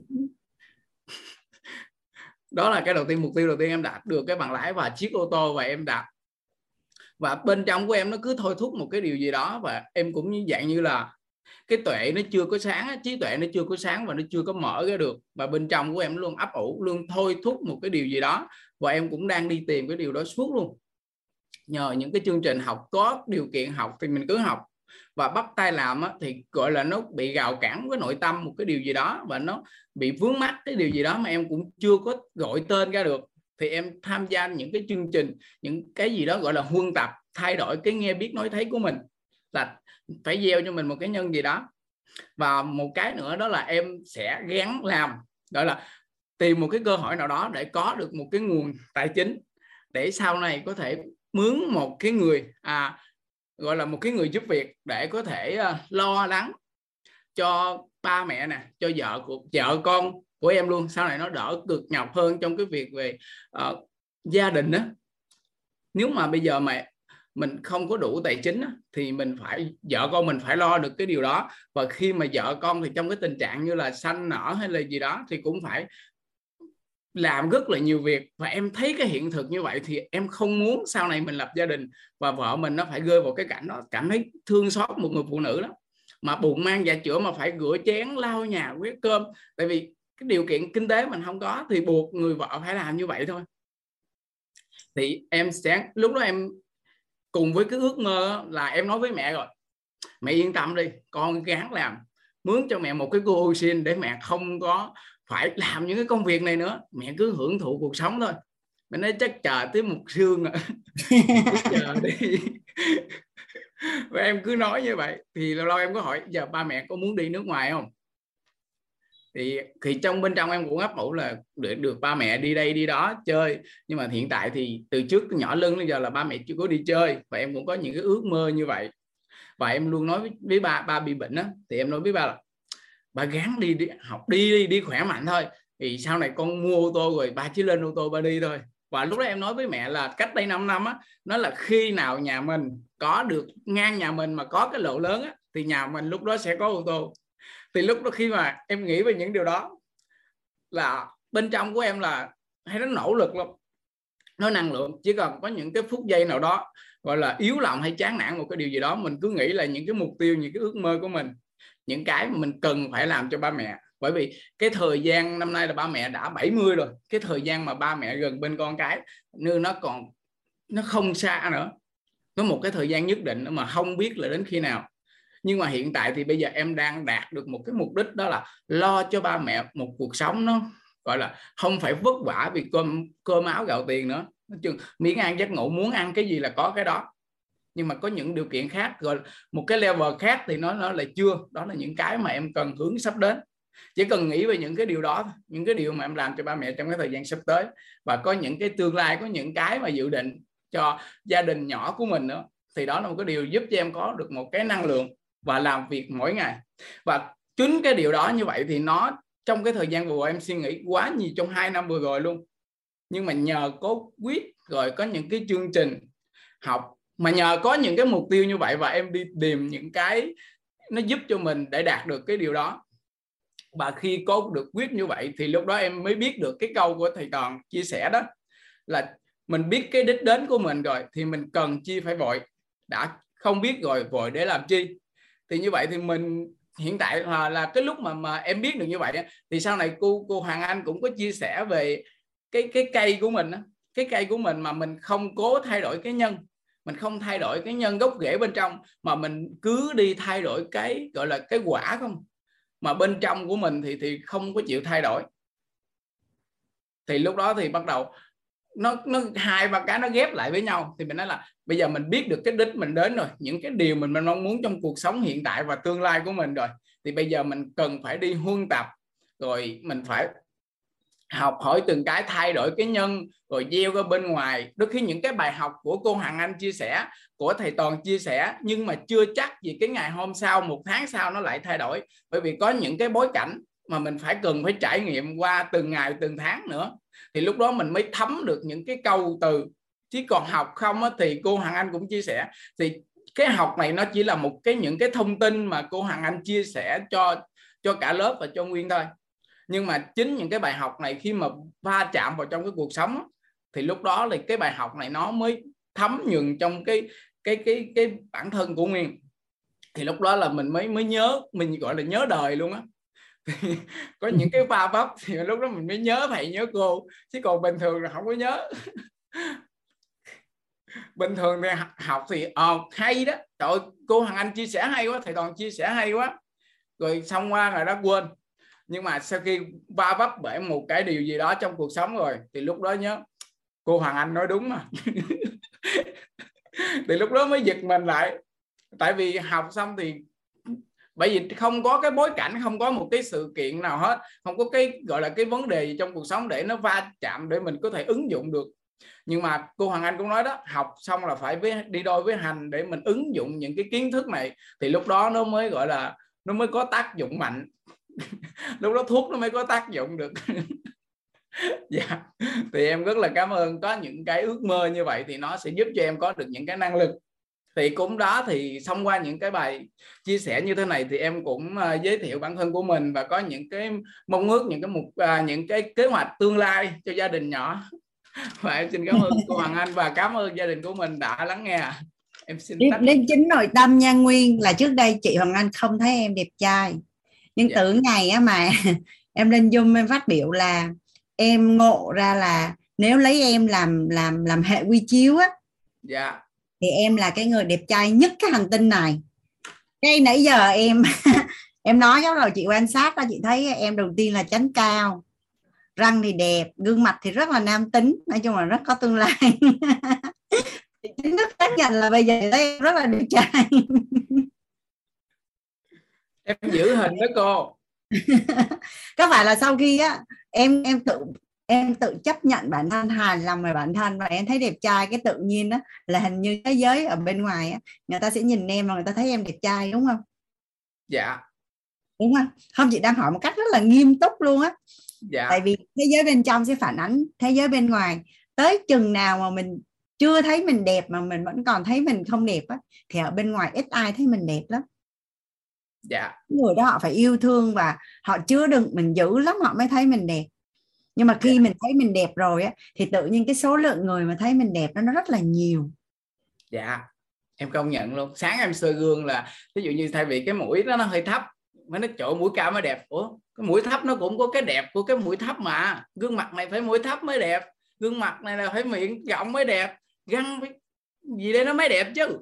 Đó là cái đầu tiên, mục tiêu đầu tiên em đạt được cái bằng lái và chiếc ô tô, và em đạt. Và bên trong của em nó cứ thôi thúc một cái điều gì đó, và em cũng như dạng như là cái tuệ nó chưa có sáng, trí tuệ nó chưa có sáng và nó chưa có mở ra được. Và bên trong của em luôn ấp ủ, luôn thôi thúc một cái điều gì đó, và em cũng đang đi tìm cái điều đó suốt luôn. Nhờ những cái chương trình học có điều kiện học thì mình cứ học, và bắt tay làm thì gọi là nó bị gào cản với nội tâm một cái điều gì đó, và nó bị vướng mắc cái điều gì đó mà em cũng chưa có gọi tên ra được. Thì em tham gia những cái chương trình, những cái gì đó gọi là huân tập, thay đổi cái nghe biết nói thấy của mình, là phải gieo cho mình một cái nhân gì đó. Và một cái nữa đó là em sẽ gắng làm, gọi là tìm một cái cơ hội nào đó để có được một cái nguồn tài chính, để sau này có thể mướn một cái người, à, gọi là một cái người giúp việc, để có thể uh, lo lắng cho ba mẹ nè, cho vợ của vợ con của em luôn, sau này nó đỡ cực nhọc hơn trong cái việc về uh, gia đình đó. Nếu mà bây giờ mà mình không có đủ tài chính á, thì mình phải, vợ con mình phải lo được cái điều đó. Và khi mà vợ con thì trong cái tình trạng như là sanh nở hay là gì đó thì cũng phải làm rất là nhiều việc. Và em thấy cái hiện thực như vậy thì em không muốn sau này mình lập gia đình và vợ mình nó phải rơi vào cái cảnh đó, cảm thấy thương xót một người phụ nữ đó, mà bụng mang dạ chữa mà phải rửa chén, lau nhà, quét cơm. Tại vì cái điều kiện kinh tế mình không có thì buộc người vợ phải làm như vậy thôi. Thì em sẽ, lúc đó em cùng với cái ước mơ là em nói với mẹ rồi, mẹ yên tâm đi, con gắng làm, mướn cho mẹ một cái cô ô xin để mẹ không có phải làm những cái công việc này nữa, mẹ cứ hưởng thụ cuộc sống thôi. Mẹ nói chắc chờ tới một sương rồi. Chờ đi. Và em cứ nói như vậy. Thì lâu lâu em có hỏi giờ ba mẹ có muốn đi nước ngoài không? Thì, thì trong bên trong em cũng ấp ủ là được, được ba mẹ đi đây đi đó chơi. Nhưng mà hiện tại thì từ trước nhỏ lưng đến giờ là ba mẹ chưa có đi chơi. Và em cũng có những cái ước mơ như vậy. Và em luôn nói với, với ba, ba bị bệnh đó, thì em nói với ba là ba gắng đi, đi học đi, đi đi khỏe mạnh thôi, thì sau này con mua ô tô rồi ba chỉ lên ô tô ba đi thôi. Và lúc đó em nói với mẹ là cách đây năm năm á, nó là khi nào nhà mình có được ngang nhà mình mà có cái lộ lớn á, thì nhà mình lúc đó sẽ có ô tô. Thì lúc đó khi mà em nghĩ về những điều đó là bên trong của em là hay nó nỗ lực lắm, nó năng lượng. Chỉ cần có những cái phút giây nào đó gọi là yếu lòng hay chán nản một cái điều gì đó, mình cứ nghĩ là những cái mục tiêu, những cái ước mơ của mình, những cái mà mình cần phải làm cho ba mẹ. Bởi vì cái thời gian năm nay là ba mẹ đã bảy mươi rồi, cái thời gian mà ba mẹ gần bên con cái nên nó còn, nó không xa nữa, có một cái thời gian nhất định mà không biết là đến khi nào. Nhưng mà hiện tại thì bây giờ em đang đạt được một cái mục đích, đó là lo cho ba mẹ một cuộc sống nó gọi là không phải vất vả vì cơm, cơm áo gạo tiền nữa, miếng ăn giấc ngủ, muốn ăn cái gì là có cái đó. Nhưng mà có những điều kiện khác, gọi một cái level khác thì nó, nó là chưa. Đó là những cái mà em cần hướng sắp đến. Chỉ cần nghĩ về những cái điều đó, những cái điều mà em làm cho ba mẹ trong cái thời gian sắp tới, và có những cái tương lai, có những cái mà dự định cho gia đình nhỏ của mình nữa, thì đó là một cái điều giúp cho em có được một cái năng lượng và làm việc mỗi ngày. Và chính cái điều đó như vậy thì nó, trong cái thời gian vừa rồi em suy nghĩ quá nhiều trong hai năm vừa rồi luôn. Nhưng mà nhờ có quyết, rồi có những cái chương trình học, mà nhờ có những cái mục tiêu như vậy và em đi tìm những cái nó giúp cho mình để đạt được cái điều đó. Và khi có được quyết như vậy thì lúc đó em mới biết được cái câu của thầy Toàn chia sẻ đó, là mình biết cái đích đến của mình rồi thì mình cần chi phải vội, đã không biết rồi vội để làm chi. Thì như vậy thì mình hiện tại là, là cái lúc mà, mà em biết được như vậy thì sau này cô, cô Hoàng Anh cũng có chia sẻ về cái, cái cây của mình, cái cây của mình mà mình không cố thay đổi cái nhân, mình không thay đổi cái nhân gốc rễ bên trong, mà mình cứ đi thay đổi cái gọi là cái quả không, mà bên trong của mình thì thì không có chịu thay đổi. Thì lúc đó thì bắt đầu nó nó hai ba cái nó ghép lại với nhau, thì mình nói là bây giờ mình biết được cái đích mình đến rồi, những cái điều mình mình mong muốn trong cuộc sống hiện tại và tương lai của mình rồi, thì bây giờ mình cần phải đi huân tập, rồi mình phải học hỏi từng cái, thay đổi cái nhân, rồi gieo ra bên ngoài. Đôi khi những cái bài học của cô Hằng Anh chia sẻ, của thầy Toàn chia sẻ, nhưng mà chưa chắc vì cái ngày hôm sau, một tháng sau nó lại thay đổi, bởi vì có những cái bối cảnh mà mình phải cần phải trải nghiệm qua từng ngày, từng tháng nữa, thì lúc đó mình mới thấm được những cái câu từ. Chứ còn học không á, thì cô Hằng Anh cũng chia sẻ, thì cái học này nó chỉ là một cái những cái thông tin mà cô Hằng Anh chia sẻ cho cho cả lớp và cho Nguyên thôi. Nhưng mà chính những cái bài học này khi mà va chạm vào trong cái cuộc sống thì lúc đó là cái bài học này nó mới thấm nhuần trong cái cái cái cái bản thân của Nguyên. Thì lúc đó là mình mới mới nhớ, mình gọi là nhớ đời luôn á. Có những cái va vấp thì lúc đó mình mới nhớ thầy nhớ cô, chứ còn bình thường là không có nhớ. Bình thường thì học thì ờ à, hay đó, trời ơi, cô Hằng Anh chia sẻ hay quá, thầy Toàn chia sẻ hay quá, rồi xong qua rồi đó quên. Nhưng mà sau khi va vấp bởi một cái điều gì đó trong cuộc sống rồi thì lúc đó nhớ cô Hoàng Anh nói đúng mà. Thì lúc đó mới giật mình lại. Tại vì học xong thì bởi vì không có cái bối cảnh, không có một cái sự kiện nào hết, không có cái gọi là cái vấn đề gì trong cuộc sống để nó va chạm để mình có thể ứng dụng được. Nhưng mà cô Hoàng Anh cũng nói đó, học xong là phải với, đi đôi với hành để mình ứng dụng những cái kiến thức này, thì lúc đó nó mới gọi là nó mới có tác dụng mạnh. Lúc đó thuốc nó mới có tác dụng được. Dạ. Thì em rất là cảm ơn, có những cái ước mơ như vậy thì nó sẽ giúp cho em có được những cái năng lực. Thì cũng đó, thì xong qua những cái bài chia sẻ như thế này thì em cũng uh, giới thiệu bản thân của mình và có những cái mong ước, những cái mục uh, những cái kế hoạch tương lai cho gia đình nhỏ. Và em xin cảm ơn cô Hoàng Anh và cảm ơn gia đình của mình đã lắng nghe. Em xin đến chính nội tâm nha Nguyên, là trước đây chị Hoàng Anh không thấy em đẹp trai. Nhưng yeah. từ ngày á mà em lên Zoom em phát biểu là em ngộ ra là nếu lấy em làm làm làm hệ quy chiếu á, yeah. thì em là cái người đẹp trai nhất cái hành tinh này. Ngay nãy giờ em em nói đó rồi, chị quan sát đó, chị thấy em đầu tiên là chánh cao, răng thì đẹp, gương mặt thì rất là nam tính, nói chung là rất có tương lai. Chính thức xác nhận là bây giờ thấy em rất là đẹp trai. Em giữ hình đó cô. Có phải là sau khi á em em tự em tự chấp nhận bản thân, hài lòng về bản thân và em thấy đẹp trai, cái tự nhiên đó là hình như thế giới ở bên ngoài á, người ta sẽ nhìn em và người ta thấy em đẹp trai, đúng không? Dạ. Đúng không? Không, chị đang hỏi một cách rất là nghiêm túc luôn á. Dạ. Tại vì thế giới bên trong sẽ phản ánh thế giới bên ngoài. Tới chừng nào mà mình chưa thấy mình đẹp mà mình vẫn còn thấy mình không đẹp á, thì ở bên ngoài ít ai thấy mình đẹp lắm. Yeah. Người đó họ phải yêu thương và họ chứa đựng mình dữ lắm họ mới thấy mình đẹp. Nhưng mà khi yeah. mình thấy mình đẹp rồi á, thì tự nhiên cái số lượng người mà thấy mình đẹp đó, nó rất là nhiều. Dạ yeah. Em công nhận luôn. Sáng em soi gương là ví dụ như thay vì cái mũi đó nó hơi thấp, mới nói chỗ mũi cao mới đẹp. Ủa, cái mũi thấp nó cũng có cái đẹp của cái mũi thấp mà. Gương mặt này phải mũi thấp mới đẹp, gương mặt này là phải miệng rộng mới đẹp, răng với gì đấy nó mới đẹp chứ.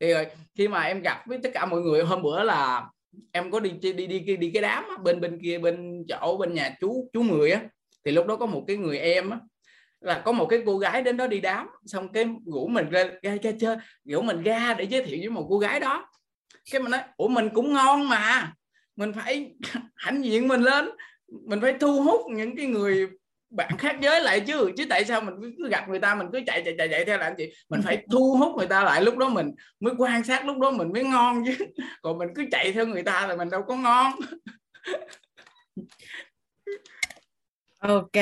Thì rồi khi mà em gặp với tất cả mọi người, hôm bữa là em có đi đi đi đi cái đám á, bên bên kia bên chỗ bên nhà chú chú Mười á, thì lúc đó có một cái người em á, là có một cái cô gái đến đó đi đám, xong cái rủ mình ra, ra, ra chơi, rủ mình ra để giới thiệu với một cô gái đó. Cái mình nói ủa mình cũng ngon mà, mình phải hãnh diện mình lên, mình phải thu hút những cái người bạn khác giới lại chứ, chứ tại sao mình cứ gặp người ta mình cứ chạy chạy chạy chạy theo là anh chị, mình phải thu hút người ta lại, lúc đó mình mới quan sát, lúc đó mình mới ngon chứ, còn mình cứ chạy theo người ta là mình đâu có ngon. Ok,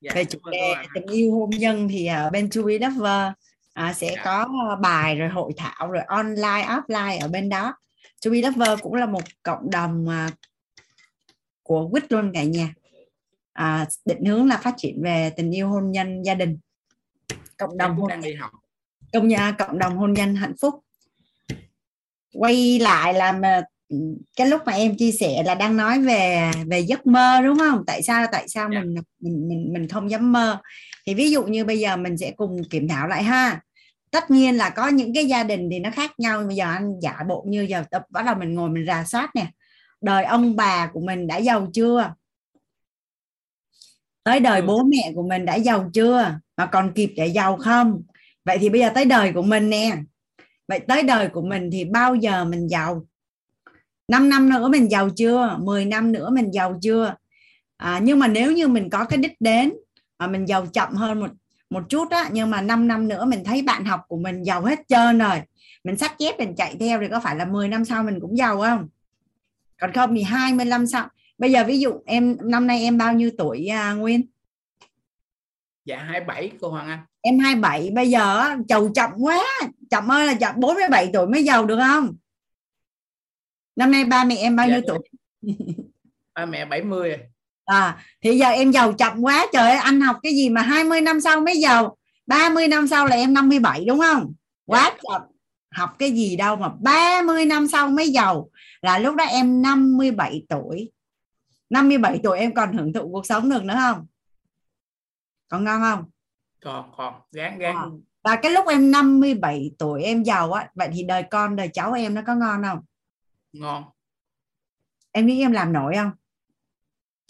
dạ, về chủ đề tình yêu hôn nhân thì ở bên Chubby Lover à, sẽ dạ. có bài rồi hội thảo rồi online offline ở bên đó. Chubby Lover cũng là một cộng đồng của vê i tê luôn cả nhà. À, định hướng là phát triển về tình yêu hôn nhân gia đình, cộng đồng hôn, đang đi học. Công nhà, cộng đồng hôn nhân hạnh phúc. Quay lại là mà, cái lúc mà em chia sẻ là đang nói về về giấc mơ đúng không? Tại sao tại sao yeah. mình, mình mình mình không dám mơ? Thì ví dụ như bây giờ mình sẽ cùng kiểm thảo lại ha. Tất nhiên là có những cái gia đình thì nó khác nhau. Bây giờ anh giả bộ như giờ tập bắt đầu mình ngồi mình rà soát nè, đời ông bà của mình đã giàu chưa? Tới đời bố mẹ của mình đã giàu chưa? Mà còn kịp để giàu không? Vậy thì bây giờ tới đời của mình nè. Vậy tới đời của mình thì bao giờ mình giàu? năm năm nữa mình giàu chưa? mười năm nữa mình giàu chưa? À, nhưng mà nếu như mình có cái đích đến, à, mình giàu chậm hơn một, một chút á, nhưng mà năm năm nữa mình thấy bạn học của mình giàu hết trơn rồi, mình sắt chép mình chạy theo thì có phải là mười năm sau mình cũng giàu không? Còn không thì hai mươi lăm sau. Bây giờ ví dụ em năm nay em bao nhiêu tuổi à, Nguyên? Dạ hai mươi bảy cô Hoàng Anh. Em hai mươi bảy, bây giờ giàu chậm quá. Chậm ơi là chậm, bốn mươi bảy tuổi mới giàu được không? Năm nay ba mẹ em bao dạ, nhiêu tuổi? Ba mẹ bảy mươi rồi. À, thì giờ em giàu chậm quá. Trời ơi, anh học cái gì mà hai mươi năm sau mới giàu? ba mươi năm sau là em năm mươi bảy đúng không? Quá chậm. Học cái gì đâu mà ba mươi năm sau mới giàu. Là lúc đó em năm mươi bảy tuổi. Năm mươi bảy tuổi em còn hưởng thụ cuộc sống được nữa không? Còn ngon không? Còn, còn, gán, gán. À, và cái lúc em năm mươi bảy tuổi em giàu á, vậy thì đời con, đời cháu em nó có ngon không? Ngon. Em nghĩ em làm nổi không?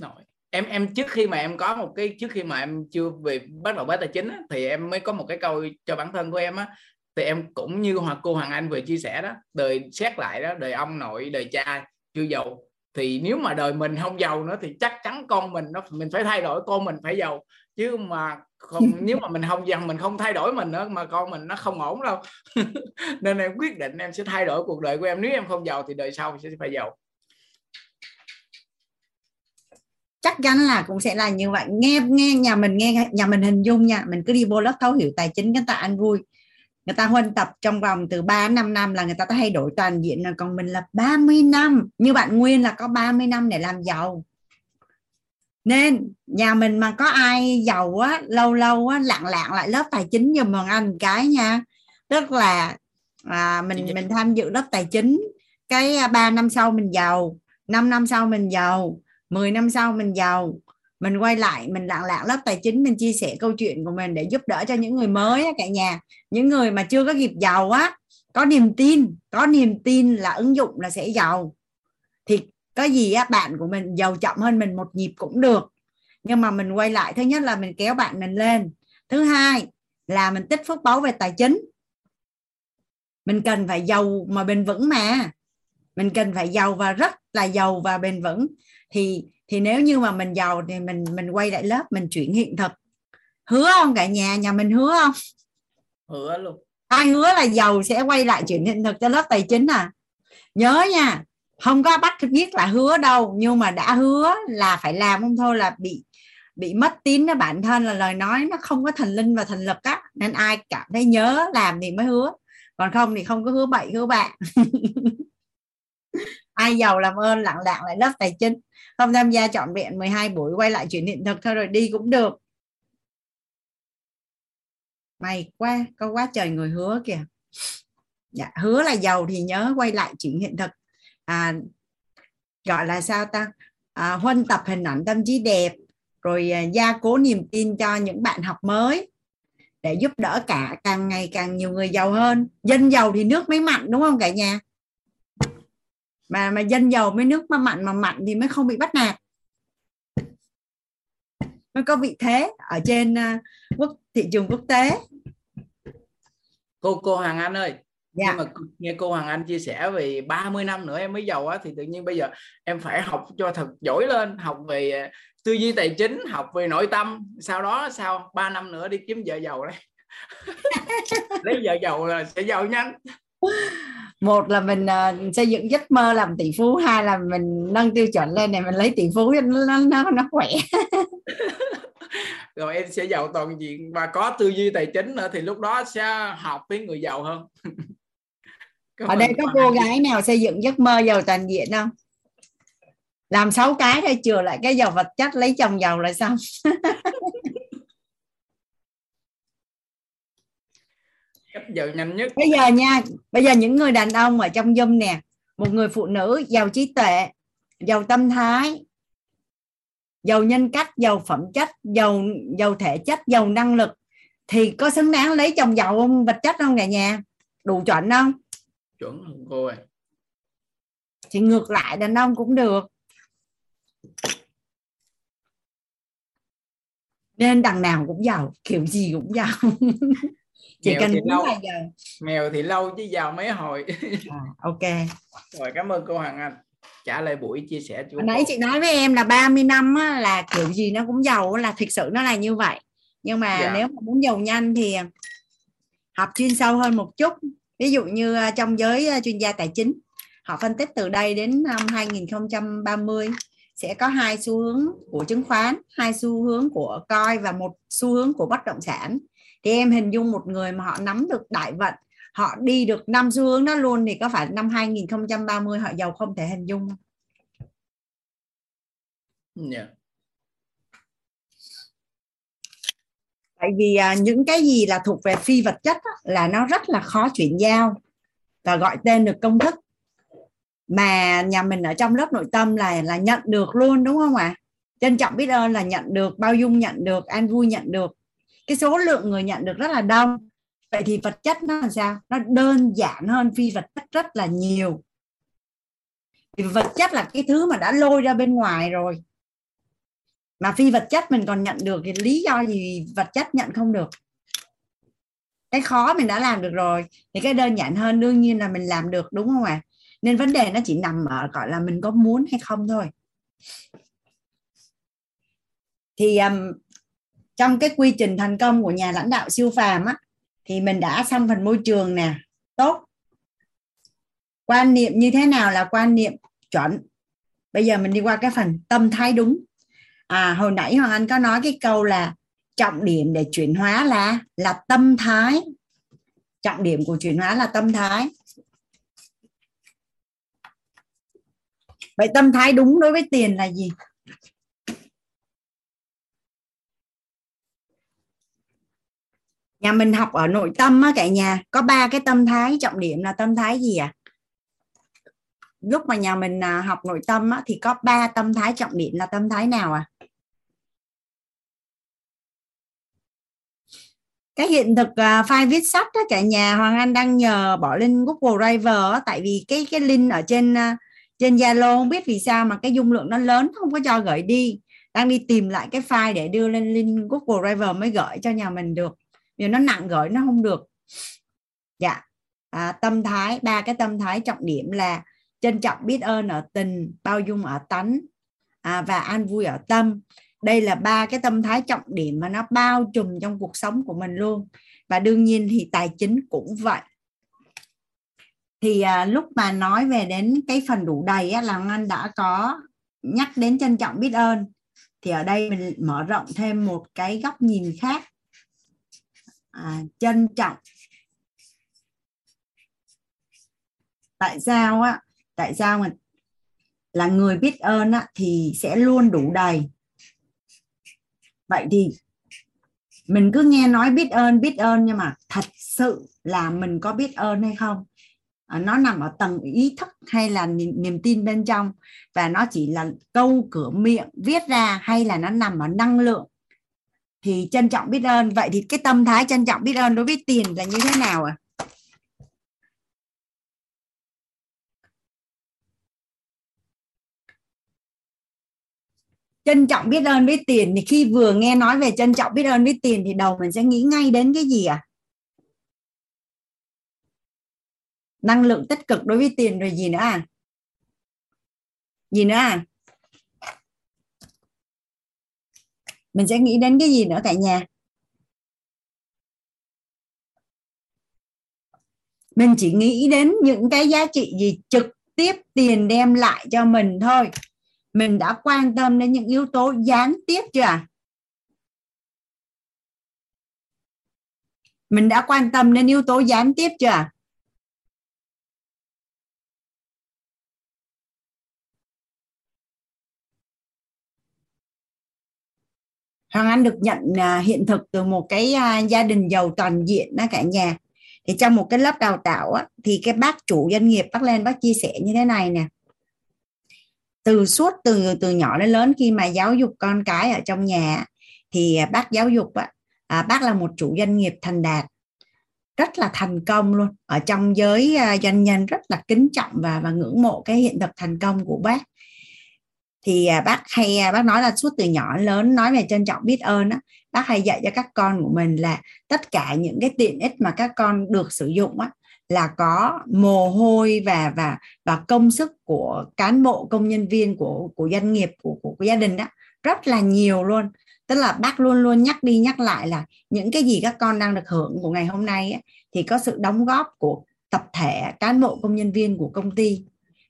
Nổi. Em em trước khi mà em có một cái trước khi mà em chưa về bắt đầu bán tài chính á, thì em mới có một cái câu cho bản thân của em á, thì em cũng như cô Hoàng Anh vừa chia sẻ đó, đời xét lại đó, đời ông nội, đời cha chưa giàu. Thì nếu mà đời mình không giàu nữa thì chắc chắn con mình nó mình phải thay đổi, con mình phải giàu chứ mà không, nếu mà mình không giàu mình không thay đổi mình nữa mà con mình nó không ổn đâu. Nên em quyết định em sẽ thay đổi cuộc đời của em, nếu em không giàu thì đời sau sẽ phải giàu. Chắc chắn là cũng sẽ là như vậy. Nghe nghe nhà mình nghe nhà mình hình dung nha, mình cứ đi vô lớp Thấu Hiểu Tài Chính Kiến Tạo An Vui. Người ta huân tập trong vòng từ ba đến năm năm là người ta thay đổi toàn diện. Còn mình là ba mươi năm. Như bạn Nguyên là có ba mươi năm để làm giàu. Nên nhà mình mà có ai giàu á, lâu lâu á, lạng lạng lại lớp tài chính giùm Hoàng Anh cái nha. Tức là à, mình mình tham dự lớp tài chính, cái ba năm sau mình giàu, năm năm sau mình giàu, mười năm sau mình giàu. Mình quay lại, mình lạng lạng lớp tài chính, mình chia sẻ câu chuyện của mình để giúp đỡ cho những người mới á, cả nhà. Những người mà chưa có kịp giàu á, có niềm tin, có niềm tin là ứng dụng là sẽ giàu. Thì cái gì á, bạn của mình giàu chậm hơn mình một nhịp cũng được. Nhưng mà mình quay lại, thứ nhất là mình kéo bạn mình lên. Thứ hai là mình tích phúc báu về tài chính. Mình cần phải giàu mà bền vững mà. Mình cần phải giàu và rất là giàu và bền vững. Thì... thì nếu như mà mình giàu thì mình mình quay lại lớp, mình chuyển hiện thực. Hứa không cả nhà? Nhà mình hứa không? Hứa luôn. Ai hứa là giàu sẽ quay lại chuyển hiện thực cho lớp tài chính à? Nhớ nha, không có bắt viết là hứa đâu, nhưng mà đã hứa là phải làm, không thôi là bị bị mất tín đó bản thân, là lời nói nó không có thần linh và thần lực á. Nên ai cảm thấy nhớ làm thì mới hứa, còn không thì không có hứa bậy hứa bạ. Ai giàu làm ơn lặng lặng lại lớp tài chính, không tham gia trọn vẹn mười hai buổi, quay lại chuyển hiện thực thôi rồi đi cũng được. May quá, có quá trời người hứa kìa. Dạ, hứa là giàu thì nhớ quay lại chuyển hiện thực. À, gọi là sao ta? À, huân tập hình ảnh tâm trí đẹp, rồi à, gia cố niềm tin cho những bạn học mới để giúp đỡ cả càng ngày càng nhiều người giàu hơn. Dân giàu thì nước mới mạnh đúng không cả nhà? Mà, mà dân giàu mới nước mà mặn, mà mặn thì mới không bị bắt nạt, mới có vị thế ở trên uh, quốc, thị trường quốc tế. Cô cô Hằng Anh ơi, dạ. Nhưng mà nghe cô Hằng Anh chia sẻ về ba mươi năm nữa em mới giàu á, thì tự nhiên bây giờ em phải học cho thật giỏi lên, học về tư duy tài chính, học về nội tâm, sau đó sau ba năm nữa đi kiếm vợ giàu đấy. Lấy vợ giàu là sẽ giàu nhanh. Một là mình uh, xây dựng giấc mơ làm tỷ phú, hai là mình nâng tiêu chuẩn lên này, mình lấy tỷ phú nó nó nó khỏe. Rồi em sẽ giàu toàn diện và có tư duy tài chính nữa, thì lúc đó sẽ học với người giàu hơn. Ở đây có cô gái nào xây dựng giấc mơ giàu toàn diện không? Làm sáu cái thôi, chừa lại cái giàu vật chất, lấy chồng giàu là xong. Giờ nhanh nhất. Bây giờ nha, bây giờ những người đàn ông ở trong Zoom nè, một người phụ nữ giàu trí tuệ, giàu tâm thái, giàu nhân cách, giàu phẩm chất, giàu giàu thể chất, giàu năng lực, thì có xứng đáng lấy chồng giàu không, vật chất không cả nhà? Đủ chuẩn không? Chuẩn không cô ơi? Thì ngược lại đàn ông cũng được. nên đằng nào cũng giàu, kiểu gì cũng giàu. Chị mèo, thì lâu, mèo thì lâu chứ giàu mấy hồi. À, ok rồi, cảm ơn cô Hằng Anh trả lời buổi chia sẻ. Nãy chị nói với em là ba mươi năm á, là kiểu gì nó cũng giàu, là thực sự nó là như vậy. Nhưng mà dạ. nếu mà muốn giàu nhanh thì học chuyên sâu hơn một chút. Ví dụ như trong giới chuyên gia tài chính, họ phân tích từ đây đến năm hai không ba mươi sẽ có hai xu hướng của chứng khoán, hai xu hướng của coin và một xu hướng của bất động sản. Thì em hình dung một người mà họ nắm được đại vận, họ đi được năm xu hướng đó luôn, thì có phải năm hai không ba mươi họ giàu không thể hình dung không? Yeah. Tại vì những cái gì là thuộc về phi vật chất là nó rất là khó chuyển giao và gọi tên được công thức. Mà nhà mình ở trong lớp nội tâm là là nhận được luôn, đúng không ạ? Trân trọng biết ơn là nhận được, bao dung nhận được, an vui nhận được. Cái số lượng người nhận được rất là đông. Vậy thì vật chất nó làm sao? Nó đơn giản hơn phi vật chất rất là nhiều. Thì vật chất là cái thứ mà đã lôi ra bên ngoài rồi, mà phi vật chất mình còn nhận được thì lý do gì vật chất nhận không được? Cái khó mình đã làm được rồi thì cái đơn giản hơn đương nhiên là mình làm được, đúng không ạ? À? Nên vấn đề nó chỉ nằm ở gọi là mình có muốn hay không thôi. Thì um, trong cái quy trình thành công của nhà lãnh đạo siêu phàm á, thì mình đã xong phần môi trường nè, tốt. Quan niệm như thế nào là quan niệm chuẩn? Bây giờ mình đi qua cái phần tâm thái đúng. À, hồi nãy Hoàng Anh có nói cái câu là trọng điểm để chuyển hóa là là tâm thái. Trọng điểm của chuyển hóa là tâm thái. Vậy tâm thái đúng đối với tiền là gì? Nhà mình học ở nội tâm á cả nhà, có ba cái tâm thái trọng điểm là tâm thái gì ạ? À? Lúc mà nhà mình học nội tâm á, thì có ba tâm thái trọng điểm là tâm thái nào ạ? À? Cái hiện thực uh, file viết sách đó cả nhà, Hoàng Anh đang nhờ bỏ lên Google Drive á, tại vì cái cái link ở trên uh, trên Zalo không biết vì sao mà cái dung lượng nó lớn, không có cho gửi đi. Đang đi tìm lại cái file để đưa lên link Google Drive mới gửi cho nhà mình được. Vì nó nặng gửi nó không được. Dạ. À, tâm thái, ba cái tâm thái trọng điểm là trân trọng biết ơn ở tình, bao dung ở tánh à, và an vui ở tâm. Đây là ba cái tâm thái trọng điểm mà nó bao trùm trong cuộc sống của mình luôn. Và đương nhiên thì tài chính cũng vậy. Thì à, lúc mà nói về đến cái phần đủ đầy á, là anh đã có nhắc đến trân trọng biết ơn. Thì ở đây mình mở rộng thêm một cái góc nhìn khác. À, trân trọng. Tại sao á? Tại sao mà là người biết ơn á, thì sẽ luôn đủ đầy? Vậy thì mình cứ nghe nói biết ơn, biết ơn, nhưng mà thật sự là mình có biết ơn hay không? Nó nằm ở tầng ý thức hay là niềm tin bên trong? Và nó chỉ là câu cửa miệng viết ra hay là nó nằm ở năng lượng? Thì trân trọng biết ơn. Vậy thì cái tâm thái trân trọng biết ơn đối với tiền là như thế nào ạ? À? Trân trọng biết ơn với tiền thì khi vừa nghe nói về trân trọng biết ơn với tiền thì đầu mình sẽ nghĩ ngay đến cái gì ạ? À? Năng lượng tích cực đối với tiền, rồi gì nữa à? Gì nữa à? Mình sẽ nghĩ đến cái gì nữa cả nhà? Mình chỉ nghĩ đến những cái giá trị gì trực tiếp tiền đem lại cho mình thôi. Mình đã quan tâm đến những yếu tố gián tiếp chưa à? Mình đã quan tâm đến yếu tố gián tiếp chưa à? Hoàng Anh được nhận hiện thực từ một cái gia đình giàu toàn diện đó cả nhà. Thì trong một cái lớp đào tạo á, thì cái bác chủ doanh nghiệp bác lên bác chia sẻ như thế này nè. Từ suốt từ từ nhỏ đến lớn, khi mà giáo dục con cái ở trong nhà thì bác giáo dục á, à, bác là một chủ doanh nghiệp thành đạt, rất là thành công luôn. Ở trong giới doanh nhân rất là kính trọng và và ngưỡng mộ cái hiện thực thành công của bác. Thì bác hay bác nói là suốt từ nhỏ lớn nói về trân trọng biết ơn á, bác hay dạy cho các con của mình là tất cả những cái tiện ích mà các con được sử dụng á là có mồ hôi và và và công sức của cán bộ, công nhân viên của của doanh nghiệp, của của, của gia đình đó rất là nhiều luôn. Tức là bác luôn luôn nhắc đi nhắc lại là những cái gì các con đang được hưởng của ngày hôm nay ấy, thì có sự đóng góp của tập thể cán bộ công nhân viên của công ty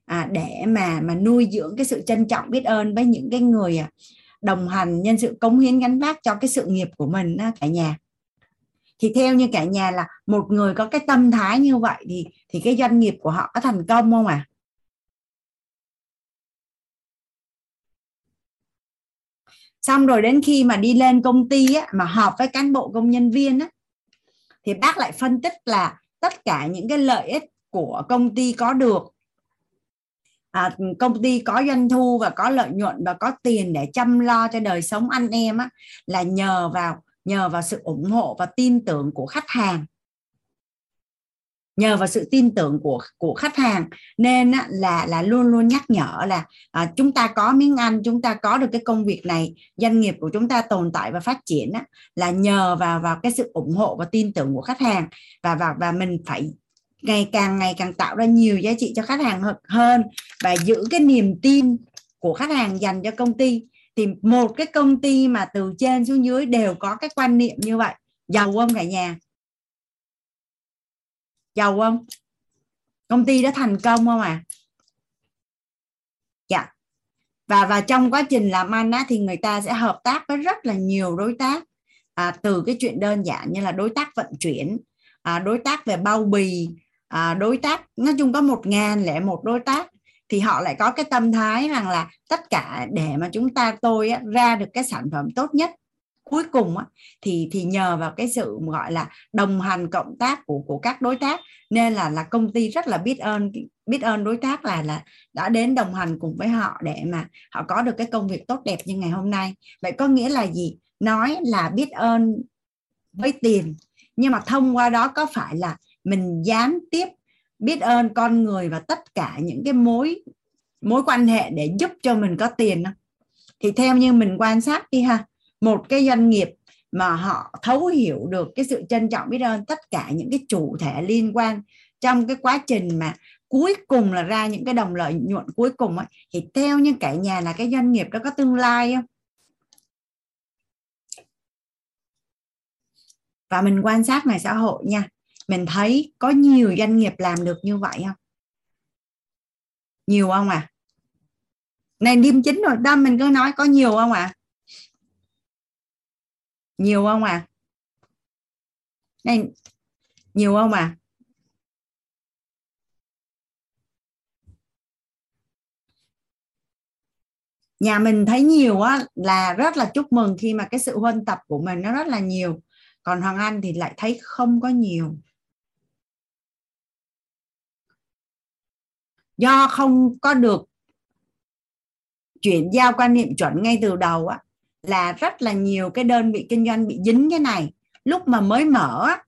à, để mà mà nuôi dưỡng cái sự trân trọng biết ơn với những cái người đồng hành, nhân sự cống hiến gánh vác cho cái sự nghiệp của mình cả nhà. Thì theo như cả nhà là một người có cái tâm thái như vậy thì thì cái doanh nghiệp của họ có thành công không ạ? À? Xong rồi đến khi mà đi lên công ty á, mà họp với cán bộ công nhân viên á, thì bác lại phân tích là tất cả những cái lợi ích của công ty có được, à, công ty có doanh thu và có lợi nhuận và có tiền để chăm lo cho đời sống anh em á, là nhờ vào nhờ vào sự ủng hộ và tin tưởng của khách hàng. Nhờ vào sự tin tưởng của của khách hàng nên là là luôn luôn nhắc nhở là à, chúng ta có miếng ăn, chúng ta có được cái công việc này, doanh nghiệp của chúng ta tồn tại và phát triển á, là nhờ vào vào cái sự ủng hộ và tin tưởng của khách hàng, và và và mình phải ngày càng ngày càng tạo ra nhiều giá trị cho khách hàng hơn và giữ cái niềm tin của khách hàng dành cho công ty. Thì một cái công ty mà từ trên xuống dưới đều có cái quan niệm như vậy, giàu không cả nhà? Giàu không? Công ty đã thành công không ạ? À? Dạ. Và và trong quá trình làm ăn á, thì người ta sẽ hợp tác với rất là nhiều đối tác, à, từ cái chuyện đơn giản như là đối tác vận chuyển, à, đối tác về bao bì, à, đối tác, nói chung có một ngàn lẻ một đối tác. Thì họ lại có cái tâm thái rằng là tất cả để mà chúng ta tôi á, ra được cái sản phẩm tốt nhất cuối cùng á, thì thì nhờ vào cái sự gọi là đồng hành cộng tác của của các đối tác, nên là là công ty rất là biết ơn biết ơn đối tác là là đã đến đồng hành cùng với họ để mà họ có được cái công việc tốt đẹp như ngày hôm nay. Vậy có nghĩa là gì? Nói là biết ơn với tiền, nhưng mà thông qua đó có phải là mình gián tiếp biết ơn con người và tất cả những cái mối mối quan hệ để giúp cho mình có tiền không? Thì theo như mình quan sát đi ha, một cái doanh nghiệp mà họ thấu hiểu được cái sự trân trọng biết ơn tất cả những cái chủ thể liên quan trong cái quá trình mà cuối cùng là ra những cái đồng lợi nhuận cuối cùng ấy, thì theo như cả nhà là cái doanh nghiệp đó có tương lai không? Và mình quan sát ngoài xã hội nha, mình thấy có nhiều doanh nghiệp làm được như vậy không? Nhiều không ạ? À? Này đêm chính rồi đó, mình cứ nói có nhiều không ạ? À? Nhiều không ạ? À? Này, nhiều không ạ? À? Nhà mình thấy nhiều á, là rất là chúc mừng khi mà cái sự huân tập của mình nó rất là nhiều. Còn Hoàng Anh thì lại thấy không có nhiều. Do không có được chuyển giao quan niệm chuẩn ngay từ đầu á, là rất là nhiều cái đơn vị kinh doanh bị dính cái này. Lúc mà mới mở á,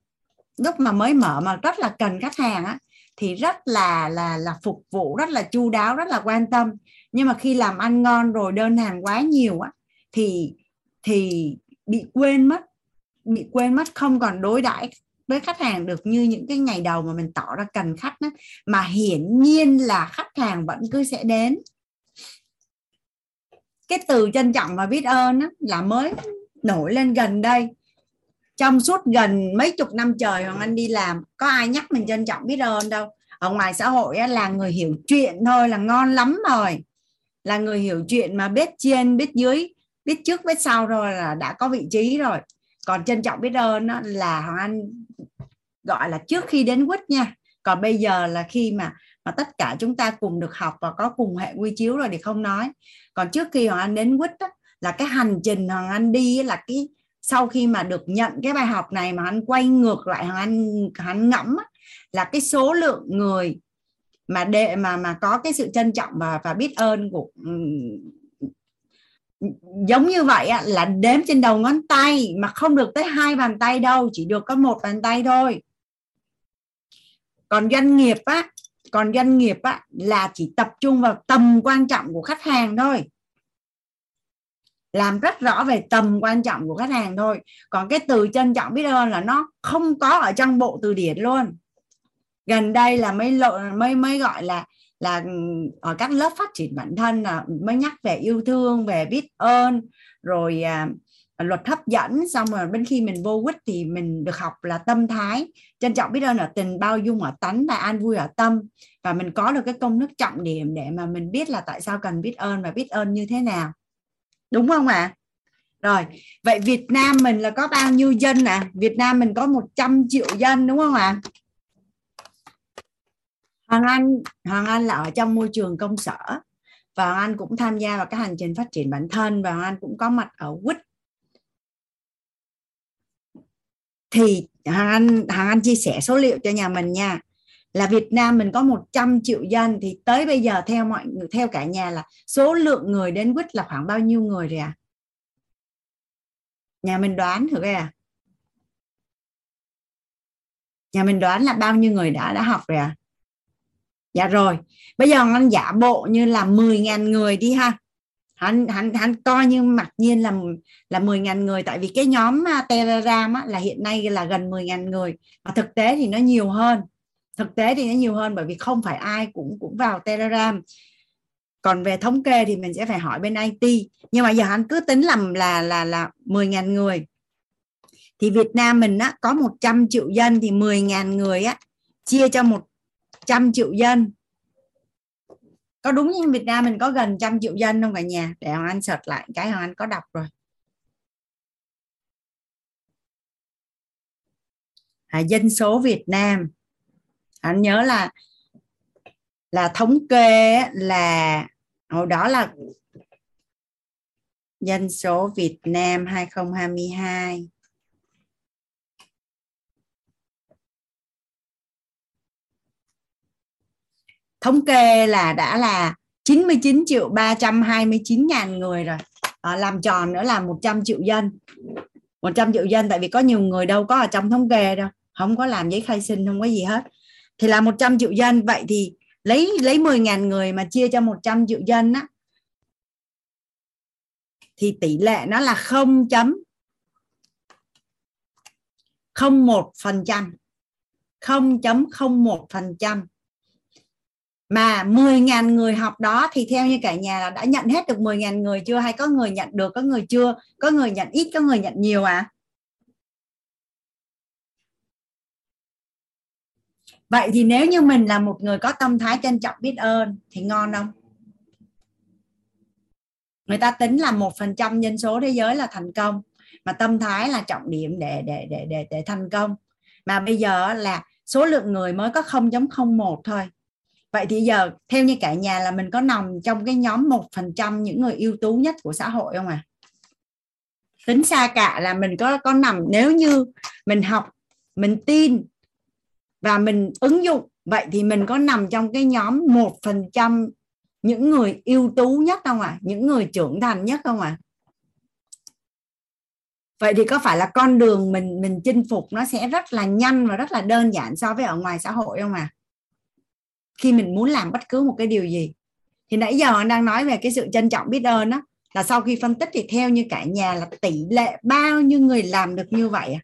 lúc mà mới mở mà rất là cần khách hàng á, thì rất là là là phục vụ, rất là chu đáo, rất là quan tâm. Nhưng mà khi làm ăn ngon rồi, đơn hàng quá nhiều á, thì thì bị quên mất, bị quên mất không còn đối đãi với khách hàng được như những cái ngày đầu mà mình tỏ ra cần khách đó. Mà hiển nhiên là khách hàng vẫn cứ sẽ đến. Cái từ trân trọng và biết ơn đó là mới nổi lên gần đây. Trong suốt gần mấy chục năm trời Hoàng Anh đi làm, có ai nhắc mình trân trọng biết ơn đâu. Ở ngoài xã hội là người hiểu chuyện thôi là ngon lắm rồi, là người hiểu chuyện mà biết trên, biết dưới, biết trước, biết sau rồi là đã có vị trí rồi. Còn trân trọng biết ơn là Hoàng Anh gọi là trước khi đến quýt nha. Còn bây giờ là khi mà, mà tất cả chúng ta cùng được học và có cùng hệ quy chiếu rồi thì không nói. Còn trước khi Hoàng Anh đến quýt là cái hành trình Hoàng Anh đi là cái sau khi mà được nhận cái bài học này mà anh quay ngược lại, Hoàng Anh, Hoàng ngẫm là cái số lượng người mà để mà mà có cái sự trân trọng và và biết ơn của giống như vậy là đếm trên đầu ngón tay, mà không được tới hai bàn tay đâu, chỉ được có một bàn tay thôi. Còn doanh nghiệp á, còn doanh nghiệp á là chỉ tập trung vào tầm quan trọng của khách hàng thôi. làm rất rõ về tầm quan trọng của khách hàng thôi. Còn cái từ trân trọng biết ơn là nó không có ở trong bộ từ điển luôn. Gần đây là mới mới mới gọi là là ở các lớp phát triển bản thân là mới nhắc về yêu thương, về biết ơn, rồi à, luật hấp dẫn, xong rồi bên khi mình vô quýt thì mình được học là tâm thái, trân trọng biết ơn ở tình, bao dung ở tánh và an vui ở tâm. Và mình có được cái công thức trọng điểm để mà mình biết là tại sao cần biết ơn và biết ơn như thế nào, đúng không ạ? À? Rồi, vậy Việt Nam mình là có bao nhiêu dân ạ? À? Việt Nam mình có một trăm triệu dân đúng không ạ? À? Hoàng Anh, Hoàng Anh là ở trong môi trường công sở và Hoàng Anh cũng tham gia vào các hành trình phát triển bản thân và Hoàng Anh cũng có mặt ở vê kép i tê. Thì Hoàng Anh, Hoàng Anh chia sẻ số liệu cho nhà mình nha, là Việt Nam mình có một trăm triệu dân thì tới bây giờ theo mọi người, theo cả nhà là số lượng người đến vê kép i tê là khoảng bao nhiêu người rồi à? Nhà mình đoán thử coi à? Nhà mình đoán là bao nhiêu người đã đã học rồi à? Dạ rồi, bây giờ anh giả bộ như là mười nghìn người đi ha. Hắn, hắn, hắn coi như mặc nhiên là, là mười nghìn người. Tại vì cái nhóm Telegram á, là hiện nay là gần mười nghìn người. Và thực tế thì nó nhiều hơn. Thực tế thì nó nhiều hơn bởi vì không phải ai cũng, cũng vào Telegram. Còn về thống kê thì mình sẽ phải hỏi bên i tê. Nhưng mà giờ hắn cứ tính làm là, là, là mười nghìn người. Thì Việt Nam mình á, có một trăm triệu dân thì mười nghìn người á, chia cho một trăm triệu dân, có đúng như Việt Nam mình có gần trăm triệu dân không cả nhà? Để Hoàng Anh search lại cái Hoàng Anh có đọc rồi. À, dân số Việt Nam, anh nhớ là là thống kê là hồi đó là dân số Việt Nam hai không hai hai. Thống kê là đã là chín mươi chín triệu ba trăm hai mươi chín nghìn người rồi. À, làm tròn nữa là một trăm triệu dân. một trăm triệu dân tại vì có nhiều người đâu có ở trong thống kê đâu. Không có làm giấy khai sinh, không có gì hết. Thì là một trăm triệu dân. Vậy thì lấy lấy mười nghìn người mà chia cho một trăm triệu dân á, thì tỷ lệ nó là không phẩy không một phần trăm. không phẩy không một phần trăm. Mà mười nghìn người học đó thì theo như cả nhà là đã nhận hết được mười nghìn người chưa? Hay có người nhận được, có người chưa? Có người nhận ít, có người nhận nhiều à? Vậy thì nếu như mình là một người có tâm thái trân trọng biết ơn thì ngon không? Người ta tính là một phần trăm dân số thế giới là thành công. Mà tâm thái là trọng điểm để, để, để, để, để thành công. Mà bây giờ là số lượng người mới có không phẩy không một thôi. Vậy thì giờ theo như cả nhà là mình có nằm trong cái nhóm một phần trăm những người ưu tú nhất của xã hội không à? Tính xa cả là mình có, có nằm, nếu như mình học, mình tin và mình ứng dụng, vậy thì mình có nằm trong cái nhóm một phần trăm những người ưu tú nhất không ạ? À? Những người trưởng thành nhất không ạ? À? Vậy thì có phải là con đường mình mình chinh phục nó sẽ rất là nhanh và rất là đơn giản so với ở ngoài xã hội không ạ? À? Khi mình muốn làm bất cứ một cái điều gì. Thì nãy giờ anh đang nói về cái sự trân trọng biết ơn đó. Là sau khi phân tích thì theo như cả nhà là tỷ lệ bao nhiêu người làm được như vậy à?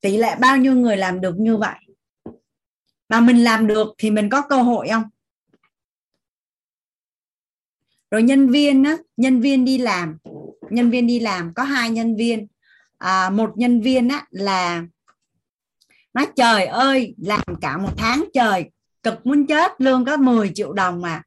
Tỷ lệ bao nhiêu người làm được như vậy? Mà mình làm được thì mình có cơ hội không? Rồi nhân viên đó, nhân viên đi làm. Nhân viên đi làm có hai nhân viên. À, một nhân viên á, là nói trời ơi làm cả một tháng trời cực muốn chết, lương có mười triệu đồng mà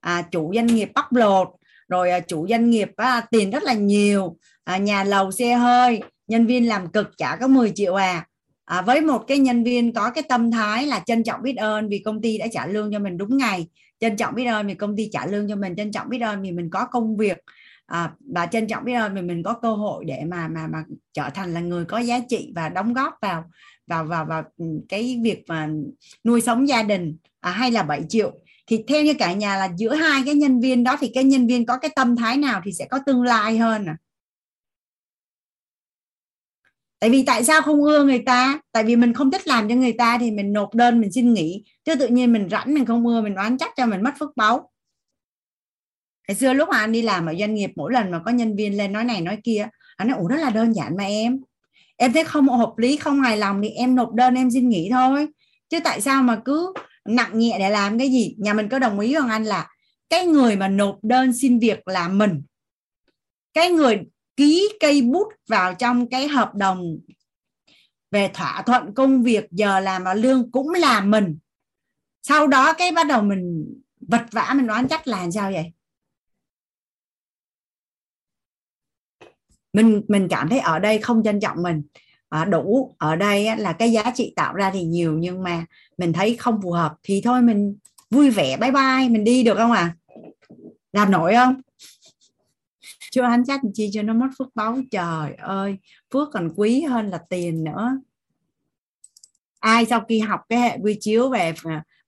à, chủ doanh nghiệp bóc lột, rồi à, chủ doanh nghiệp á, tiền rất là nhiều, à, nhà lầu xe hơi, nhân viên làm cực chả có mười triệu à. À, với một cái nhân viên có cái tâm thái là trân trọng biết ơn vì công ty đã trả lương cho mình đúng ngày, trân trọng biết ơn vì công ty trả lương cho mình, trân trọng biết ơn vì mình có công việc. À, và trân trọng biết ơn mình mình có cơ hội để mà mà mà trở thành là người có giá trị và đóng góp vào vào vào vào cái việc mà nuôi sống gia đình, à, hay là bảy triệu. Thì theo như cả nhà là giữa hai cái nhân viên đó thì cái nhân viên có cái tâm thái nào thì sẽ có tương lai hơn à? Tại vì tại sao không ưa người ta? Tại vì mình không thích làm cho người ta thì mình nộp đơn mình xin nghỉ. Chứ tự nhiên mình rảnh mình không ưa, mình oán trách cho mình mất phước báu. Ngày xưa lúc mà anh đi làm ở doanh nghiệp, mỗi lần mà có nhân viên lên nói này nói kia, anh nói ủa đó là đơn giản mà em. Em thấy không hợp lý, không hài lòng thì em nộp đơn em xin nghỉ thôi. Chứ tại sao mà cứ nặng nhẹ để làm cái gì? Nhà mình có đồng ý Hoàng Anh là cái người mà nộp đơn xin việc là mình. Cái người ký cây bút vào trong cái hợp đồng về thỏa thuận công việc, giờ làm và lương cũng là mình. Sau đó cái bắt đầu mình vật vã, mình đoán chắc là sao vậy? Mình, mình cảm thấy ở đây không trân trọng mình à, đủ. Ở đây là cái giá trị tạo ra thì nhiều, nhưng mà mình thấy không phù hợp thì thôi mình vui vẻ bye bye, mình đi được không à? Làm nổi không? Chưa hán chắc chi cho nó mất phước báu. Trời ơi, phước còn quý hơn là tiền nữa. Ai sau khi học cái hệ quy chiếu về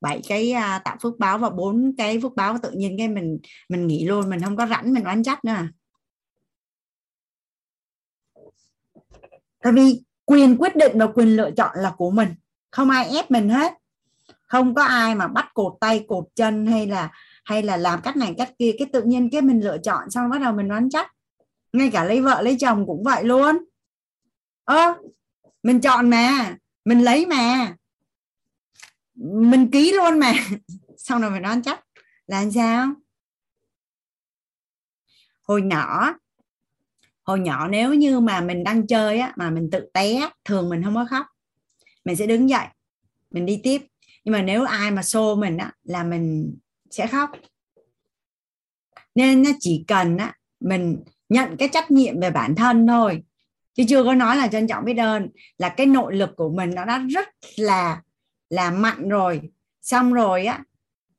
bảy cái tạo phước báo và bốn cái phước báo, tự nhiên cái mình mình nghỉ luôn, mình không có rảnh mình oán trách nữa à? Tại vì quyền quyết định và quyền lựa chọn là của mình, không ai ép mình hết, không có ai mà bắt cột tay cột chân hay là hay là làm cách này cách kia, cái tự nhiên cái mình lựa chọn xong bắt đầu mình đoán trách. Ngay cả lấy vợ lấy chồng cũng vậy luôn. Ơ, mình chọn mà, mình lấy mà, mình ký luôn mà, xong rồi mình đoán trách là sao? Hồi nhỏ, hồi nhỏ nếu như mà mình đang chơi á, mà mình tự té, thường mình không có khóc, mình sẽ đứng dậy, mình đi tiếp. Nhưng mà nếu ai mà xô mình á, là mình sẽ khóc. Nên chỉ cần á, mình nhận cái trách nhiệm về bản thân thôi, chứ chưa có nói là trân trọng biết ơn, là cái nội lực của mình nó đã rất là là mạnh rồi. Xong rồi á,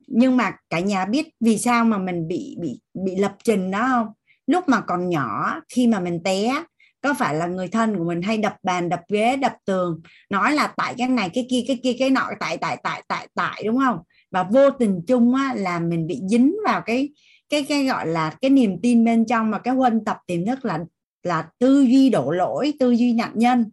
nhưng mà cả nhà biết vì sao mà mình bị bị bị lập trình đó không? Lúc mà còn nhỏ, khi mà mình té, có phải là người thân của mình hay đập bàn, đập ghế, đập tường, nói là tại cái này, cái kia, cái kia, cái nọ, tại, tại, tại, tại, tại, đúng không? Và vô tình chung á, là mình bị dính vào cái, cái, cái gọi là cái niềm tin bên trong và cái huân tập tiềm thức là, là tư duy đổ lỗi, tư duy nạn nhân.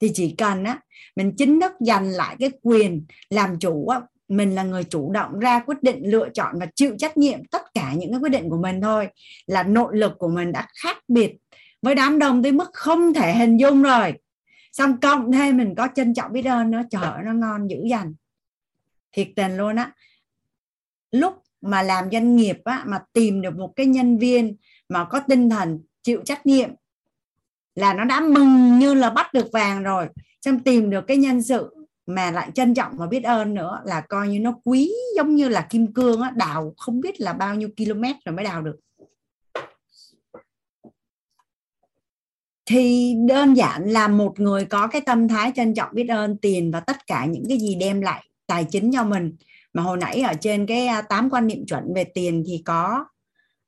Thì chỉ cần á, mình chính thức giành lại cái quyền làm chủ á, mình là người chủ động ra quyết định, lựa chọn và chịu trách nhiệm tất cả những cái quyết định của mình thôi, là nội lực của mình đã khác biệt với đám đông tới mức không thể hình dung rồi. Xong cộng thêm mình có trân trọng biết ơn nữa, trời ơi, nó ngon dữ dằn. Thiệt tình luôn á. Lúc mà làm doanh nghiệp á, mà tìm được một cái nhân viên mà có tinh thần chịu trách nhiệm là nó đã mừng như là bắt được vàng rồi. Xong tìm được cái nhân sự mà lại trân trọng và biết ơn nữa là coi như nó quý, giống như là kim cương á, đào không biết là bao nhiêu km rồi mới đào được. Thì đơn giản là một người có cái tâm thái trân trọng biết ơn tiền và tất cả những cái gì đem lại tài chính cho mình. Mà hồi nãy ở trên cái tám quan niệm chuẩn về tiền thì có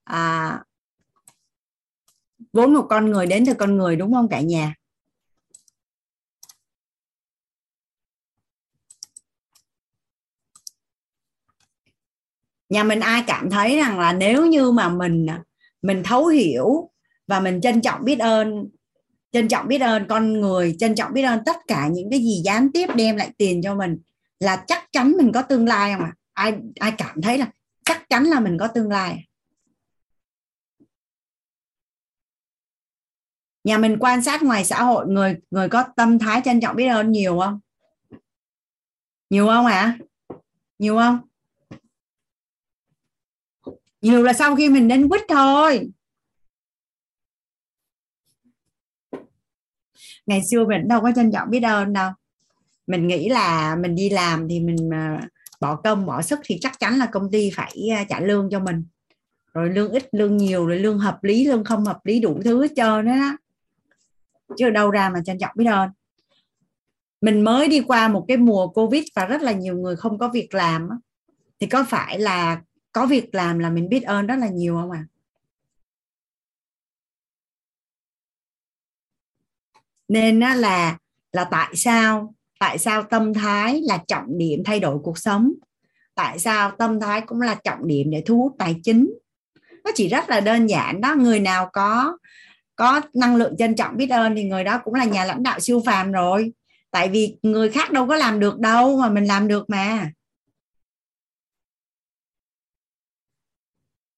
à, vốn một con người đến từ con người, đúng không cả nhà? Nhà mình ai cảm thấy rằng là nếu như mà mình mình thấu hiểu và mình trân trọng biết ơn, trân trọng biết ơn con người, trân trọng biết ơn tất cả những cái gì gián tiếp đem lại tiền cho mình, là chắc chắn mình có tương lai không ạ? Ai, ai cảm thấy là chắc chắn là mình có tương lai? Nhà mình quan sát ngoài xã hội, người người có tâm thái trân trọng biết ơn nhiều không? Nhiều không ạ? À? Nhiều không? Nhiều là sau khi mình đến quýt thôi. Ngày xưa mình đâu có trân trọng biết ơn đâu. Mình nghĩ là mình đi làm thì mình bỏ công bỏ sức thì chắc chắn là công ty phải trả lương cho mình. Rồi lương ít, lương nhiều, rồi lương hợp lý, lương không hợp lý, đủ thứ hết trơn đó. Chứ đâu ra mà trân trọng biết ơn. Mình mới đi qua một cái mùa Covid và rất là nhiều người không có việc làm. Thì có phải là có việc làm là mình biết ơn rất là nhiều không ạ? À? Nên là là tại sao tại sao tâm thái là trọng điểm thay đổi cuộc sống? Tại sao tâm thái cũng là trọng điểm để thu hút tài chính? Nó chỉ rất là đơn giản đó. Người nào có có năng lượng trân trọng biết ơn thì người đó cũng là nhà lãnh đạo siêu phàm rồi. Tại vì người khác đâu có làm được đâu mà mình làm được mà.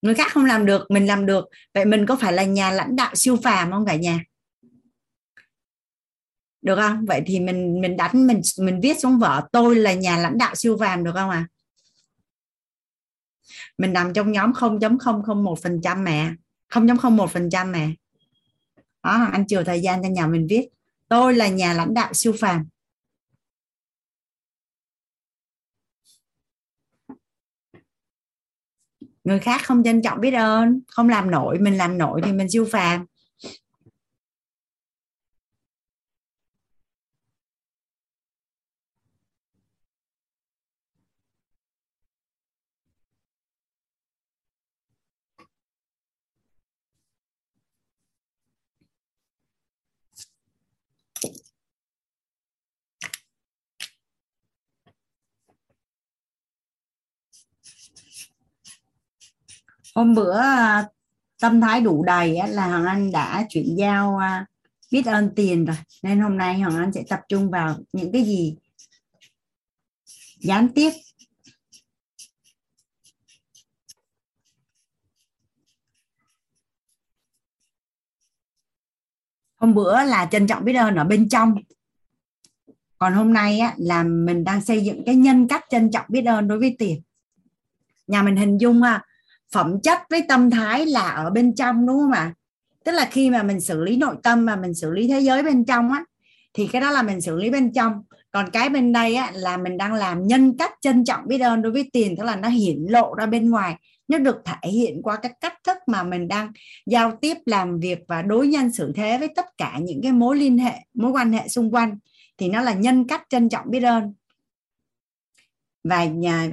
Người khác không làm được, mình làm được. Vậy mình có phải là nhà lãnh đạo siêu phàm không cả nhà? Được không? Vậy thì mình mình đánh mình mình viết xuống vở tôi là nhà lãnh đạo siêu phàm được không ạ? À? Mình nằm trong nhóm không phẩy không không một phần trăm mà. không phẩy không một phần trăm mà. Đó, anh chừa thời gian cho nhà mình viết. Tôi là nhà lãnh đạo siêu phàm. Người khác không trân trọng biết ơn, không làm nổi, mình làm nổi thì mình siêu phàm. Hôm bữa tâm thái đủ đầy là Hoàng Anh đã chuyển giao biết ơn tiền rồi. Nên hôm nay Hoàng Anh sẽ tập trung vào những cái gì gián tiếp. Hôm bữa là trân trọng biết ơn ở bên trong. Còn hôm nay là mình đang xây dựng cái nhân cách trân trọng biết ơn đối với tiền. Nhà mình hình dung ha. Phẩm chất với tâm thái là ở bên trong đúng không ạ? Tức là khi mà mình xử lý nội tâm mà mình xử lý thế giới bên trong á, thì cái đó là mình xử lý bên trong. Còn cái bên đây á, là mình đang làm nhân cách trân trọng biết ơn đối với tiền. Tức là nó hiển lộ ra bên ngoài. Nó được thể hiện qua các cách thức mà mình đang giao tiếp, làm việc và đối nhân xử thế với tất cả những cái mối liên hệ, mối quan hệ xung quanh. Thì nó là nhân cách trân trọng biết ơn. Và nhà...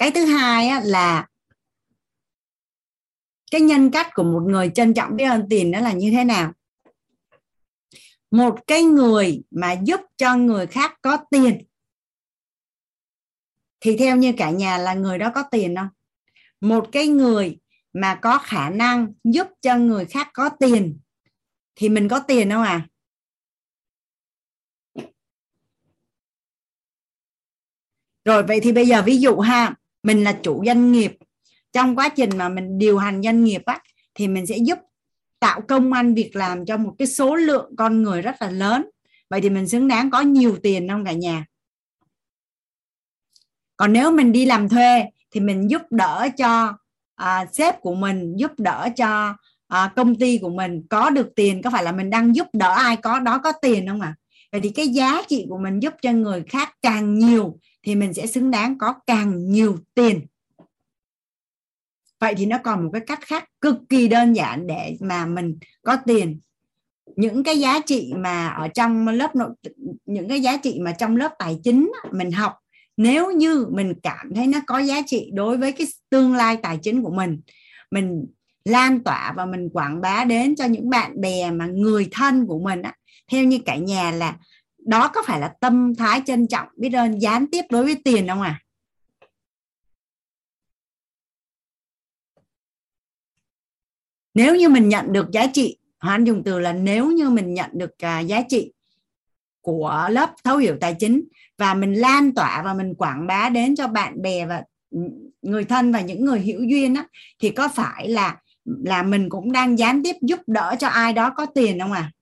Cái thứ hai là cái nhân cách của một người trân trọng biết ơn tiền đó là như thế nào? Một cái người mà giúp cho người khác có tiền thì theo như cả nhà là người đó có tiền không? Một cái người mà có khả năng giúp cho người khác có tiền thì mình có tiền không à? Rồi vậy thì bây giờ ví dụ ha, mình là chủ doanh nghiệp. Trong quá trình mà mình điều hành doanh nghiệp á, thì mình sẽ giúp tạo công ăn việc làm cho một cái số lượng con người rất là lớn. Vậy thì mình xứng đáng có nhiều tiền không cả nhà? Còn nếu mình đi làm thuê thì mình giúp đỡ cho à, sếp của mình, giúp đỡ cho à, công ty của mình có được tiền. Có phải là mình đang giúp đỡ ai có đó có tiền không ạ? À? Vậy thì cái giá trị của mình giúp cho người khác càng nhiều thì mình sẽ xứng đáng có càng nhiều tiền. Vậy thì nó còn một cái cách khác cực kỳ đơn giản để mà mình có tiền. Những cái giá trị mà ở trong lớp nội, những cái giá trị mà trong lớp tài chính mình học, nếu như mình cảm thấy nó có giá trị đối với cái tương lai tài chính của mình, mình lan tỏa và mình quảng bá đến cho những bạn bè mà người thân của mình á, theo như cả nhà là đó có phải là tâm thái trân trọng biết ơn gián tiếp đối với tiền không à? Nếu như mình nhận được giá trị, Hoan dùng từ là nếu như mình nhận được giá trị của lớp thấu hiểu tài chính và mình lan tỏa và mình quảng bá đến cho bạn bè và người thân và những người hữu duyên á, thì có phải là là mình cũng đang gián tiếp giúp đỡ cho ai đó có tiền không à?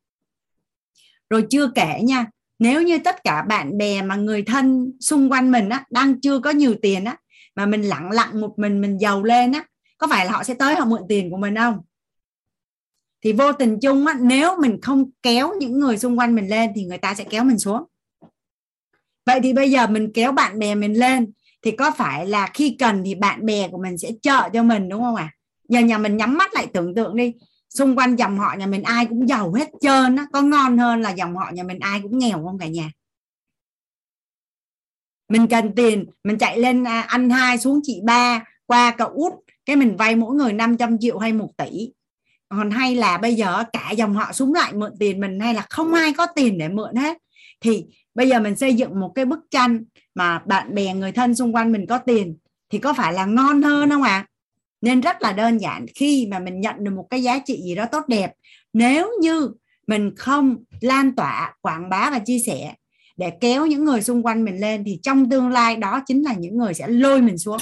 Rồi chưa kể nha, nếu như tất cả bạn bè mà người thân xung quanh mình á, đang chưa có nhiều tiền á, mà mình lặng lặng một mình mình giàu lên á, có phải là họ sẽ tới họ mượn tiền của mình không? Thì vô tình chung á, nếu mình không kéo những người xung quanh mình lên thì người ta sẽ kéo mình xuống. Vậy thì bây giờ mình kéo bạn bè mình lên thì có phải là khi cần thì bạn bè của mình sẽ trợ cho mình đúng không ạ? À? Giờ nhà mình nhắm mắt lại tưởng tượng đi. Xung quanh dòng họ nhà mình ai cũng giàu hết trơn á, có ngon hơn là dòng họ nhà mình ai cũng nghèo không cả nhà? Mình cần tiền, mình chạy lên anh hai xuống chị ba, qua cậu út, cái mình vay mỗi người năm trăm triệu hay một tỷ. Còn hay là bây giờ cả dòng họ xuống lại mượn tiền mình, hay là không ai có tiền để mượn hết. Thì bây giờ mình xây dựng một cái bức tranh mà bạn bè người thân xung quanh mình có tiền thì có phải là ngon hơn không ạ? À? Nên rất là đơn giản, khi mà mình nhận được một cái giá trị gì đó tốt đẹp, nếu như mình không lan tỏa, quảng bá và chia sẻ để kéo những người xung quanh mình lên thì trong tương lai đó chính là những người sẽ lôi mình xuống.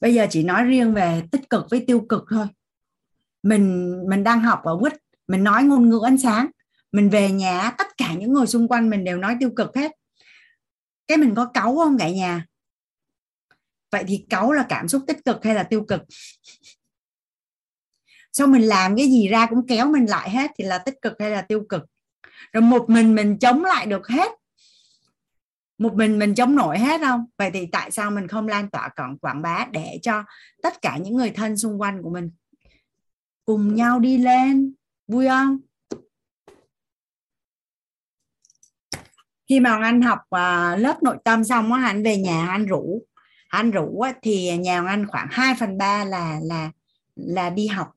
Bây giờ chỉ nói riêng về tích cực với tiêu cực thôi. Mình mình đang học ở vê i tê, mình nói ngôn ngữ ánh sáng, mình về nhà tất cả những người xung quanh mình đều nói tiêu cực hết. Cái mình có cáu không cả nhà? Vậy thì cáu là cảm xúc tích cực hay là tiêu cực? Sao mình làm cái gì ra cũng kéo mình lại hết thì là tích cực hay là tiêu cực? Rồi một mình mình chống lại được hết, một mình mình chống nổi hết không? Vậy thì tại sao mình không lan tỏa còn quảng bá để cho tất cả những người thân xung quanh của mình cùng nhau đi lên, vui không? Khi mà Hoàng Anh học lớp nội tâm xong á, anh về nhà anh rủ, anh rủ thì nhà Hoàng Anh khoảng hai phần ba là là là đi học,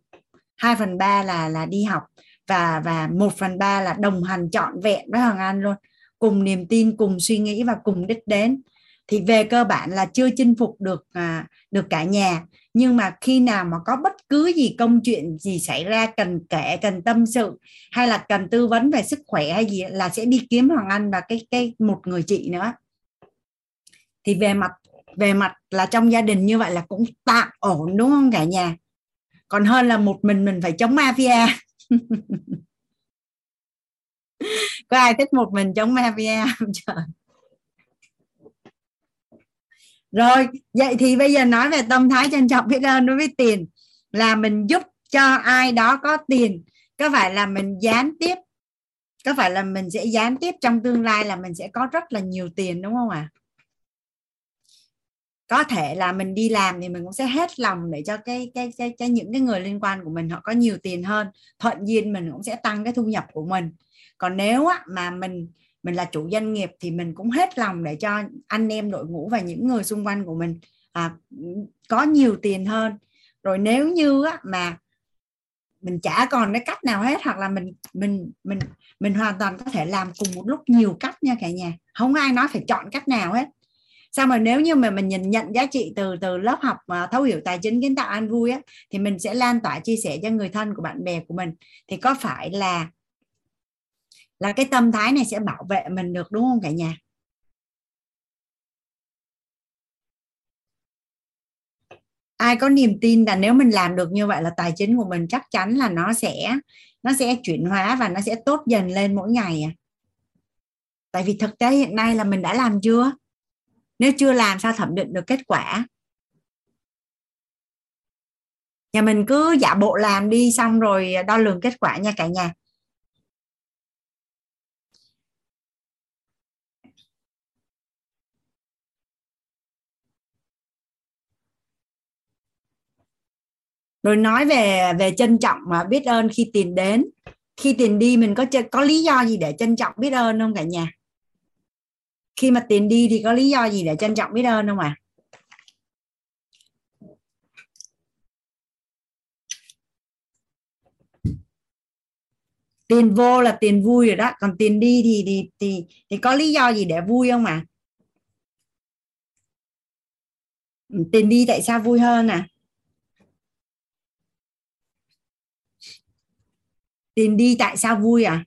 hai phần ba là là đi học và và một phần ba là đồng hành trọn vẹn với Hoàng Anh luôn, cùng niềm tin, cùng suy nghĩ và cùng đích đến. Thì về cơ bản là chưa chinh phục được à, được cả nhà, nhưng mà khi nào mà có bất cứ gì công chuyện gì xảy ra cần kể, cần tâm sự hay là cần tư vấn về sức khỏe hay gì là sẽ đi kiếm Hoàng Anh và cái cái một người chị nữa. Thì về mặt về mặt là trong gia đình như vậy là cũng tạm ổn đúng không cả nhà? Còn hơn là một mình mình phải chống mafia. Có ai thích một mình chống mafia không trời? Rồi, vậy thì bây giờ nói về tâm thái trân trọng biết ơn đối với tiền là mình giúp cho ai đó có tiền. Có phải là mình gián tiếp, có phải là mình sẽ gián tiếp trong tương lai là mình sẽ có rất là nhiều tiền đúng không ạ? À? Có thể là mình đi làm thì mình cũng sẽ hết lòng để cho cái cái cái, cái những cái người liên quan của mình họ có nhiều tiền hơn. Thuận nhiên mình cũng sẽ tăng cái thu nhập của mình. Còn nếu mà mình mình là chủ doanh nghiệp thì mình cũng hết lòng để cho anh em đội ngũ và những người xung quanh của mình à, có nhiều tiền hơn. Rồi nếu như á, mà mình chả còn cái cách nào hết, hoặc là mình mình mình mình hoàn toàn có thể làm cùng một lúc nhiều cách nha cả nhà. Không ai nói phải chọn cách nào hết. Sao mà nếu như mà mình nhìn nhận giá trị từ từ lớp học uh, thấu hiểu tài chính kiến tạo an vui á, thì mình sẽ lan tỏa chia sẻ cho người thân của bạn bè của mình. Thì có phải là là cái tâm thái này sẽ bảo vệ mình được đúng không cả nhà? Ai có niềm tin là nếu mình làm được như vậy là tài chính của mình chắc chắn là nó sẽ nó sẽ chuyển hóa và nó sẽ tốt dần lên mỗi ngày à? Tại vì thực tế hiện nay là mình đã làm chưa? Nếu chưa làm sao thẩm định được kết quả? Nhà mình cứ giả bộ làm đi xong rồi đo lường kết quả nha cả nhà. Rồi nói về về trân trọng và biết ơn khi tiền đến, khi tiền đi mình có có lý do gì để trân trọng biết ơn không cả nhà? Khi mà tiền đi thì có lý do gì để trân trọng biết ơn không ạ? À? Tiền vô là tiền vui rồi đó, còn tiền đi thì thì thì, thì có lý do gì để vui không ạ? À? Tiền đi tại sao vui hơn à? Tiền đi tại sao vui à?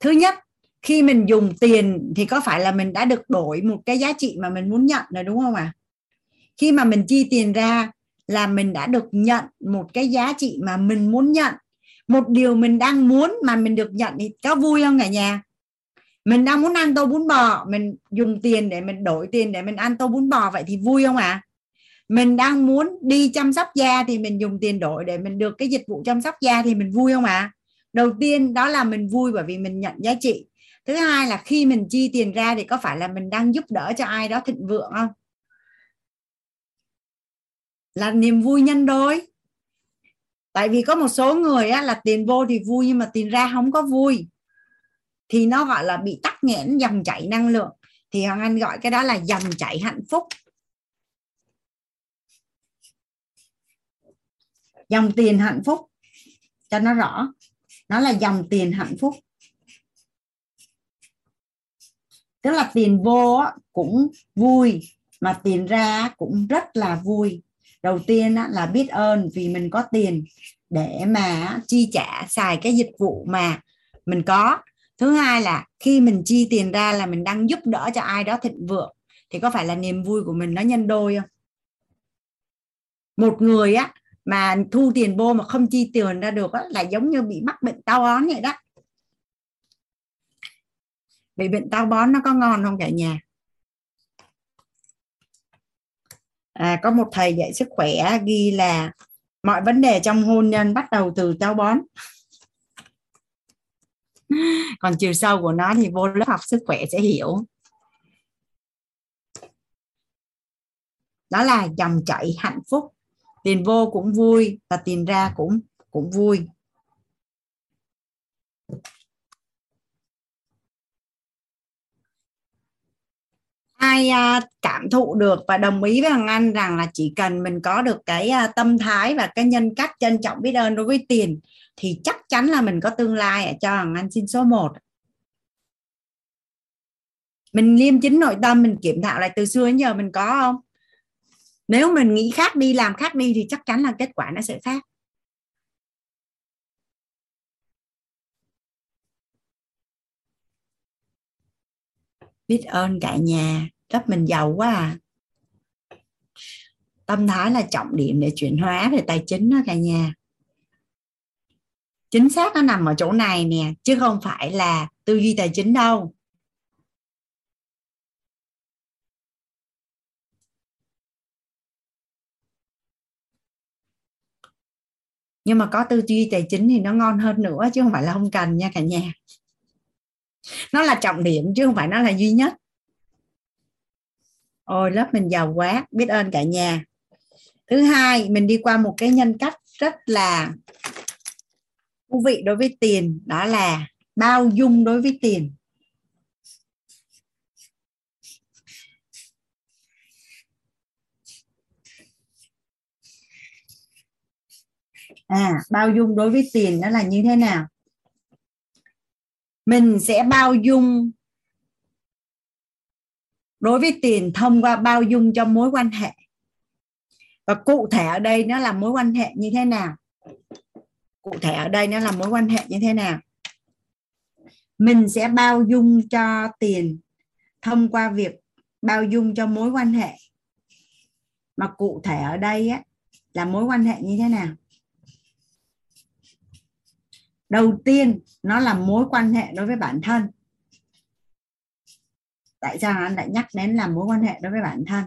Thứ nhất, khi mình dùng tiền thì có phải là mình đã được đổi một cái giá trị mà mình muốn nhận rồi đúng không ạ? À? Khi mà mình chi tiền ra là mình đã được nhận một cái giá trị mà mình muốn nhận. Một điều mình đang muốn mà mình được nhận thì có vui không cả nhà? Mình đang muốn ăn tô bún bò, mình dùng tiền để mình đổi tiền để mình ăn tô bún bò, vậy thì vui không ạ? À? Mình đang muốn đi chăm sóc da thì mình dùng tiền đổi để mình được cái dịch vụ chăm sóc da thì mình vui không ạ? À? Đầu tiên đó là mình vui bởi vì mình nhận giá trị. Thứ hai là khi mình chi tiền ra thì có phải là mình đang giúp đỡ cho ai đó thịnh vượng không? Là niềm vui nhân đôi. Tại vì có một số người á, là tiền vô thì vui nhưng mà tiền ra không có vui. thì nó gọi là bị tắc nghẽn dòng chảy năng lượng. Thì Hoàng Anh gọi cái đó là dòng chảy hạnh phúc. Dòng tiền hạnh phúc, cho nó rõ. Nó là dòng tiền hạnh phúc. Tức là tiền vô cũng vui, mà tiền ra cũng rất là vui. Đầu tiên là biết ơn vì mình có tiền để mà chi trả xài cái dịch vụ mà mình có. Thứ hai là khi mình chi tiền ra là mình đang giúp đỡ cho ai đó thịnh vượng. Thì có phải là niềm vui của mình nó nhân đôi không? Một người á mà thu tiền vô mà không chi tiền ra được á, là giống như bị mắc bệnh táo bón vậy đó. Bị bệnh táo bón nó có ngon không cả nhà? À, có một thầy dạy sức khỏe ghi là mọi vấn đề trong hôn nhân bắt đầu từ táo bón. Còn chiều sâu của nó thì vô lớp học sức khỏe sẽ hiểu. Đó là dòng chảy hạnh phúc. Tiền vô cũng vui và tiền ra cũng, cũng vui. Ai cảm thụ được và đồng ý với Hằng Anh rằng là chỉ cần mình có được cái tâm thái và cái nhân cách trân trọng biết ơn đối với tiền thì chắc chắn là mình có tương lai. Cho Hằng Anh xin số một. Mình liêm chính nội tâm, mình kiểm thảo lại từ xưa đến giờ mình có không? Nếu mình nghĩ khác đi, làm khác đi thì chắc chắn là kết quả nó sẽ khác. Biết ơn cả nhà, lớp mình giàu quá à. Tâm thái là trọng điểm để chuyển hóa về tài chính đó cả nhà. Chính xác nó nằm ở chỗ này nè, chứ không phải là tư duy tài chính đâu. Nhưng mà có tư duy tài chính thì nó ngon hơn nữa, chứ không phải là không cần nha cả nhà. Nó là trọng điểm chứ không phải nó là duy nhất. Ôi lớp mình giàu quá, biết ơn cả nhà. Thứ hai, mình đi qua một cái nhân cách rất là thú vị đối với tiền, đó là bao dung đối với tiền. À, bao dung đối với tiền đó là như thế nào? Mình sẽ bao dung đối với tiền thông qua bao dung cho mối quan hệ. Và cụ thể ở đây nó là mối quan hệ như thế nào? Cụ thể ở đây nó là mối quan hệ như thế nào? Mình sẽ bao dung cho tiền thông qua việc bao dung cho mối quan hệ. Mà cụ thể ở đây á, là mối quan hệ như thế nào? Đầu tiên, nó là mối quan hệ đối với bản thân. Tại sao anh lại nhắc đến là mối quan hệ đối với bản thân?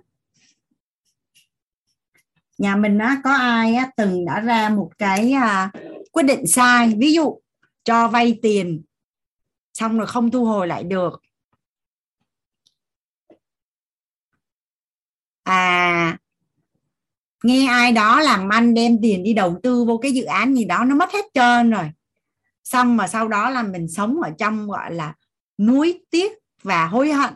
Nhà mình á, có ai á, từng đã ra một cái à, quyết định sai. Ví dụ, cho vay tiền, xong rồi không thu hồi lại được. À, nghe ai đó làm ăn đem tiền đi đầu tư vô cái dự án gì đó, nó mất hết trơn rồi. Xong mà sau đó là mình sống ở trong gọi là nuối tiếc và hối hận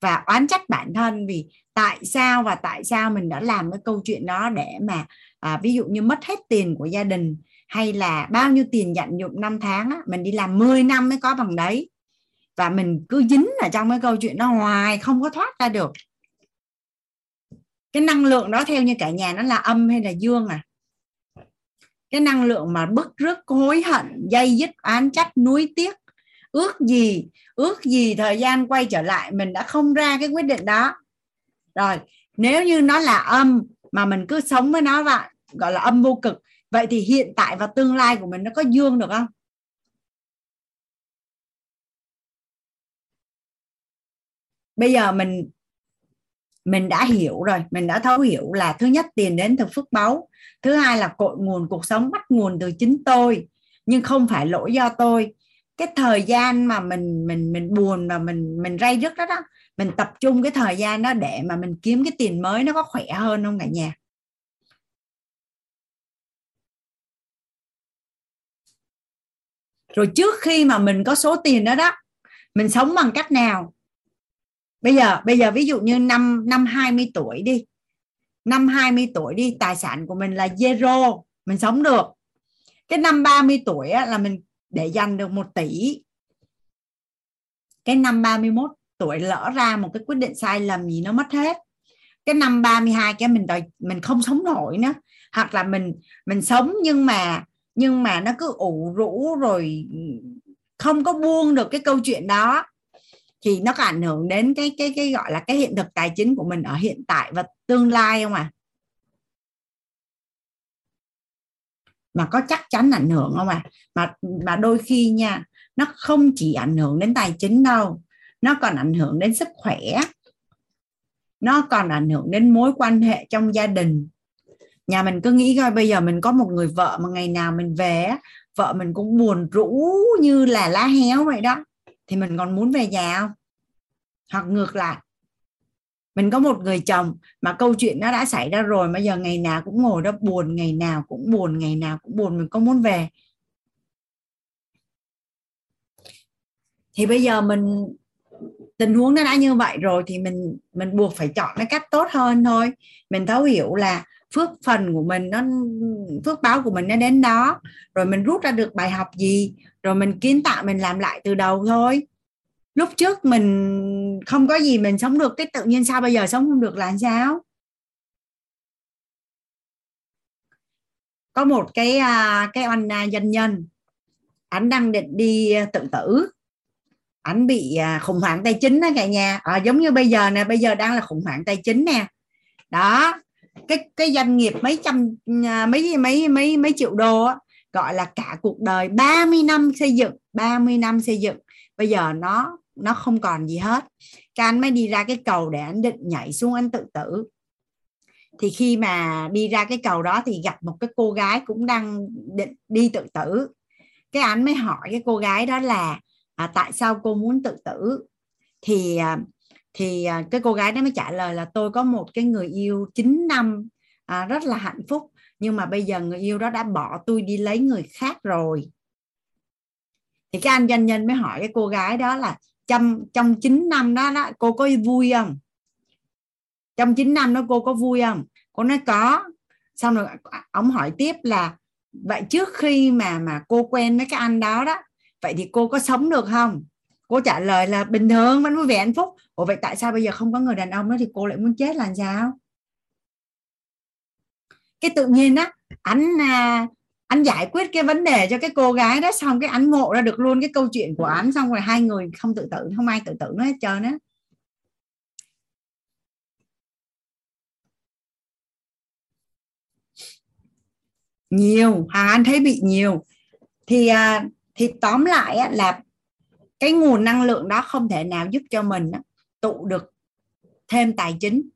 và oán trách bản thân vì tại sao và tại sao mình đã làm cái câu chuyện đó để mà à, ví dụ như mất hết tiền của gia đình, hay là bao nhiêu tiền dành dụm năm tháng á, mình đi làm mười năm mới có bằng đấy, và mình cứ dính ở trong cái câu chuyện đó hoài không có thoát ra được. Cái năng lượng đó theo như cả nhà nó là âm hay là dương à? Cái năng lượng mà bức rứt, hối hận, dây dứt, oán trách, nuối tiếc. Ước gì, ước gì thời gian quay trở lại mình đã không ra cái quyết định đó. Rồi, nếu như nó là âm mà mình cứ sống với nó vậy, gọi là âm vô cực. Vậy thì hiện tại và tương lai của mình nó có dương được không? Bây giờ mình mình đã hiểu rồi, mình đã thấu hiểu là thứ nhất tiền đến từ phước báu. Thứ hai là cội nguồn cuộc sống bắt nguồn từ chính tôi, nhưng không phải lỗi do tôi. Cái thời gian mà mình mình mình buồn mà mình mình ray rứt đó đó, mình tập trung cái thời gian đó để mà mình kiếm cái tiền mới, nó có khỏe hơn không cả nhà? Rồi trước khi mà mình có số tiền đó đó, mình sống bằng cách nào? Bây giờ bây giờ ví dụ như năm năm hai mươi tuổi đi. Năm hai mươi tuổi đi, tài sản của mình là zero, mình sống được. Cái năm ba mươi tuổi á, là mình để dành được một tỷ. Cái năm ba mươi mốt tuổi lỡ ra một cái quyết định sai lầm gì nó mất hết. Cái năm ba mươi hai cái mình đòi, mình không sống nổi nữa, hoặc là mình mình sống nhưng mà nhưng mà nó cứ ủ rũ rồi không có buông được cái câu chuyện đó, thì nó có ảnh hưởng đến cái cái cái gọi là cái hiện thực tài chính của mình ở hiện tại và tương lai không ạ? À? Mà có chắc chắn ảnh hưởng không ạ? À? Mà mà đôi khi nha, nó không chỉ ảnh hưởng đến tài chính đâu, nó còn ảnh hưởng đến sức khỏe, nó còn ảnh hưởng đến mối quan hệ trong gia đình. Nhà mình cứ nghĩ coi, bây giờ mình có một người vợ mà ngày nào mình về vợ mình cũng buồn rũ như là lá héo vậy đó, thì mình còn muốn về nhà không? Hoặc ngược lại, mình có một người chồng mà câu chuyện nó đã xảy ra rồi mà giờ ngày nào cũng ngồi đó buồn, ngày nào cũng buồn, ngày nào cũng buồn, mình có muốn về? Thì bây giờ mình tình huống nó đã như vậy rồi thì mình mình buộc phải chọn cái cách tốt hơn thôi. Mình thấu hiểu là phước phần của mình, nó phước báo của mình nó đến đó rồi, mình rút ra được bài học gì rồi mình kiến tạo, mình làm lại từ đầu thôi. Lúc trước mình không có gì mình sống được, cái tự nhiên sao bây giờ sống không được là sao? Có một cái cái anh doanh nhân, anh đang định đi tự tử, anh bị khủng hoảng tài chính đó cả nhà. À, giống như bây giờ nè, bây giờ đang là khủng hoảng tài chính nè đó. Cái, cái doanh nghiệp mấy trăm mấy mấy mấy mấy triệu đô á, gọi là cả cuộc đời ba mươi năm xây dựng, ba mươi năm xây dựng, bây giờ nó nó không còn gì hết. Cái anh mới đi ra cái cầu để anh định nhảy xuống anh tự tử. Thì khi mà đi ra cái cầu đó thì gặp một cái cô gái cũng đang định đi tự tử. Cái anh mới hỏi cái cô gái đó là à, tại sao cô muốn tự tử? Thì thì cái cô gái đó mới trả lời là tôi có một cái người yêu chín năm, à, rất là hạnh phúc, nhưng mà bây giờ người yêu đó đã bỏ tôi đi lấy người khác rồi. Thì cái anh doanh nhân mới hỏi cái cô gái đó là trong, trong chín năm đó, đó cô có vui không? Trong chín năm đó cô có vui không? Cô nói có. Xong rồi ông hỏi tiếp là vậy trước khi mà, mà cô quen với cái anh đó đó, vậy thì cô có sống được không? Cô trả lời là bình thường, vẫn vui vẻ hạnh phúc. Ủa vậy tại sao bây giờ không có người đàn ông đó thì cô lại muốn chết là sao? Cái tự nhiên á, anh anh giải quyết cái vấn đề cho cái cô gái đó, xong cái anh ngộ ra được luôn cái câu chuyện của anh, xong rồi hai người không tự tử, không ai tự tử nữa hết trơn á. Nhiều, Hằng anh thấy bị nhiều. Thì thì tóm lại á, là cái nguồn năng lượng đó không thể nào giúp cho mình tụ được thêm tài chính.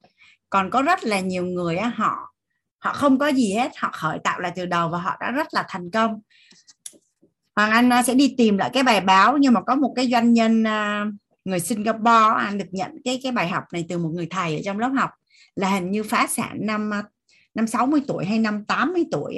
Còn có rất là nhiều người họ họ không có gì hết, họ khởi tạo lại từ đầu và họ đã rất là thành công. Hoàng Anh sẽ đi tìm lại cái bài báo, nhưng mà có một cái doanh nhân người Singapore, anh được nhận cái cái bài học này từ một người thầy ở trong lớp học, là hình như phá sản năm năm sáu mươi tuổi hay năm tám mươi tuổi,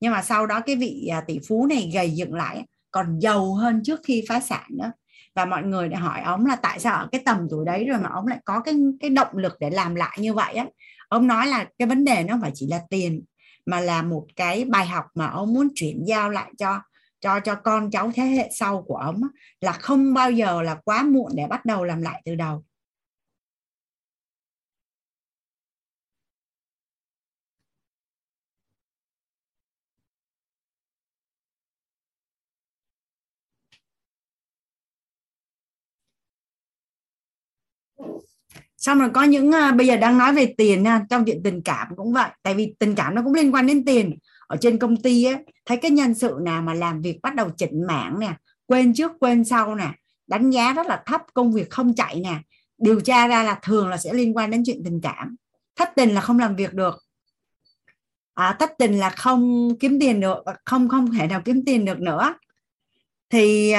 nhưng mà sau đó cái vị tỷ phú này gầy dựng lại, còn giàu hơn trước khi phá sản nữa. Và mọi người đã hỏi ông là tại sao ở cái tầm tuổi đấy rồi mà ông lại có cái, cái động lực để làm lại như vậy á. Ông nói là cái vấn đề nó không phải chỉ là tiền, mà là một cái bài học mà ông muốn chuyển giao lại cho, cho, cho con cháu thế hệ sau của ông á, là không bao giờ là quá muộn để bắt đầu làm lại từ đầu. Xong rồi có những, bây giờ đang nói về tiền, trong chuyện tình cảm cũng vậy, tại vì tình cảm nó cũng liên quan đến tiền. Ở trên công ty ấy, thấy cái nhân sự nào mà làm việc bắt đầu chỉnh mảng nè, quên trước quên sau nè, đánh giá rất là thấp, công việc không chạy nè, điều tra ra là thường là sẽ liên quan đến chuyện tình cảm. Thất tình là không làm việc được, à, thất tình là không kiếm tiền được, không không thể nào kiếm tiền được nữa. Thì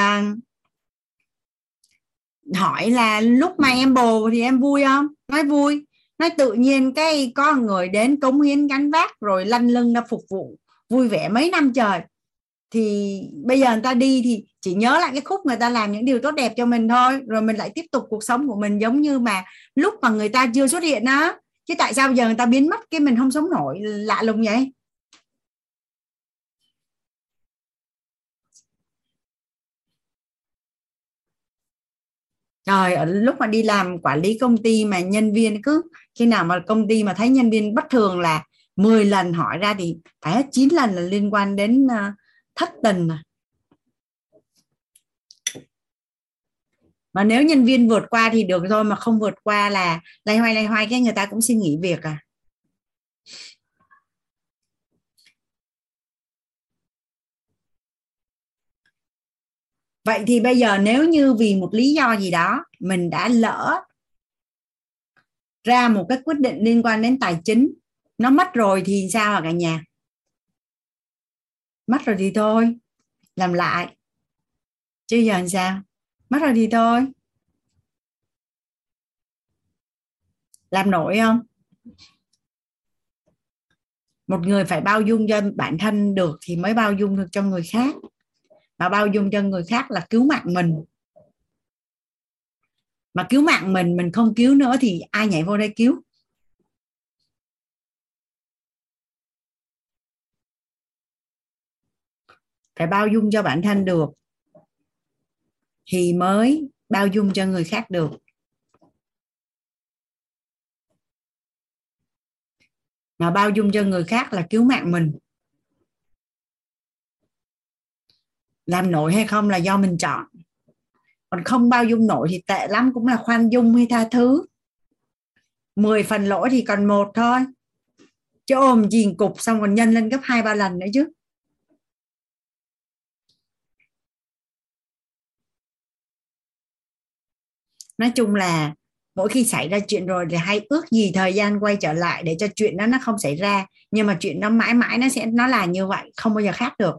hỏi là lúc mà em bồ thì em vui không? Nói vui. Nói tự nhiên cái có người đến cống hiến gánh vác rồi lăn lưng ra phục vụ vui vẻ mấy năm trời. thì bây giờ người ta đi thì chỉ nhớ lại cái khúc người ta làm những điều tốt đẹp cho mình thôi, rồi mình lại tiếp tục cuộc sống của mình giống như mà lúc mà người ta chưa xuất hiện đó. Chứ tại sao giờ người ta biến mất cái mình không sống nổi, lạ lùng vậy. Trời, ở lúc mà đi làm quản lý công ty mà nhân viên cứ khi nào mà công ty mà thấy nhân viên bất thường là mười lần hỏi ra thì phải hết chín lần là liên quan đến thất tình. Mà nếu nhân viên vượt qua thì được rồi, mà không vượt qua là lay hoay lay hoay cái người ta cũng xin nghỉ việc à. Vậy thì bây giờ nếu như vì một lý do gì đó mình đã lỡ ra một cái quyết định liên quan đến tài chính, nó mất rồi thì sao hả cả nhà? Mất rồi thì thôi, làm lại. Chứ giờ làm sao? Mất rồi thì thôi. Làm nổi không? Một người phải bao dung cho bản thân được thì mới bao dung được cho người khác. Mà bao dung cho người khác là cứu mạng mình. Mà cứu mạng mình, mình không cứu nữa thì ai nhảy vô đây cứu? Phải bao dung cho bản thân được thì mới bao dung cho người khác được. Mà bao dung cho người khác là cứu mạng mình. Làm nổi hay không là do mình chọn. Còn không bao dung nổi thì tệ lắm cũng là khoan dung hay tha thứ. Mười phần lỗi thì còn một thôi. Chứ ôm chìm cục xong còn nhân lên gấp hai ba lần nữa chứ. Nói chung là mỗi khi xảy ra chuyện rồi thì hay ước gì thời gian quay trở lại để cho chuyện đó nó không xảy ra. Nhưng mà chuyện đó mãi mãi nó sẽ nó là như vậy, không bao giờ khác được.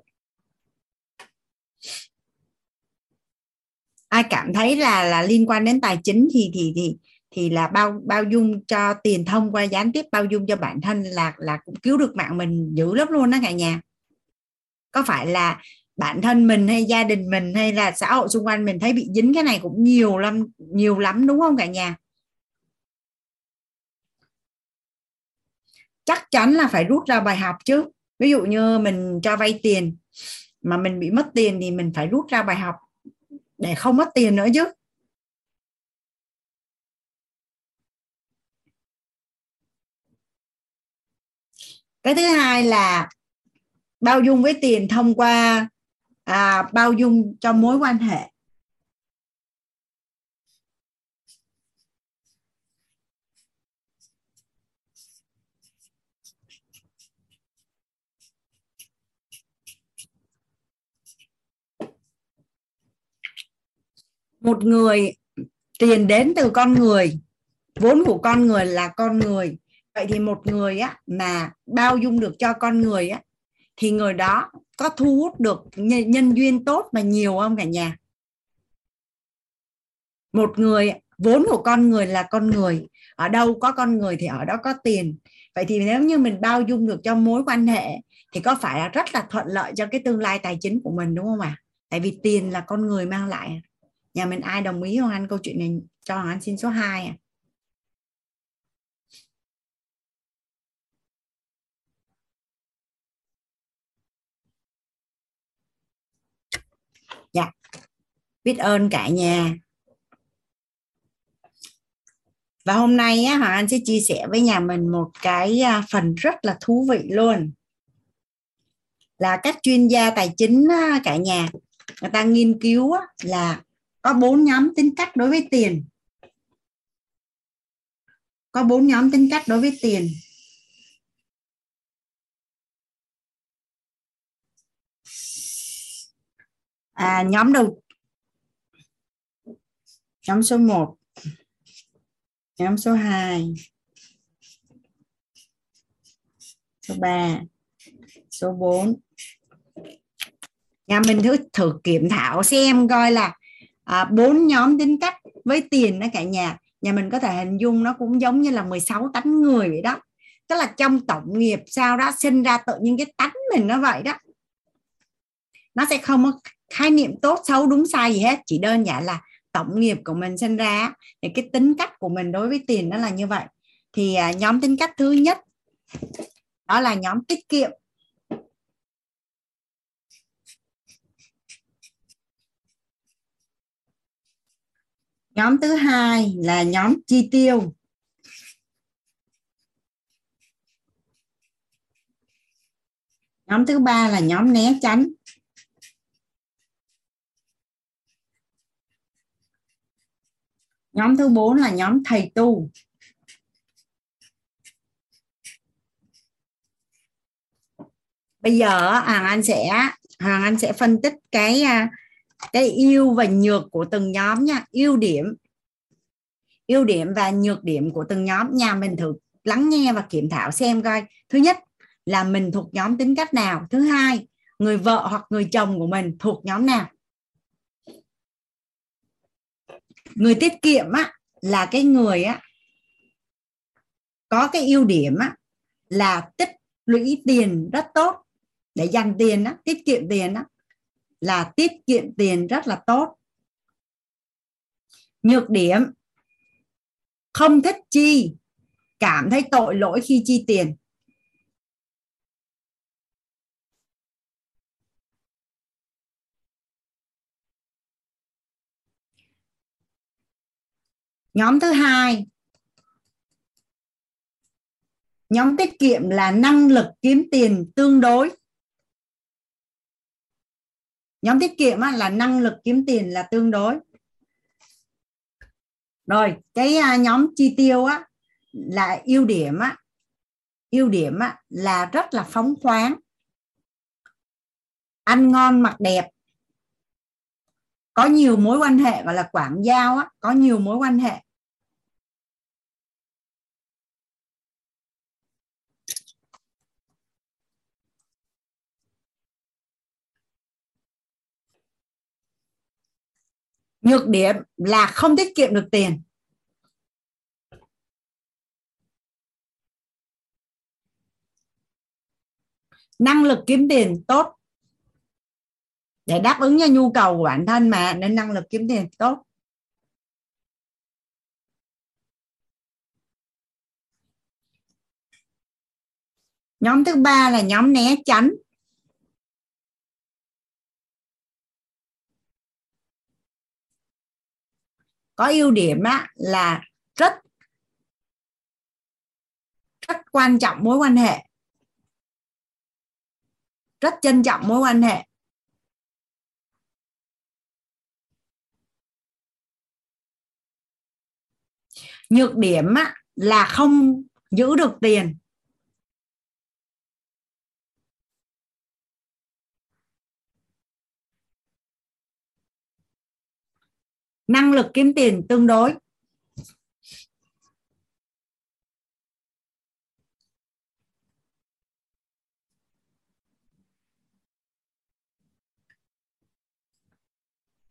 Ai cảm thấy là là liên quan đến tài chính thì thì thì thì là bao bao dung cho tiền thông qua gián tiếp bao dung cho bản thân là là cũng cứu được mạng mình dữ lắm luôn đó cả nhà. Có phải là bản thân mình hay gia đình mình hay là xã hội xung quanh mình thấy bị dính cái này cũng nhiều lắm, nhiều lắm đúng không cả nhà? Chắc chắn là phải rút ra bài học chứ. Ví dụ như mình cho vay tiền mà mình bị mất tiền thì mình phải rút ra bài học để không mất tiền nữa chứ. Cái thứ hai là bao dung với tiền thông qua à, bao dung cho mối quan hệ. Một người, tiền đến từ con người, vốn của con người là con người. Vậy thì một người á, mà bao dung được cho con người á, thì người đó có thu hút được nhân duyên tốt mà nhiều không cả nhà? Một người, vốn của con người là con người. Ở đâu có con người thì ở đó có tiền. Vậy thì nếu như mình bao dung được cho mối quan hệ thì có phải là rất là thuận lợi cho cái tương lai tài chính của mình đúng không ạ? À? Tại vì tiền là con người mang lại. Nhà mình ai đồng ý Hoàng Anh câu chuyện này cho Hoàng Anh xin số hai à? Dạ, biết ơn cả nhà. Và hôm nay á, Hoàng Anh sẽ chia sẻ với nhà mình một cái phần rất là thú vị luôn. Là các chuyên gia tài chính cả nhà, người ta nghiên cứu á, là có bốn nhóm tính cách đối với tiền. Có bốn nhóm tính cách đối với tiền. À, nhóm đầu nhóm số một, nhóm số hai, số ba, số bốn. Nhà mình thử thử kiểm thảo xem coi là bốn à, nhóm tính cách với tiền đó cả nhà. Nhà mình có thể hình dung nó cũng giống như là mười sáu tánh người vậy đó. Tức là trong tổng nghiệp sao đó sinh ra tự nhiên cái tánh mình nó vậy đó. Nó sẽ không có khái niệm tốt xấu đúng sai gì hết, chỉ đơn giản là tổng nghiệp của mình sinh ra thì cái tính cách của mình đối với tiền nó là như vậy. Thì nhóm tính cách thứ nhất đó là nhóm tiết kiệm. Nhóm thứ hai là nhóm chi tiêu. Nhóm thứ ba là nhóm né tránh. Nhóm thứ bốn là nhóm thầy tu. Bây giờ Hằng Anh sẽ Hằng Anh sẽ phân tích cái cái yêu và nhược của từng nhóm nha, ưu điểm, ưu điểm và nhược điểm của từng nhóm nha. Mình thử lắng nghe và kiểm thảo xem coi. Thứ nhất là mình thuộc nhóm tính cách nào. Thứ hai, người vợ hoặc người chồng của mình thuộc nhóm nào. Người tiết kiệm á, là cái người á, có cái ưu điểm á, là tích lũy tiền rất tốt, để dành tiền á, tiết kiệm tiền á, là tiết kiệm tiền rất là tốt. Nhược điểm, không thích chi, cảm thấy tội lỗi khi chi tiền. Nhóm thứ hai, nhóm tiết kiệm là năng lực kiếm tiền tương đối. Nhóm tiết kiệm là năng lực kiếm tiền là tương đối. Rồi, cái nhóm chi tiêu á là ưu điểm á, ưu điểm á là rất là phóng khoáng, ăn ngon mặc đẹp, có nhiều mối quan hệ, gọi là quảng giao á, có nhiều mối quan hệ. Nhược điểm là không tiết kiệm được tiền. Năng lực kiếm tiền tốt, để đáp ứng cho nhu cầu của bản thân mà, nên năng lực kiếm tiền tốt. Nhóm thứ ba là nhóm né tránh. Có ưu điểm á, là rất rất quan trọng mối quan hệ, rất trân trọng mối quan hệ. Nhược điểm á, là không giữ được tiền. Năng lực kiếm tiền tương đối.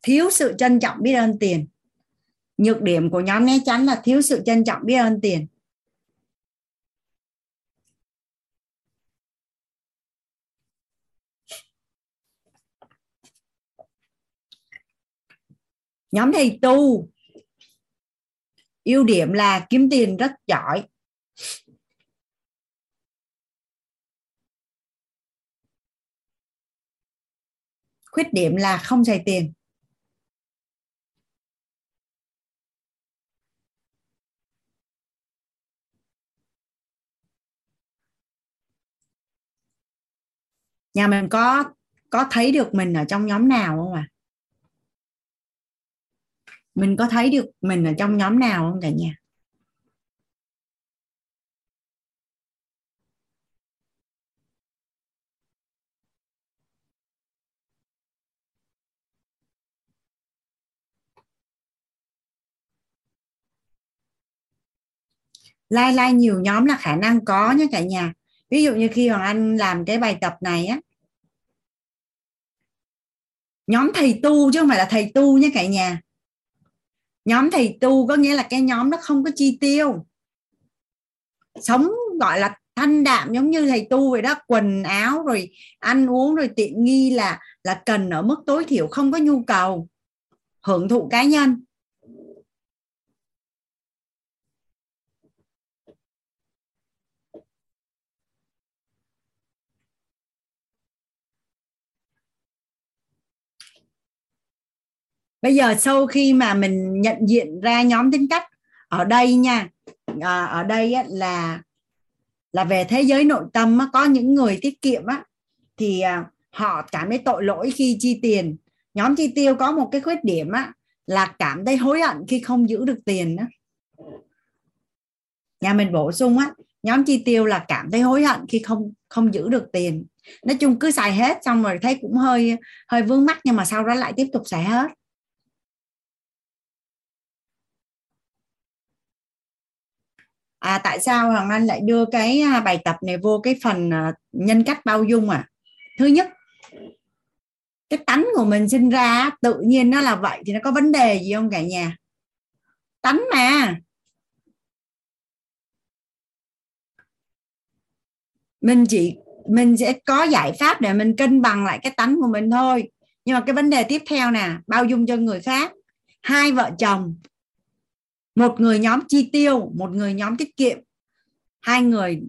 Thiếu sự trân trọng biết ơn tiền. Nhược điểm của nhóm né tránh là thiếu sự trân trọng biết ơn tiền. Nhóm thầy tu, ưu điểm là kiếm tiền rất giỏi. Khuyết điểm là không xài tiền. Nhà mình có có thấy được mình ở trong nhóm nào không ạ? À? Mình có thấy được mình ở trong nhóm nào không cả nhà? Lai lai nhiều nhóm là khả năng có nhé cả nhà. Ví dụ như khi Hoàng Anh làm cái bài tập này á, nhóm thầy tu chứ không phải là thầy tu nhé cả nhà. Nhóm thầy tu có nghĩa là cái nhóm nó không có chi tiêu, sống gọi là thanh đạm giống như thầy tu vậy đó, quần áo rồi ăn uống rồi tiện nghi là là cần ở mức tối thiểu, không có nhu cầu hưởng thụ cá nhân. Bây giờ sau khi mà mình nhận diện ra nhóm tính cách ở đây nha, à, ở đây á, là là về thế giới nội tâm á, có những người tiết kiệm á, thì à, họ cảm thấy tội lỗi khi chi tiền. Nhóm chi tiêu có một cái khuyết điểm á, là cảm thấy hối hận khi không giữ được tiền đó. Nhà mình bổ sung á, nhóm chi tiêu là cảm thấy hối hận khi không không giữ được tiền. Nói chung cứ xài hết xong rồi thấy cũng hơi hơi vướng mắc, nhưng mà sau đó lại tiếp tục xài hết. À, tại sao Hoàng Anh lại đưa cái bài tập này vô cái phần nhân cách bao dung à? Thứ nhất, cái tánh của mình sinh ra tự nhiên nó là vậy thì nó có vấn đề gì không cả nhà? Tánh mà. Mình chỉ mình sẽ có giải pháp để mình cân bằng lại cái tánh của mình thôi. Nhưng mà cái vấn đề tiếp theo nè, bao dung cho người khác. Hai vợ chồng, một người nhóm chi tiêu, một người nhóm tiết kiệm, hai người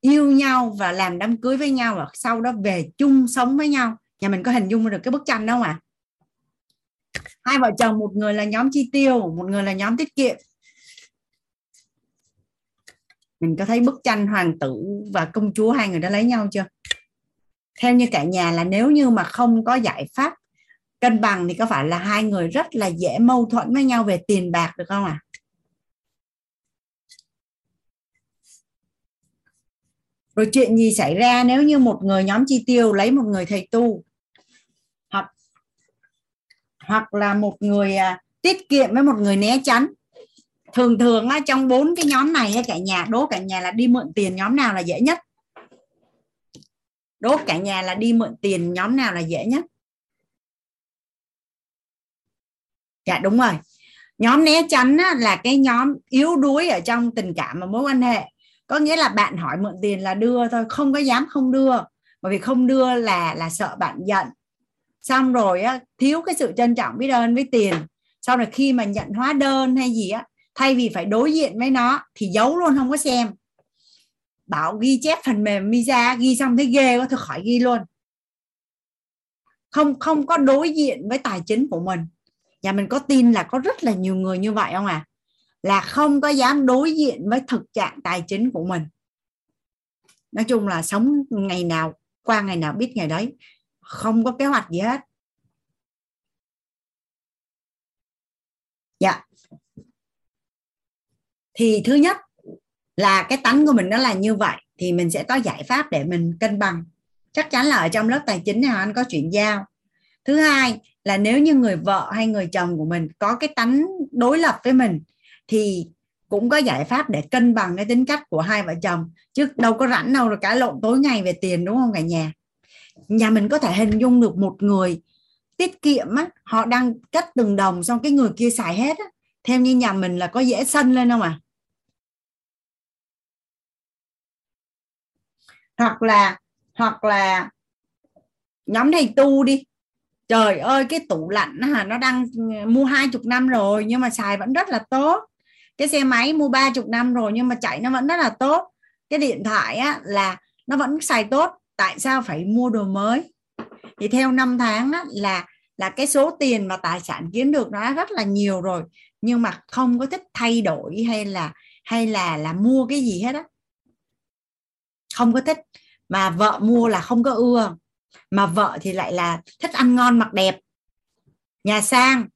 yêu nhau và làm đám cưới với nhau và sau đó về chung sống với nhau. Nhà mình có hình dung được cái bức tranh đâu ạ? Hai vợ chồng, một người là nhóm chi tiêu, một người là nhóm tiết kiệm. Mình có thấy bức tranh hoàng tử và công chúa hai người đã lấy nhau chưa? Theo như cả nhà là nếu như mà không có giải pháp cân bằng thì có phải là hai người rất là dễ mâu thuẫn với nhau về tiền bạc được không ạ? À? Rồi chuyện gì xảy ra nếu như một người nhóm chi tiêu lấy một người thầy tu, hoặc hoặc là một người à, tiết kiệm với một người né tránh? Thường thường á, trong bốn cái nhóm này cả nhà, đố cả nhà là đi mượn tiền nhóm nào là dễ nhất? Đố cả nhà là đi mượn tiền nhóm nào là dễ nhất? Dạ đúng rồi. Nhóm né tránh á, là cái nhóm yếu đuối ở trong tình cảm và mối quan hệ. Có nghĩa là bạn hỏi mượn tiền là đưa thôi, không có dám không đưa. Bởi vì không đưa là là sợ bạn giận. Xong rồi á, thiếu cái sự trân trọng biết ơn với tiền. Xong rồi khi mà nhận hóa đơn hay gì á, thay vì phải đối diện với nó thì giấu luôn không có xem. Bảo ghi chép phần mềm Misa, ghi xong thấy ghê quá thôi khỏi ghi luôn. Không không có đối diện với tài chính của mình. Nhà mình có tin là có rất là nhiều người như vậy không ạ? À? Là không có dám đối diện với thực trạng tài chính của mình. Nói chung là sống ngày nào qua ngày nào biết ngày đấy, không có kế hoạch gì hết. Dạ. Thì thứ nhất là cái tánh của mình nó là như vậy, thì mình sẽ có giải pháp để mình cân bằng. Chắc chắn là ở trong lớp tài chính này anh có chuyển giao. Thứ hai là nếu như người vợ hay người chồng của mình có cái tánh đối lập với mình thì cũng có giải pháp để cân bằng cái tính cách của hai vợ chồng, chứ đâu có rảnh đâu rồi cãi lộn tối ngày về tiền, đúng không cả nhà? Nhà mình có thể hình dung được một người tiết kiệm á, họ đang cất từng đồng xong cái người kia xài hết á, theo như nhà mình là có dễ sân lên không ạ? À? Hoặc là hoặc là nhóm thầy tu đi. Trời ơi, cái tủ lạnh nó đang mua hai mươi năm rồi nhưng mà xài vẫn rất là tốt. Cái xe máy mua ba mươi năm rồi nhưng mà chạy nó vẫn rất là tốt. Cái điện thoại á, là nó vẫn xài tốt. Tại sao phải mua đồ mới? Thì theo năm tháng á, là, là cái số tiền mà tài sản kiếm được nó rất là nhiều rồi. Nhưng mà không có thích thay đổi hay là hay là, là mua cái gì hết á. Không có thích. Mà vợ mua là không có ưa. Mà vợ thì lại là thích ăn ngon mặc đẹp, nhà sang.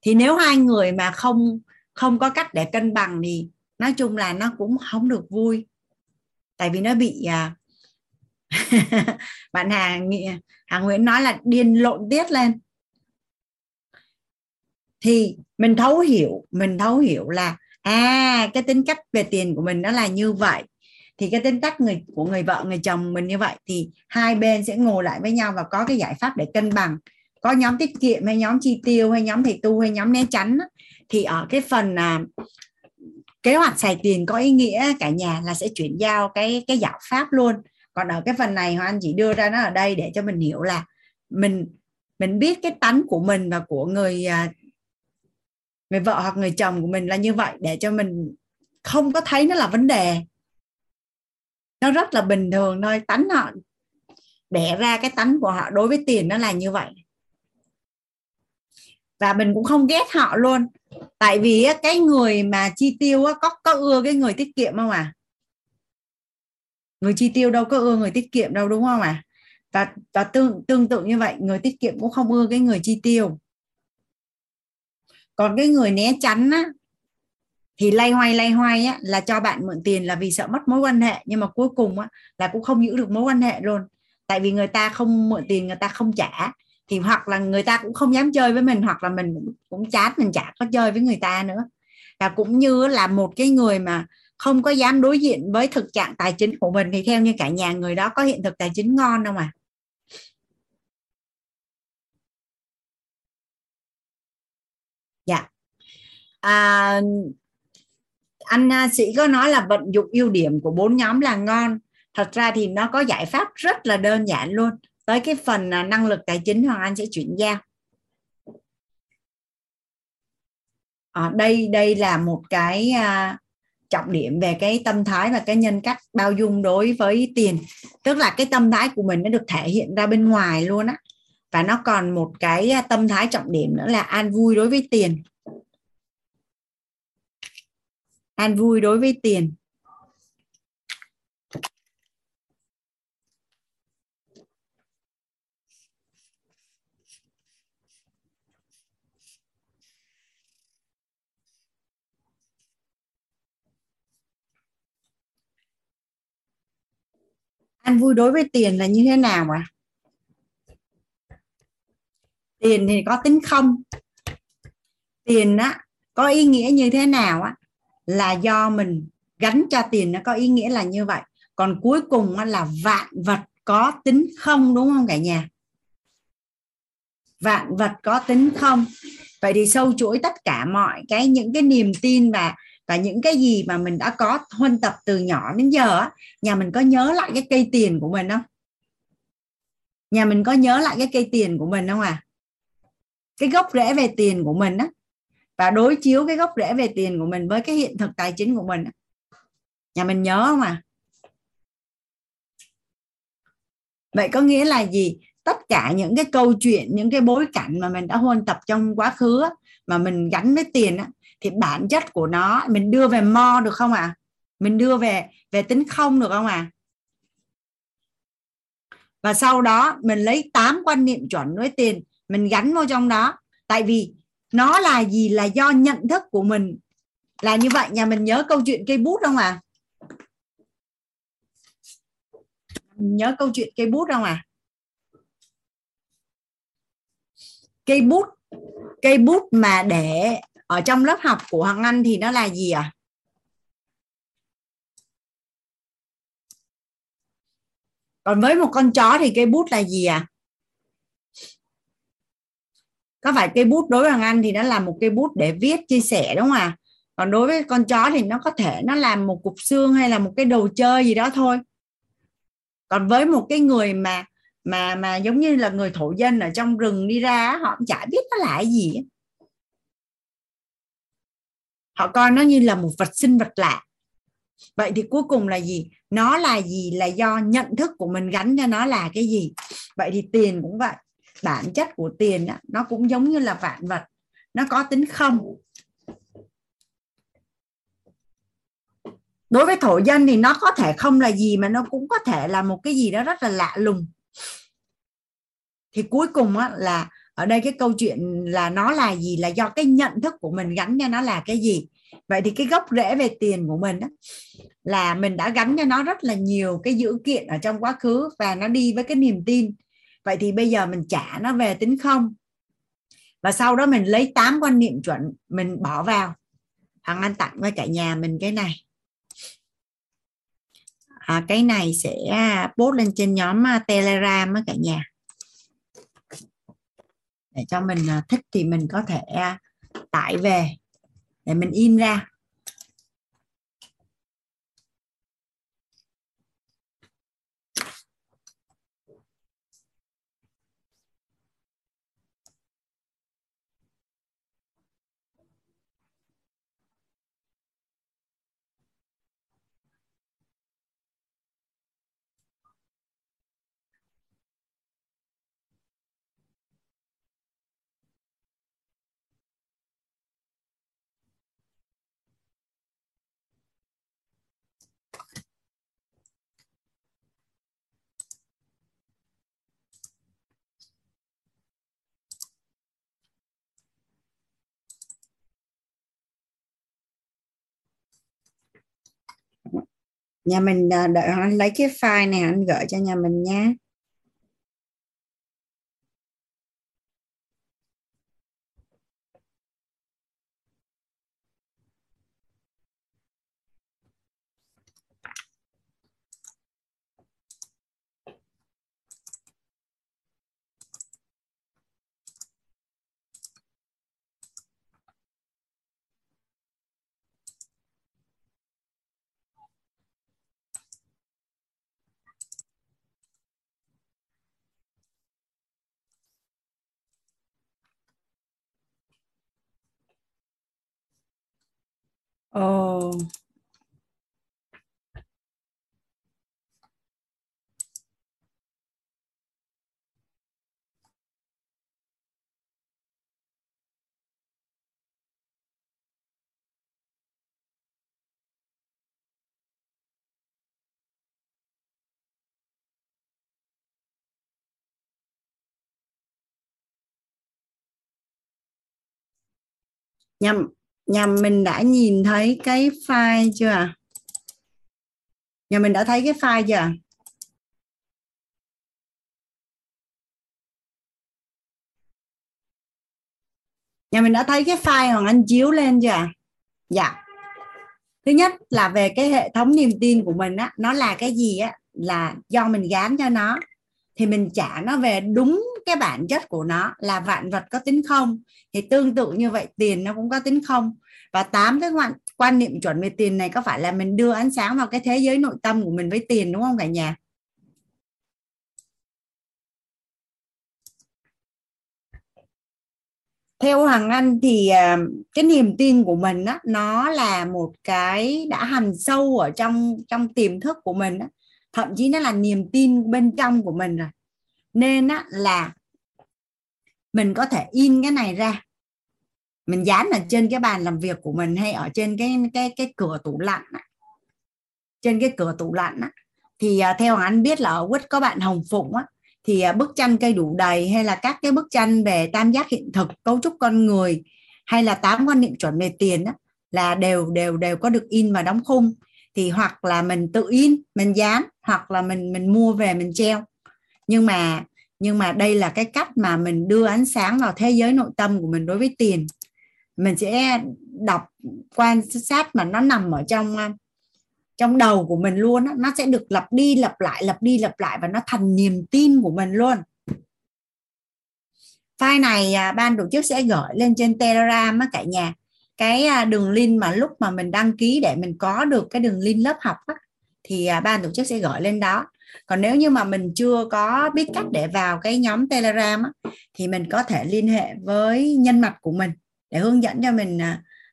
Thì nếu hai người mà không không có cách để cân bằng thì nói chung là nó cũng không được vui. Tại vì nó bị bạn Hà, Hà Nguyễn nói là điên lộn tiết lên. Thì mình thấu hiểu, mình thấu hiểu là à, cái tính cách về tiền của mình nó là như vậy. Thì cái tính cách người, của người vợ, người chồng mình như vậy thì hai bên sẽ ngồi lại với nhau và có cái giải pháp để cân bằng. Có nhóm tiết kiệm hay nhóm chi tiêu hay nhóm thầy tu hay nhóm né tránh thì ở cái phần à, Kế hoạch xài tiền có ý nghĩa cả nhà là sẽ chuyển giao cái cái giáo pháp luôn. Còn ở cái phần này Hoàng Anh chỉ đưa ra nó ở đây để cho mình hiểu là mình mình biết cái tánh của mình và của người người vợ hoặc người chồng của mình là như vậy, để cho mình không có thấy nó là vấn đề. Nó rất là bình thường thôi, tánh họ đẻ ra cái tánh của họ đối với tiền nó là như vậy. Và mình cũng không ghét họ luôn. Tại vì cái người mà chi tiêu có, có ưa cái người tiết kiệm không à? Người chi tiêu đâu có ưa người tiết kiệm đâu, đúng không à? Và, và tương, tương tự như vậy, người tiết kiệm cũng không ưa cái người chi tiêu. Còn cái người né tránh á, thì lay hoay lay hoay á, là cho bạn mượn tiền là vì sợ mất mối quan hệ. Nhưng mà cuối cùng á, là cũng không giữ được mối quan hệ luôn. Tại vì người ta không mượn tiền, người ta không trả. Thì hoặc là người ta cũng không dám chơi với mình, hoặc là mình cũng, cũng chán, mình chả có chơi với người ta nữa. Và cũng như là một cái người mà không có dám đối diện với thực trạng tài chính của mình, thì theo như cả nhà người đó có hiện thực tài chính ngon không à? Dạ. À, anh Sĩ có nói là vận dụng ưu điểm của bốn nhóm là ngon. Thật ra thì nó có giải pháp rất là đơn giản luôn. Tới cái phần năng lực tài chính Hoàng Anh sẽ chuyển giao. À, đây, đây là một cái à, trọng điểm về cái tâm thái và cái nhân cách bao dung đối với tiền. Tức là cái tâm thái của mình nó được thể hiện ra bên ngoài luôn á. Và nó còn một cái tâm thái trọng điểm nữa là an vui đối với tiền. An vui đối với tiền. An vui đối với tiền là như thế nào ạ? À? Tiền thì có tính không? Tiền á, có ý nghĩa như thế nào á? Là do mình gắn cho tiền nó có ý nghĩa là như vậy. Còn cuối cùng á, là vạn vật có tính không, đúng không cả nhà? Vạn vật có tính không. Vậy thì sâu chuỗi tất cả mọi cái những cái niềm tin và và những cái gì mà mình đã có huân tập từ nhỏ đến giờ á, nhà mình có nhớ lại cái cây tiền của mình không? Nhà mình có nhớ lại cái cây tiền của mình không à? Cái gốc rễ về tiền của mình á, và đối chiếu cái gốc rễ về tiền của mình với cái hiện thực tài chính của mình á, nhà mình nhớ không à? Vậy có nghĩa là gì? Tất cả những cái câu chuyện, những cái bối cảnh mà mình đã huân tập trong quá khứ á, mà mình gắn với tiền á, thì bản chất của nó mình đưa về mo được không ạ? À? Mình đưa về về tính không được không ạ? À? Và sau đó mình lấy tám quan niệm chuẩn với tiền, mình gắn vào trong đó. Tại vì nó là gì? Là do nhận thức của mình là như vậy. Nhà mình nhớ câu chuyện cây bút không ạ? À? Nhớ câu chuyện cây bút không ạ? À? Cây bút, cây bút mà để ở trong lớp học của Hằng Anh thì nó là gì ạ? À? Còn với một con chó thì cây bút là gì ạ? À? Có phải cây bút đối với Hằng Anh thì nó là một cây bút để viết, chia sẻ đúng không ạ? À? Còn đối với con chó thì nó có thể nó là một cục xương hay là một cái đồ chơi gì đó thôi. Còn với một cái người mà mà mà giống như là người thổ dân ở trong rừng đi ra, họ cũng chả biết nó là gì ấy. Họ coi nó như là một vật sinh vật lạ. Vậy thì cuối cùng là gì? Nó là gì? Là do nhận thức của mình gắn cho nó là cái gì. Vậy thì tiền cũng vậy. Bản chất của tiền đó, nó cũng giống như là vạn vật. Nó có tính không. Đối với thổ dân thì nó có thể không là gì, mà nó cũng có thể là một cái gì đó rất là lạ lùng. Thì cuối cùng là ở đây cái câu chuyện là nó là gì? Là do cái nhận thức của mình gắn cho nó là cái gì. Vậy thì cái gốc rễ về tiền của mình đó, là mình đã gắn cho nó rất là nhiều cái dữ kiện ở trong quá khứ, và nó đi với cái niềm tin. Vậy thì bây giờ mình trả nó về tính không, và sau đó mình lấy tám quan niệm chuẩn mình bỏ vào. Hằng Anh tặng với cả nhà mình cái này. à, Cái này sẽ post lên trên nhóm Telegram với cả nhà, để cho mình thích thì mình có thể tải về để mình in ra. Nhà mình đợi Hoàng Anh lấy cái file này anh gửi cho nhà mình nha. Ồ. Oh. Nhầm. Nhà mình đã nhìn thấy cái file chưa à? Nhà mình đã thấy cái file chưa à? Nhà mình đã thấy cái file Hoàng Anh chiếu lên chưa à? Dạ. Thứ nhất là về cái hệ thống niềm tin của mình á, nó là cái gì á, là do mình gán cho nó thì mình trả nó về đúng cái bản chất của nó là vạn vật có tính không. Thì tương tự như vậy tiền nó cũng có tính không. Và tám cái quan niệm chuẩn về tiền này có phải là mình đưa ánh sáng vào cái thế giới nội tâm của mình với tiền đúng không cả nhà? Theo Hằng Anh thì cái niềm tin của mình đó, nó là một cái đã hằn sâu ở trong, trong tiềm thức của mình đó. Thậm chí nó là niềm tin bên trong của mình rồi. Nên á, là mình có thể in cái này ra, mình dán ở trên cái bàn làm việc của mình hay ở trên cái cái cái cửa tủ lạnh á. Trên cái cửa tủ lạnh á. Thì à, theo anh biết là ở quýt có bạn Hồng Phụng á, thì à, bức tranh cây đủ đầy hay là các cái bức tranh về tam giác hiện thực, cấu trúc con người hay là tám quan niệm chuẩn về tiền á, là đều đều đều có được in và đóng khung. Thì hoặc là mình tự in, mình dán, hoặc là mình mình mua về mình treo. Nhưng mà nhưng mà đây là cái cách mà mình đưa ánh sáng vào thế giới nội tâm của mình đối với tiền. Mình sẽ đọc, quan sát mà nó nằm ở trong trong đầu của mình luôn đó. Nó sẽ được lặp đi lặp lại, lặp đi lặp lại và nó thành niềm tin của mình luôn. File này ban tổ chức sẽ gửi lên trên Telegram á cả nhà. Cái đường link mà lúc mà mình đăng ký để mình có được cái đường link lớp học á, thì ban tổ chức sẽ gửi lên đó. Còn nếu như mà mình chưa có biết cách để vào cái nhóm Telegram á, thì mình có thể liên hệ với nhân mặt của mình để hướng dẫn cho mình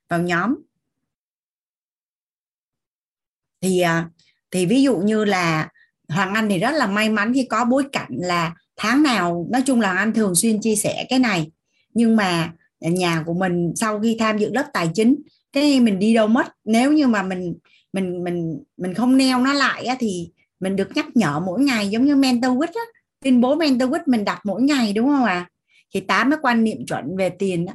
vào nhóm. Thì, thì ví dụ như là Hoàng Anh thì rất là may mắn khi có bối cảnh là tháng nào, nói chung là Hoàng Anh thường xuyên chia sẻ cái này. Nhưng mà nhà của mình sau khi tham dự lớp tài chính, cái mình đi đâu mất. Nếu như mà mình mình mình mình không neo nó lại á, thì mình được nhắc nhở mỗi ngày, giống như mentor wit á, tuyên bố mentor wit mình đặt mỗi ngày đúng không ạ? À? Thì tám cái quan niệm chuẩn về tiền đó,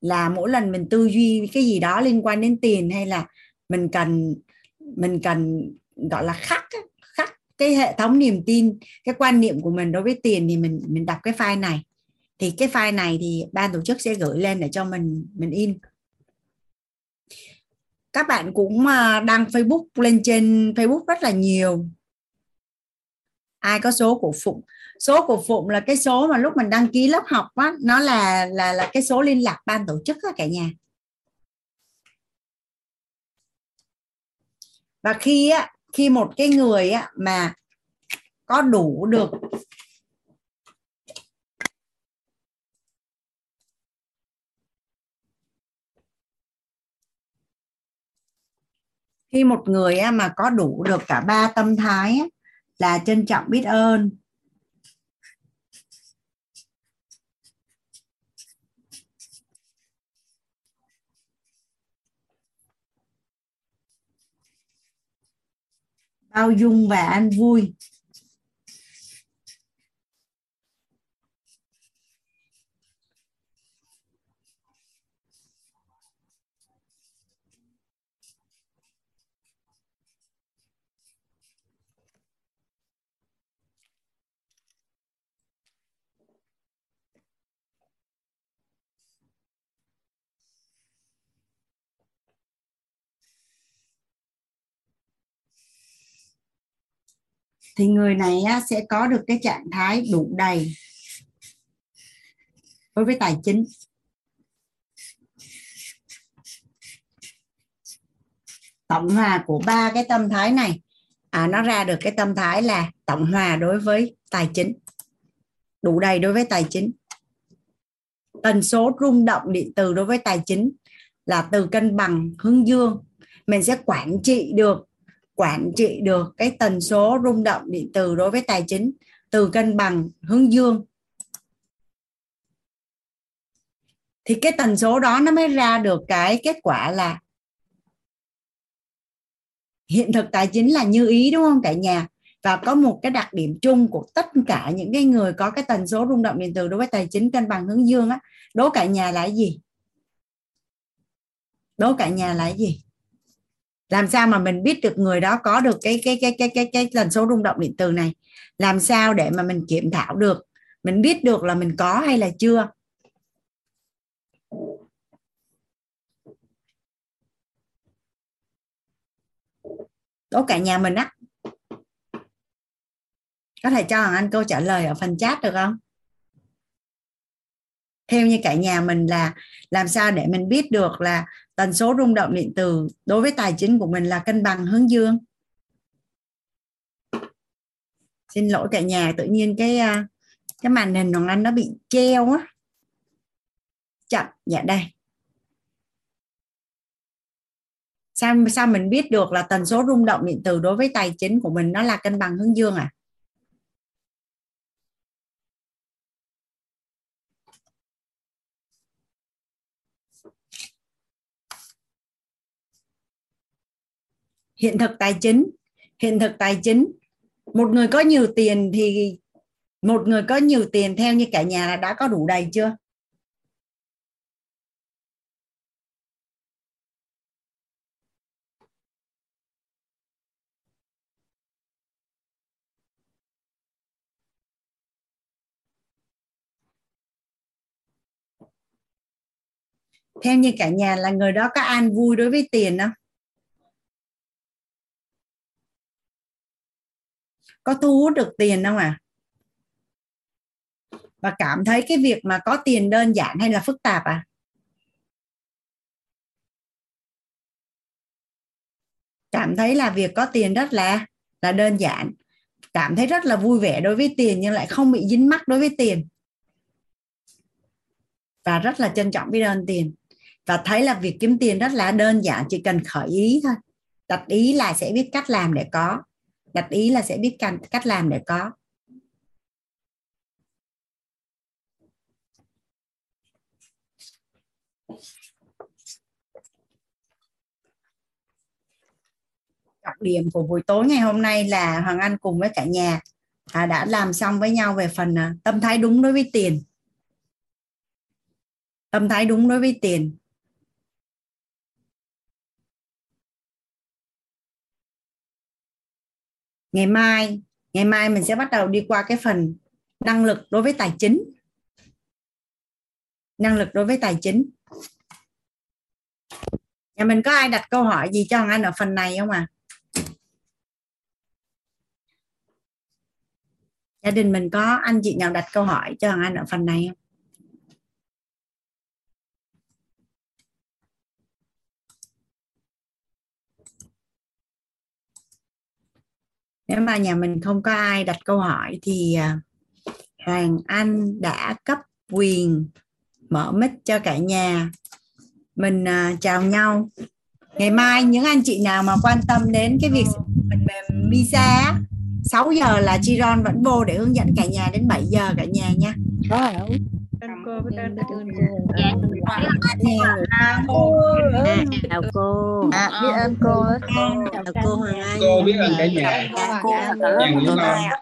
là mỗi lần mình tư duy cái gì đó liên quan đến tiền hay là mình cần mình cần gọi là khắc khắc cái hệ thống niềm tin, cái quan niệm của mình đối với tiền, thì mình mình đọc cái file này. Thì cái file này thì ban tổ chức sẽ gửi lên để cho mình mình in. Các bạn cũng đăng Facebook lên trên Facebook rất là nhiều. Ai có số của Phụng? Số của Phụng là cái số mà lúc mình đăng ký lớp học á, nó là là là cái số liên lạc ban tổ chức á cả nhà. Và khi á, khi một cái người á mà có đủ được khi một người á, mà có đủ được cả ba tâm thái á, là trân trọng, biết ơn bao dung và an vui, thì người này sẽ có được cái trạng thái đủ đầy đối với tài chính. Tổng hòa của ba cái tâm thái này, à, nó ra được cái tâm thái là tổng hòa đối với tài chính, đủ đầy đối với tài chính. Tần số rung động điện từ đối với tài chính là từ cân bằng hướng dương. Mình sẽ quản trị được quản trị được cái tần số rung động điện từ đối với tài chính từ cân bằng hướng dương. Thì cái tần số đó nó mới ra được cái kết quả là hiện thực tài chính là như ý, đúng không cả nhà? Và có một cái đặc điểm chung của tất cả những cái người có cái tần số rung động điện từ đối với tài chính cân bằng hướng dương á, đố cả nhà là cái gì? Đố cả nhà là cái gì? Làm sao mà mình biết được người đó có được cái cái cái cái cái cái tần số rung động điện từ này? Làm sao để mà mình kiểm thảo được, mình biết được là mình có hay là chưa? Đố cả nhà mình á. Có thể cho Hằng Anh câu trả lời ở phần chat được không? Theo như cả nhà mình là làm sao để mình biết được là tần số rung động điện từ đối với tài chính của mình là cân bằng hướng dương? Xin lỗi cả nhà, tự nhiên cái cái màn hình Hằng Anh nó bị treo á. Chậm, dạ đây. Sao sao mình biết được là tần số rung động điện từ đối với tài chính của mình nó là cân bằng hướng dương à? Hiện thực tài chính, hiện thực tài chính. Một người có nhiều tiền thì một người có nhiều tiền theo như cả nhà là đã có đủ đầy chưa? Theo như cả nhà là người đó có an vui đối với tiền không? Có thu hút được tiền không ạ? À? Và cảm thấy cái việc mà có tiền đơn giản hay là phức tạp à? Cảm thấy là việc có tiền rất là là đơn giản. Cảm thấy rất là vui vẻ đối với tiền nhưng lại không bị dính mắc đối với tiền. Và rất là trân trọng biết ơn tiền. Và thấy là việc kiếm tiền rất là đơn giản, chỉ cần khởi ý thôi. Đặt ý là sẽ biết cách làm để có. Đặt ý là sẽ biết cách làm để có. Trọng điểm của buổi tối ngày hôm nay là Hoàng Anh cùng với cả nhà đã làm xong với nhau về phần tâm thái đúng đối với tiền. Tâm thái đúng đối với tiền. Ngày mai, ngày mai mình sẽ bắt đầu đi qua cái phần năng lực đối với tài chính. Năng lực đối với tài chính. Nhà mình có ai đặt câu hỏi gì cho anh ở phần này không à? Gia đình mình có anh chị nào đặt câu hỏi cho anh ở phần này không? Nếu mà nhà mình không có ai đặt câu hỏi thì Hoàng Anh đã cấp quyền mở mic cho cả nhà. Mình chào nhau. Ngày mai những anh chị nào mà quan tâm đến cái việc mình về visa, sáu giờ là Chiron vẫn vô để hướng dẫn cả nhà đến bảy giờ cả nhà nha. Cảm ơn cô, biết ơn cô, cô Hoàng Anh, cô biết ơn cả nhà, cô.